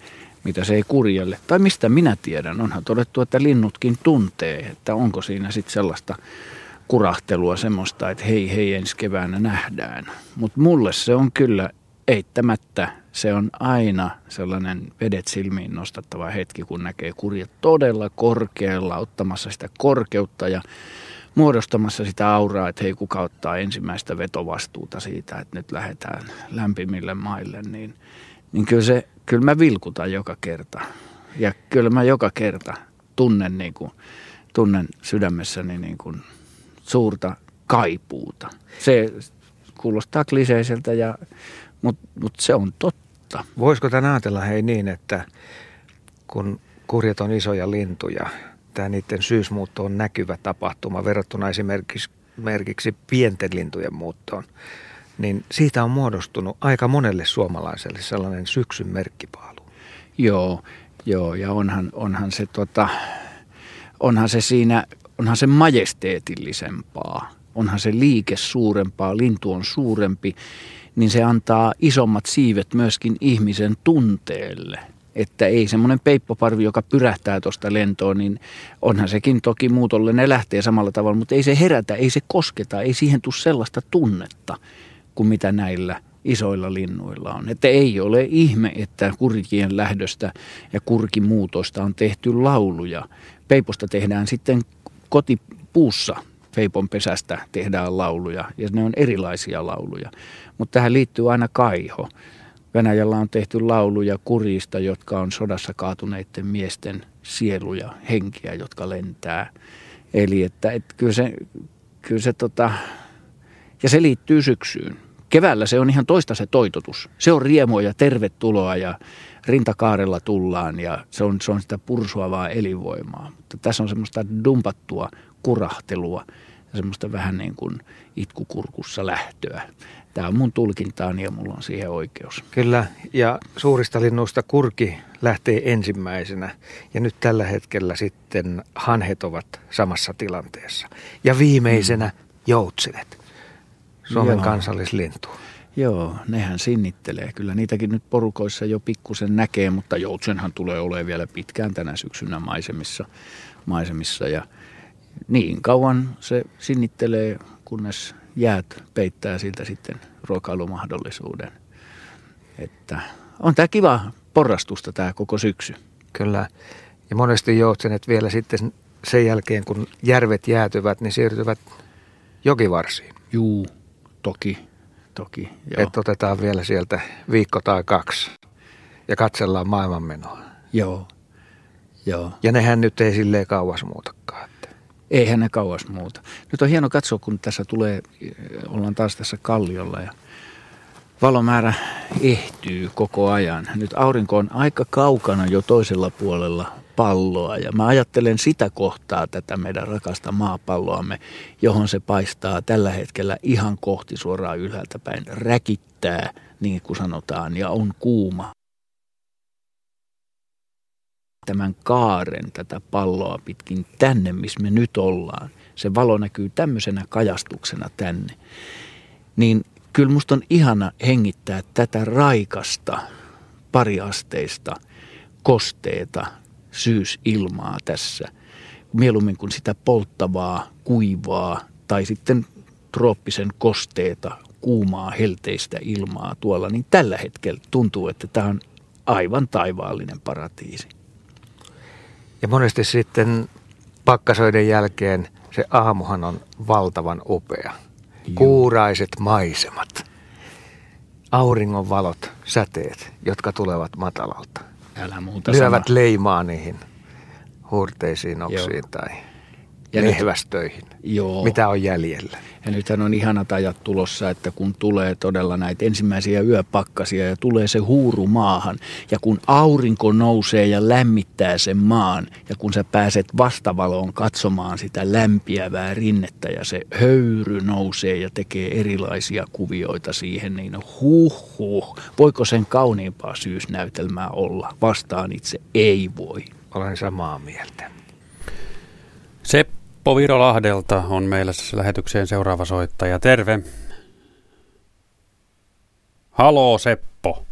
mitä se ei kurjelle. Tai mistä minä tiedän, onhan todettu, että linnutkin tuntee, että onko siinä sitten sellaista kurahtelua semmoista, että hei, hei, ensi keväänä nähdään. Mutta mulle se on kyllä eittämättä, se on aina sellainen vedet silmiin nostattava hetki, kun näkee kurjet todella korkealla, ottamassa sitä korkeutta ja muodostamassa sitä auraa, että hei, kuka ottaa ensimmäistä vetovastuuta siitä, että nyt lähdetään lämpimille maille, niin, niin kyllä se Kyllä mä vilkutan joka kerta ja kyllä mä joka kerta tunnen, niin kuin, tunnen sydämessäni niin kuin suurta kaipuuta. Se kuulostaa kliseiseltä, ja, mutta mut se on totta. Voisiko tämän ajatella hei niin, että kun kurjet on isoja lintuja, tämä niiden syysmuutto on näkyvä tapahtuma verrattuna esimerkiksi merkiksi pienten lintujen muuttoon, niin siitä on muodostunut aika monelle suomalaiselle sellainen syksyn merkkipaalu. Joo, joo ja onhan, onhan, se, tota, onhan se siinä, onhan se majesteetillisempaa, onhan se liike suurempaa, lintu on suurempi, niin se antaa isommat siivet myöskin ihmisen tunteelle. Että ei semmoinen peippoparvi, joka pyrähtää tuosta lentoon, niin onhan sekin toki muutolle, ne lähtee samalla tavalla, mutta ei se herätä, ei se kosketa, ei siihen tule sellaista tunnetta kuin mitä näillä isoilla linnuilla on. Että ei ole ihme, että kurkien lähdöstä ja kurkimuutosta on tehty lauluja. Peiposta tehdään sitten kotipuussa, peipon pesästä tehdään lauluja, ja ne on erilaisia lauluja. Mutta tähän liittyy aina kaiho. Venäjällä on tehty lauluja kurjista, jotka on sodassa kaatuneiden miesten sieluja, henkiä, jotka lentää. Eli että et kyllä se, kyllä se tota... ja se liittyy syksyyn. Keväällä se on ihan toista se toitotus. Se on riemua ja tervetuloa ja rintakaarella tullaan ja se on, se on sitä pursuavaa elinvoimaa. Mutta tässä on semmoista dumpattua kurahtelua ja semmoista vähän niin kuin itkukurkussa lähtöä. Tämä on mun tulkintaani ja mulla on siihen oikeus. Kyllä, ja suurista linnuista kurki lähtee ensimmäisenä. Ja nyt tällä hetkellä sitten hanhet ovat samassa tilanteessa. Ja viimeisenä mm. joutsenet, Suomen Joo. kansallislintu. Joo, nehän sinnittelee. Kyllä niitäkin nyt porukoissa jo pikkusen näkee, mutta joutsenhan tulee olemaan vielä pitkään tänä syksynä maisemissa. maisemissa ja niin kauan se sinnittelee, kunnes jäät peittää siltä sitten ruokailumahdollisuuden. Että on tämä kiva porrastusta tämä koko syksy. Kyllä. Ja monesti joutsenet vielä sitten sen jälkeen, kun järvet jäätyvät, niin siirtyvät jokivarsiin. Juu, toki, toki. Että otetaan vielä sieltä viikko tai kaksi ja katsellaan maailmanmenoa. Joo, joo. Ja nehän nyt ei silleen kauas muutakaan. Eihän ne kauas muuta. Nyt on hieno katsoa, kun tässä tulee, ollaan taas tässä kalliolla ja valomäärä ehtyy koko ajan. Nyt aurinko on aika kaukana jo toisella puolella palloa ja mä ajattelen sitä kohtaa tätä meidän rakasta maapalloamme, johon se paistaa tällä hetkellä ihan kohti suoraan ylhäältä päin. Räkittää, niin kuin sanotaan, ja on kuuma. Tämän kaaren tätä palloa pitkin tänne, missä me nyt ollaan. Se valo näkyy tämmöisenä kajastuksena tänne. Niin kyllä musta on ihana hengittää tätä raikasta, pariasteista, kosteeta syysilmaa tässä. Mieluummin kuin sitä polttavaa, kuivaa tai sitten trooppisen kosteeta, kuumaa, helteistä ilmaa tuolla. Niin tällä hetkellä tuntuu, että tämä on aivan taivaallinen paratiisi. Ja monesti sitten pakkasöiden jälkeen se aamuhan on valtavan upea. Juu. Kuuraiset maisemat, auringonvalot, säteet, jotka tulevat matalalta. Älä muuta lyövät sama. Leimaa niihin huurteisiin oksiin. Joo. Tai ja lehvästöihin, nyt, mitä on jäljellä. Ja nythän on ihanat ajat tulossa, että kun tulee todella näitä ensimmäisiä yöpakkasia ja tulee se huuru maahan. Ja kun aurinko nousee ja lämmittää sen maan ja kun sä pääset vastavaloon katsomaan sitä lämpiävää rinnettä ja se höyry nousee ja tekee erilaisia kuvioita siihen, niin huh huh, voiko sen kauniimpaa syysnäytelmää olla? Vastaan itse ei voi. Olen samaa mieltä. Seppo Virolahdelta on meillä lähetykseen seuraava soittaja. Terve. Haloo Seppo.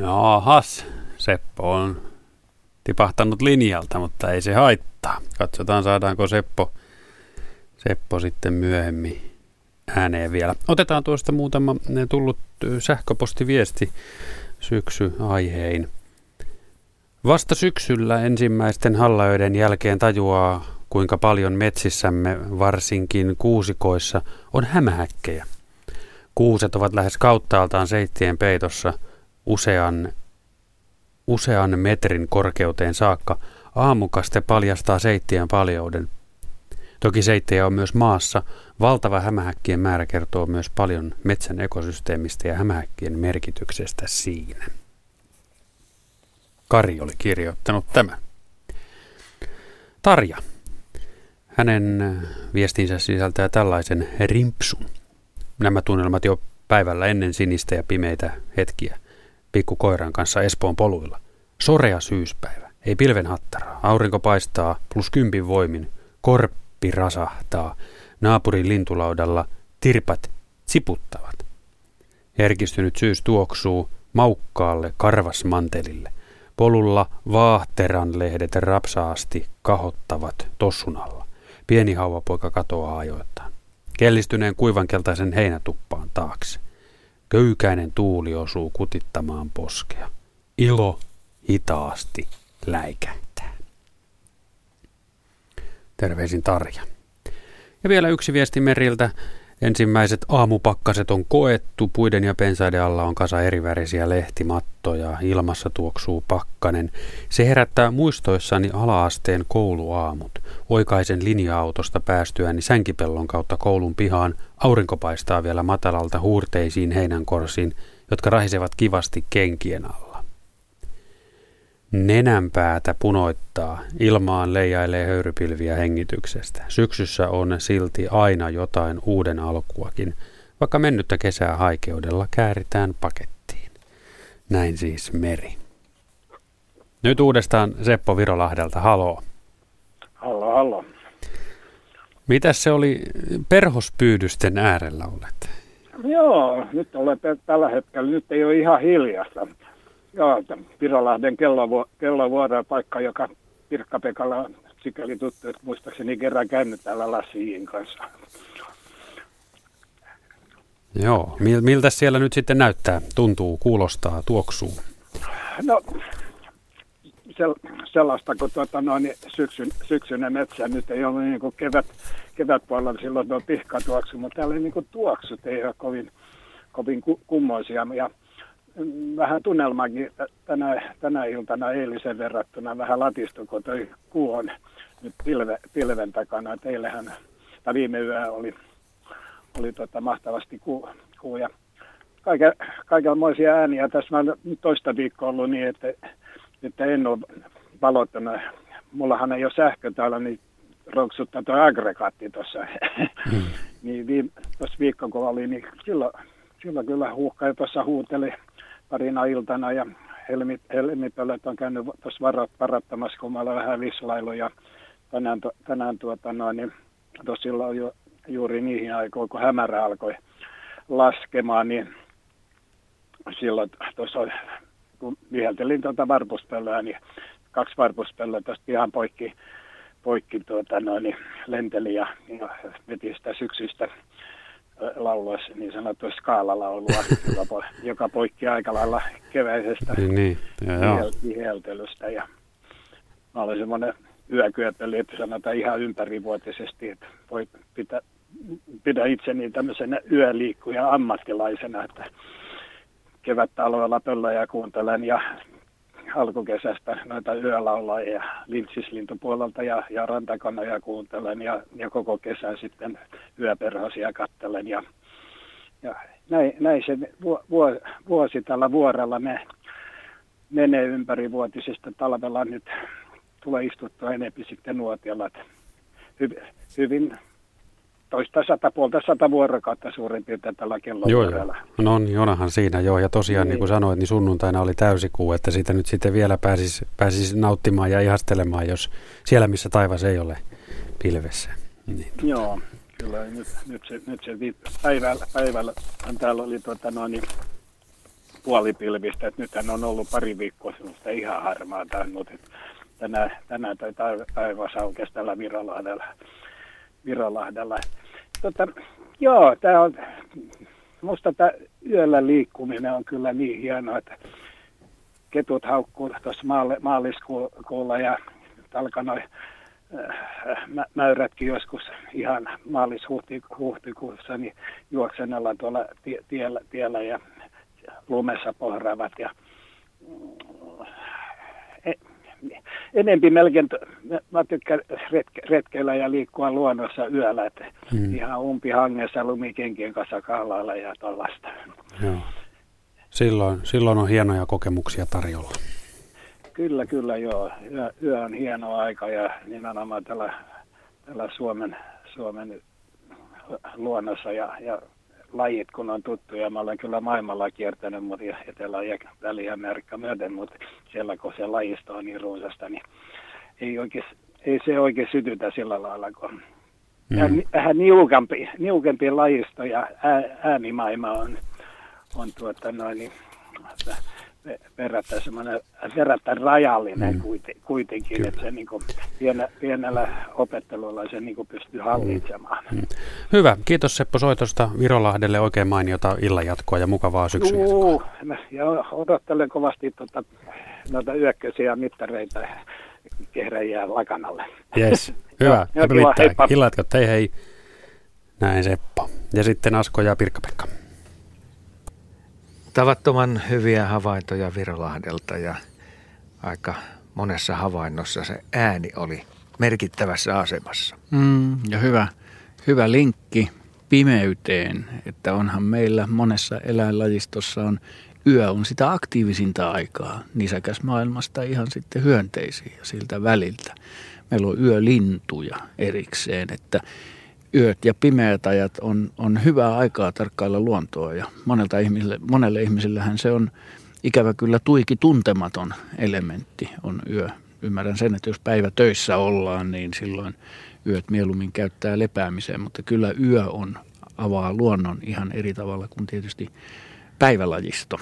Jaahas, Seppo on tipahtanut linjalta, mutta ei se haittaa. Katsotaan saadaanko Seppo, Seppo sitten myöhemmin ääneen vielä. Otetaan tuosta muutama tullut sähköpostiviesti syksyaihein. Vasta syksyllä ensimmäisten hallaöiden jälkeen tajuaa, kuinka paljon metsissämme, varsinkin kuusikoissa, on hämähäkkejä. Kuuset ovat lähes kauttaaltaan seittien peitossa usean, usean metrin korkeuteen saakka. Aamukaste paljastaa seittien paljouden. Toki seittejä on myös maassa. Valtava hämähäkkien määrä kertoo myös paljon metsän ekosysteemistä ja hämähäkkien merkityksestä siinä. Kari oli kirjoittanut tämän. Tarja. Hänen viestinsä sisältää tällaisen rimpsun. Nämä tunnelmat jo päivällä ennen sinistä ja pimeitä hetkiä. Pikku koiran kanssa Espoon poluilla. Sorea syyspäivä. Ei pilven hattaraa. Aurinko paistaa plus kympin voimin. Korppi rasahtaa. Naapurin lintulaudalla tirpat siputtavat. Herkistynyt syys tuoksuu maukkaalle karvasmantelille. Polulla vaahteran lehdet rapsaasti kahottavat tossun alla. Pieni hauvapoika katoaa ajoittain. Kellistyneen kuivankeltaisen heinätuppaan taakse. Köykäinen tuuli osuu kutittamaan poskea. Ilo hitaasti läikähtää. Terveisin Tarja. Ja vielä yksi viesti Meriltä. Ensimmäiset aamupakkaset on koettu, puiden ja pensaiden alla on kasa erivärisiä lehtimattoja, ilmassa tuoksuu pakkanen. Se herättää muistoissani ala-asteen kouluaamut. Oikaisen linja-autosta päästyäni sänkipellon kautta koulun pihaan, aurinko paistaa vielä matalalta huurteisiin heinänkorsiin, jotka rahisevat kivasti kenkien alla. Nenänpäätä punoittaa, ilmaan leijailee höyrypilviä hengityksestä. Syksyssä on silti aina jotain uuden alkuakin, vaikka mennyttä kesää haikeudella kääritään pakettiin. Näin siis Meri. Nyt uudestaan Seppo Virolahdelta, haloo. Hallo, hallo. Mitäs se oli perhospyydysten äärellä olet? Joo, nyt olen tällä hetkellä, nyt ei ole ihan hiljaista. Joo, Virolahden kellovuoron paikka, joka Pirkka-Pekalla on sikäli tuttu, että muistaakseni kerran käynyt täällä Lassiin kanssa. Joo, miltä siellä nyt sitten näyttää? Tuntuu, kuulostaa, tuoksuu? No, sellaista kun tuota, no, niin syksyn, syksynen metsä nyt ei ollut niin kuin kevät, kevätpuolella, silloin tuo pihka tuoksu, mutta täällä niin kuin tuoksut ei ole kovin, kovin kummoisia. Ja vähän tunnelmakin tänä, tänä iltana eilisen verrattuna vähän latistui, kun tuo kuu on nyt pilve, pilven takana. Teillähän, tai viime yö oli, oli tota mahtavasti ku, kuuja. Kaiken, kaikenlaisia ääniä. Tässä mä nyt toista viikkoa ollut niin, että, että en ole valottanut. Mullahan ei ole sähkö täällä, niin roksuttaa tuo aggregaatti tuossa. Mm. Niin tuossa viikko kun oli, niin silloin, silloin kyllä huuhkaja tuossa huuteli parina iltana ja helmit, helmipöllöt on käynyt tuossa varat, varattamassa, kun mä olen vähän vislailu ja tänään, tänään tuota noin, niin tuossa silloin ju, juuri niihin aikoihin, kun hämärä alkoi laskemaan, niin silloin tuossa kun viheltelin tuota varpuspöllöä, niin kaksi varpuspöllöä tuosta ihan poikki, poikki tuota noin, lenteli ja, ja veti sitä syksystä laulua, niin sanottua skaalalaulua, joka, joka poikki aika lailla keväisestä niin, viheltelystä. Ja mä olin semmoinen yökyöpeli, että sanotaan ihan ympärivuotisesti, että voi pitää, pidä itseni tämmöisenä yöliikkujan ammattilaisena, että kevättalvella pöllöjä kuuntelen ja alkukesästä noita yölaulajia ja lintsislintupuolelta ja, ja rantakanoja kuuntelen ja, ja koko kesän sitten yöperhosia katselen. Ja, ja näin, näin se vuosi, vuosi tällä vuorella me menee ympärivuotisesta. Talvella nyt tulee istuttua enemmän sitten nuotiolla. Hy, hyvin toista sata, puolta sata vuorokautta suurin piirtein tällä kellovuorella. No niin, onhan siinä joo. Ja tosiaan niin, niin kuin sanoit, niin sunnuntaina oli täysikuu, että siitä nyt sitten vielä pääsisi, pääsisi nauttimaan ja ihastelemaan, jos siellä missä taivas ei ole pilvessä. Niin, tuota. Joo, kyllä. Nyt, nyt se, nyt se päivällä, päivällä täällä oli tuota, no niin, puolipilvistä. Että nythän on ollut pari viikkoa sellaista ihan harmaata, mutta tänään, tänään toi taivas aukesi täällä Virolahdella. Virolahdella. Tota, joo, tää on, musta tää yöllä liikkuminen on kyllä niin hienoa, että ketut haukkuu tuossa maaliskuulla ja alkaa noin mä, mäyrätkin joskus ihan maalis-huhtikuussa niin juoksenella tuolla tie, tiellä, tiellä ja lumessa pohraavat ja e, enempi melkein, mä tykkään retke, retkeillä ja liikkua luonnossa yöllä, että hmm. ihan umpihangessa lumikenkien kanssa kahlailla ja tällaista. Joo. Silloin, silloin on hienoja kokemuksia tarjolla. Kyllä, kyllä joo. Yö, yö on hieno aika ja nimenomaan tällä, tällä Suomen, Suomen luonnossa ja, ja lajit kun on tuttuja. Mä olen kyllä maailmalla kiertänyt, mutta Etelä- ja Väli-Amerikka myöten, mutta siellä kun se lajista on niin runsasta, niin ei, oikein, ei se oikein sytytä sillä lailla, kun mm. vähän niukempi, niukempi lajisto ja äänimaailma on, on tuota noin, verrattain semmoinen, verrattain rajallinen mm. kuitenkin, kyllä. Että se niin kuin pienä, pienellä opettelulla se niin kuin pystyy hallitsemaan. Mm. Hyvä. Kiitos Seppo soitosta Virolahdelle. Oikein mainiota illan jatkoa ja mukavaa syksyn jatkoa. Ja odottelen kovasti tuota, noita yökköisiä mittareita kehräjiä lakanalle. Jes. Hyvä. Hyvä. Illan jatkoa. Hei hei. Näin Seppo. Ja sitten Asko ja Pirkka-Pekka. Tavattoman hyviä havaintoja Virolahdelta ja aika monessa havainnossa se ääni oli merkittävässä asemassa. Mm, ja hyvä, hyvä linkki pimeyteen, että onhan meillä monessa eläinlajistossa on yö on sitä aktiivisinta aikaa nisäkäsmaailmasta ihan sitten hyönteisiin ja siltä väliltä. Meillä on yölintuja erikseen, että yöt ja pimeät ajat on, on hyvää aikaa tarkkailla luontoa ja monelta ihmiselle, monelle ihmisellähän se on ikävä kyllä tuiki tuntematon elementti on yö. Ymmärrän sen, että jos päivä töissä ollaan, niin silloin yöt mieluummin käyttää lepäämiseen, mutta kyllä yö on, avaa luonnon ihan eri tavalla kuin tietysti päivälajisto.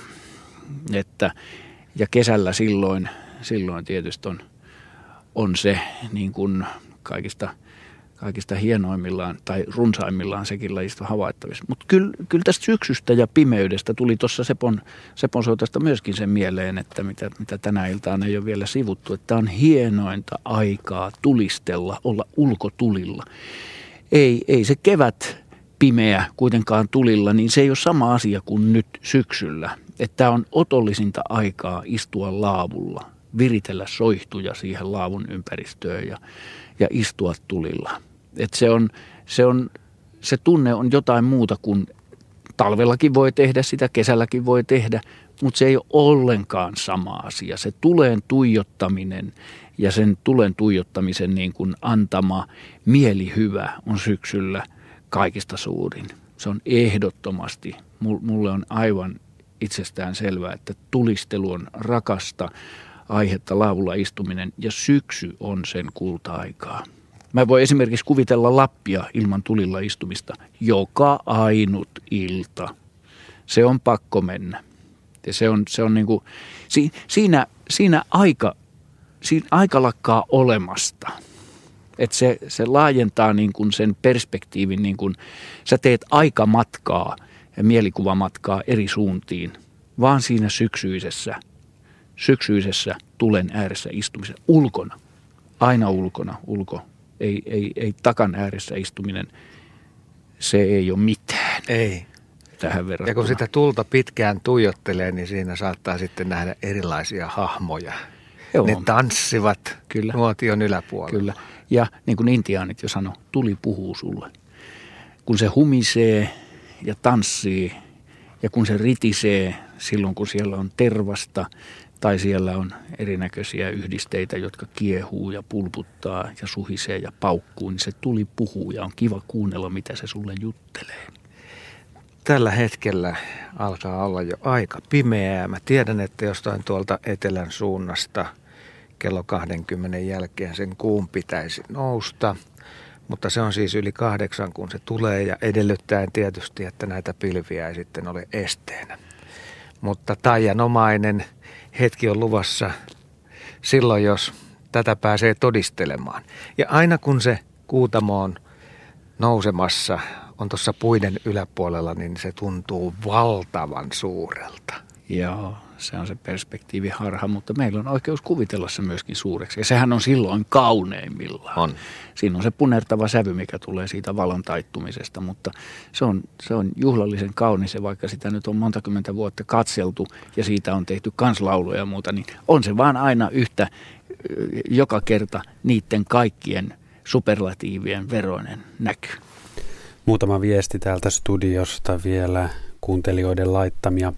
Että, ja kesällä silloin, silloin tietysti on, on se niin kuin kaikista... Kaikista hienoimmillaan tai runsaimmillaan sekin lajista havaittavissa. Mutta kyllä, kyllä tästä syksystä ja pimeydestä tuli tuossa Sepon, Sepon soitosta myöskin sen mieleen, että mitä, mitä tänä iltaan ei ole vielä sivuttu. Että on hienointa aikaa tulistella, olla ulkotulilla. Ei, ei se kevät pimeä kuitenkaan tulilla, niin se ei ole sama asia kuin nyt syksyllä. Että on otollisinta aikaa istua laavulla, viritellä soihtuja siihen laavun ympäristöön ja... ja istua tulilla. Et se on, se on, se tunne on jotain muuta kuin talvellakin voi tehdä sitä, kesälläkin voi tehdä, mutta se ei ole ollenkaan sama asia. Se tuleen tuijottaminen ja sen tuleen tuijottamisen niin kuin antama mielihyvä on syksyllä kaikista suurin. Se on ehdottomasti, mulle on aivan itsestään selvää, että tulistelu on rakasta aihetta laavulla istuminen ja syksy on sen kulta-aikaa. Mä voin esimerkiksi kuvitella Lappia ilman tulilla istumista joka ainut ilta. Se on pakko mennä. Ja se on, se on niin kuin, si, siinä, siinä, aika, siinä aika lakkaa olemasta. Et se, se laajentaa niin kuin sen perspektiivin, niin kuin sä teet aikamatkaa ja mielikuvamatkaa eri suuntiin, vaan siinä syksyisessä, syksyisessä tulen ääressä istumisessa ulkona, aina ulkona, ulko. Ei, ei, ei takan ääressä istuminen, se ei ole mitään. Ei. Tähän verrattuna. Ja kun sitä tulta pitkään tuijottelee, niin siinä saattaa sitten nähdä erilaisia hahmoja. Joo. Ne tanssivat Kyllä. nuotion yläpuolella. Kyllä. Ja niin kuin intiaanit jo sanoi, tuli puhuu sulle. Kun se humisee ja tanssii ja kun se ritisee silloin, kun siellä on tervasta, tai siellä on erinäköisiä yhdisteitä, jotka kiehuu ja pulputtaa ja suhisee ja paukkuu, niin se tuli puhuu ja on kiva kuunnella, mitä se sulle juttelee. Tällä hetkellä alkaa olla jo aika pimeää. Mä tiedän, että jostain tuolta etelän suunnasta kello kaksikymmentä jälkeen sen kuun pitäisi nousta. Mutta se on siis yli kahdeksan, kun se tulee ja edellyttäen tietysti, että näitä pilviä ei sitten ole esteenä. Mutta taianomainen hetki on luvassa silloin, jos tätä pääsee todistelemaan. Ja aina kun se kuutamo on nousemassa, on tuossa puiden yläpuolella, niin se tuntuu valtavan suurelta. Joo, se on se perspektiiviharha, mutta meillä on oikeus kuvitella se myöskin suureksi. Ja sehän on silloin kauneimmillaan. On. Siinä on se punertava sävy, mikä tulee siitä valon taittumisesta, mutta se on, se on juhlallisen kaunis. Ja vaikka sitä nyt on monta kymmentä vuotta katseltu ja siitä on tehty kanslauluja ja muuta, niin on se vaan aina yhtä joka kerta niiden kaikkien superlatiivien veroinen näky. Muutama viesti täältä studiosta vielä kuuntelijoiden laittamia.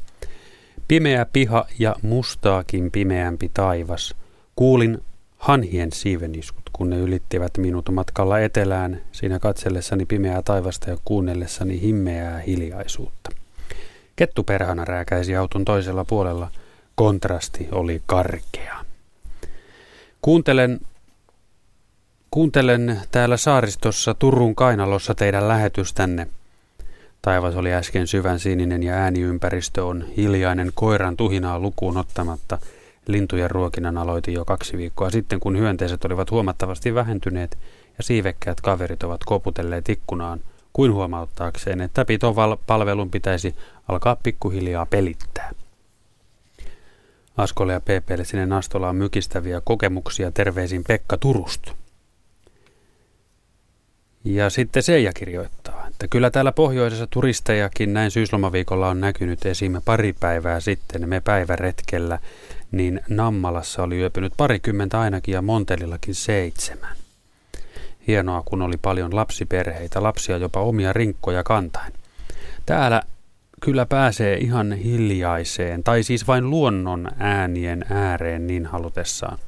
Pimeä piha ja mustaakin pimeämpi taivas. Kuulin hanhien siiveniskut, kun ne ylittivät minut matkalla etelään, siinä katsellessani pimeää taivasta ja kuunnellessani himmeää hiljaisuutta. Kettu perhana rääkäisi auton toisella puolella. Kontrasti oli karkea. Kuuntelen, kuuntelen täällä saaristossa Turun kainalossa teidän lähetystänne. Taivas oli äsken syvän sininen ja ääniympäristö on hiljainen koiran tuhinaa lukuun ottamatta. Lintujen ruokinnan aloitin jo kaksi viikkoa sitten, kun hyönteiset olivat huomattavasti vähentyneet ja siivekkäät kaverit ovat koputelleet ikkunaan, kuin huomauttaakseen, että pitopalvelun pitäisi alkaa pikkuhiljaa pelittää. Askolle ja P P:lle sinne Nastolaan mykistäviä kokemuksia. Terveisin Pekka Turusta. Ja sitten Seija kirjoittaa, että kyllä täällä pohjoisessa turistejakin näin syyslomaviikolla on näkynyt. Esimerkiksi pari päivää sitten me päiväretkellä, niin Nammalassa oli yöpynyt parikymmentä ainakin ja Montelillakin seitsemän. Hienoa, kun oli paljon lapsiperheitä, lapsia jopa omia rinkkoja kantain. Täällä kyllä pääsee ihan hiljaiseen, tai siis vain luonnon äänien ääreen niin halutessaan.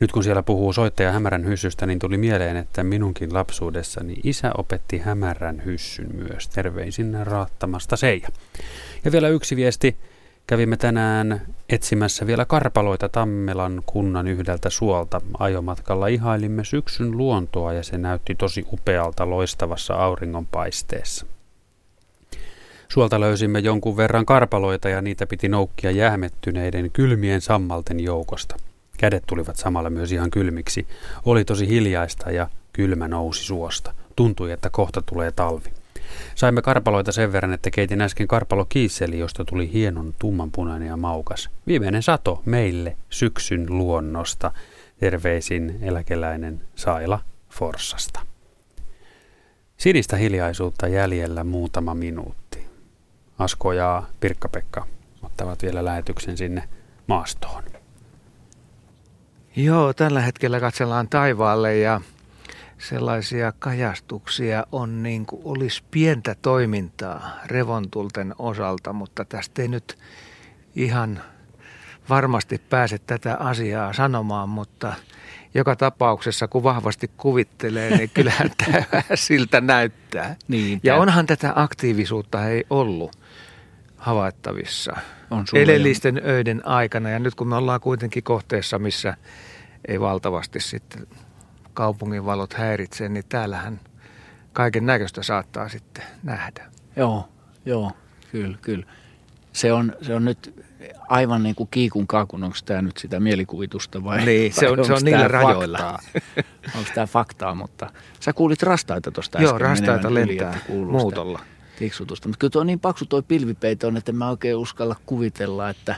Nyt kun siellä puhuu soittaja hämärän hyssystä, niin tuli mieleen, että minunkin lapsuudessani isä opetti hämärän hyssyn myös. Terveisin raattamasta Seija. Ja vielä yksi viesti. Kävimme tänään etsimässä vielä karpaloita Tammelan kunnan yhdeltä suolta. Ajomatkalla ihailimme syksyn luontoa ja se näytti tosi upealta loistavassa auringonpaisteessa. Suolta löysimme jonkun verran karpaloita ja niitä piti noukkia jähmettyneiden kylmien sammalten joukosta. Kädet tulivat samalla myös ihan kylmiksi. Oli tosi hiljaista ja kylmä nousi suosta. Tuntui, että kohta tulee talvi. Saimme karpaloita sen verran, että keitin äsken karpalokiisseli, josta tuli hienon tummanpunainen ja maukas. Viimeinen sato meille syksyn luonnosta. Terveisin eläkeläinen Saila Forssasta. Sinistä hiljaisuutta jäljellä muutama minuutti. Asko ja Pirkka-Pekka ottavat vielä lähetyksen sinne maastoon. Joo, tällä hetkellä katsellaan taivaalle ja sellaisia kajastuksia on niin kuin olisi pientä toimintaa revontulten osalta, mutta tästä ei nyt ihan varmasti pääse tätä asiaa sanomaan, mutta joka tapauksessa kun vahvasti kuvittelee, niin kyllähän tämä siltä näyttää. Niin, ja onhan tätä aktiivisuutta ei ollut havaittavissa edellisten öiden aikana ja nyt kun me ollaan kuitenkin kohteessa, missä ei valtavasti sitten kaupungin valot häiritsee, niin täällähän kaiken näköistä saattaa sitten nähdä. Joo, joo, kyllä, kyllä. Se on, se on nyt aivan niin kuin kiikun kaakun, onko tämä nyt sitä mielikuvitusta vai? Niin, se on, se on niillä rajoilla. Onko tämä faktaa, mutta sä kuulit rastaita tuosta äsken. Joo, rastaita lentää muutolla. Tiksutusta. Mutta kyllä tuo on niin paksu tuo pilvipeite on, että en mä oikein uskalla kuvitella, että,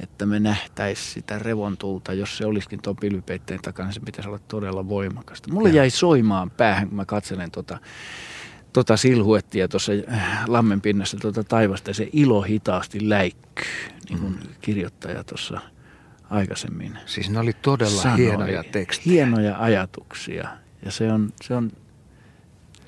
että me nähtäisiin sitä revontulta. Jos se olisikin tuon pilvipeitteen takana, niin se pitäisi olla todella voimakasta. Mulle jäi soimaan päähän, kun mä katselen tuota, tuota silhuettia tuossa lammen pinnassa tuota taivasta. Ja se ilo hitaasti läikkyy, niin kuin mm. kirjoittaja tuossa aikaisemmin. Siis ne oli todella sanoi, hienoja tekstejä. Hienoja ajatuksia. Ja se on, se on,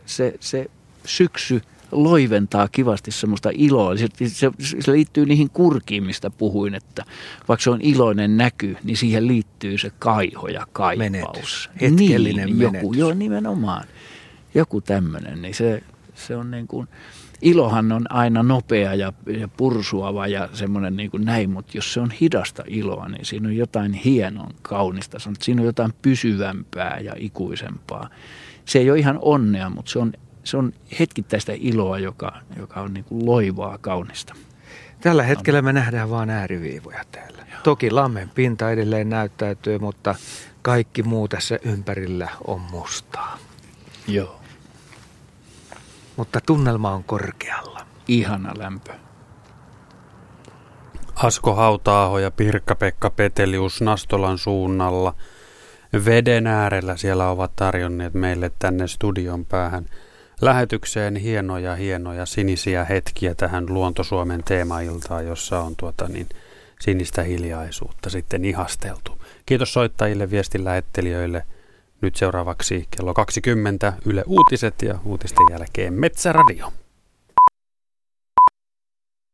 se, se syksy loiventaa kivasti semmoista iloa. Se, se, se liittyy niihin kurkiin, mistä puhuin, että vaikka se on iloinen näky, niin siihen liittyy se kaiho ja kaipaus. Menetys. Hetkellinen niin, menetys. Joku, joo, nimenomaan. Joku tämmöinen. Niin se, se on niin kuin, ilohan on aina nopea ja, ja pursuava ja semmoinen niin kuin näin, mutta jos se on hidasta iloa, niin siinä on jotain hienon kaunista. Siinä on jotain pysyvämpää ja ikuisempaa. Se ei ole ihan onnea, mutta se on Se on hetkittäistä iloa, joka, joka on niin kuin loivaa kaunista. Tällä hetkellä me nähdään vain ääriviivoja täällä. Joo. Toki lammen pinta edelleen näyttäytyy, mutta kaikki muu tässä ympärillä on mustaa. Joo. Mutta tunnelma on korkealla. Ihana lämpö. Asko Hauta-aho ja Pirkka-Pekka Petelius Nastolan suunnalla. Veden äärellä siellä ovat tarjonneet meille tänne studion päähän. Lähetykseen hienoja, hienoja sinisiä hetkiä tähän Luonto-Suomen teemailtaan, jossa on tuota niin sinistä hiljaisuutta sitten ihasteltu. Kiitos soittajille, viestinlähettelijöille. Nyt seuraavaksi kello kaksikymmentä Yle Uutiset ja uutisten jälkeen Metsäradio.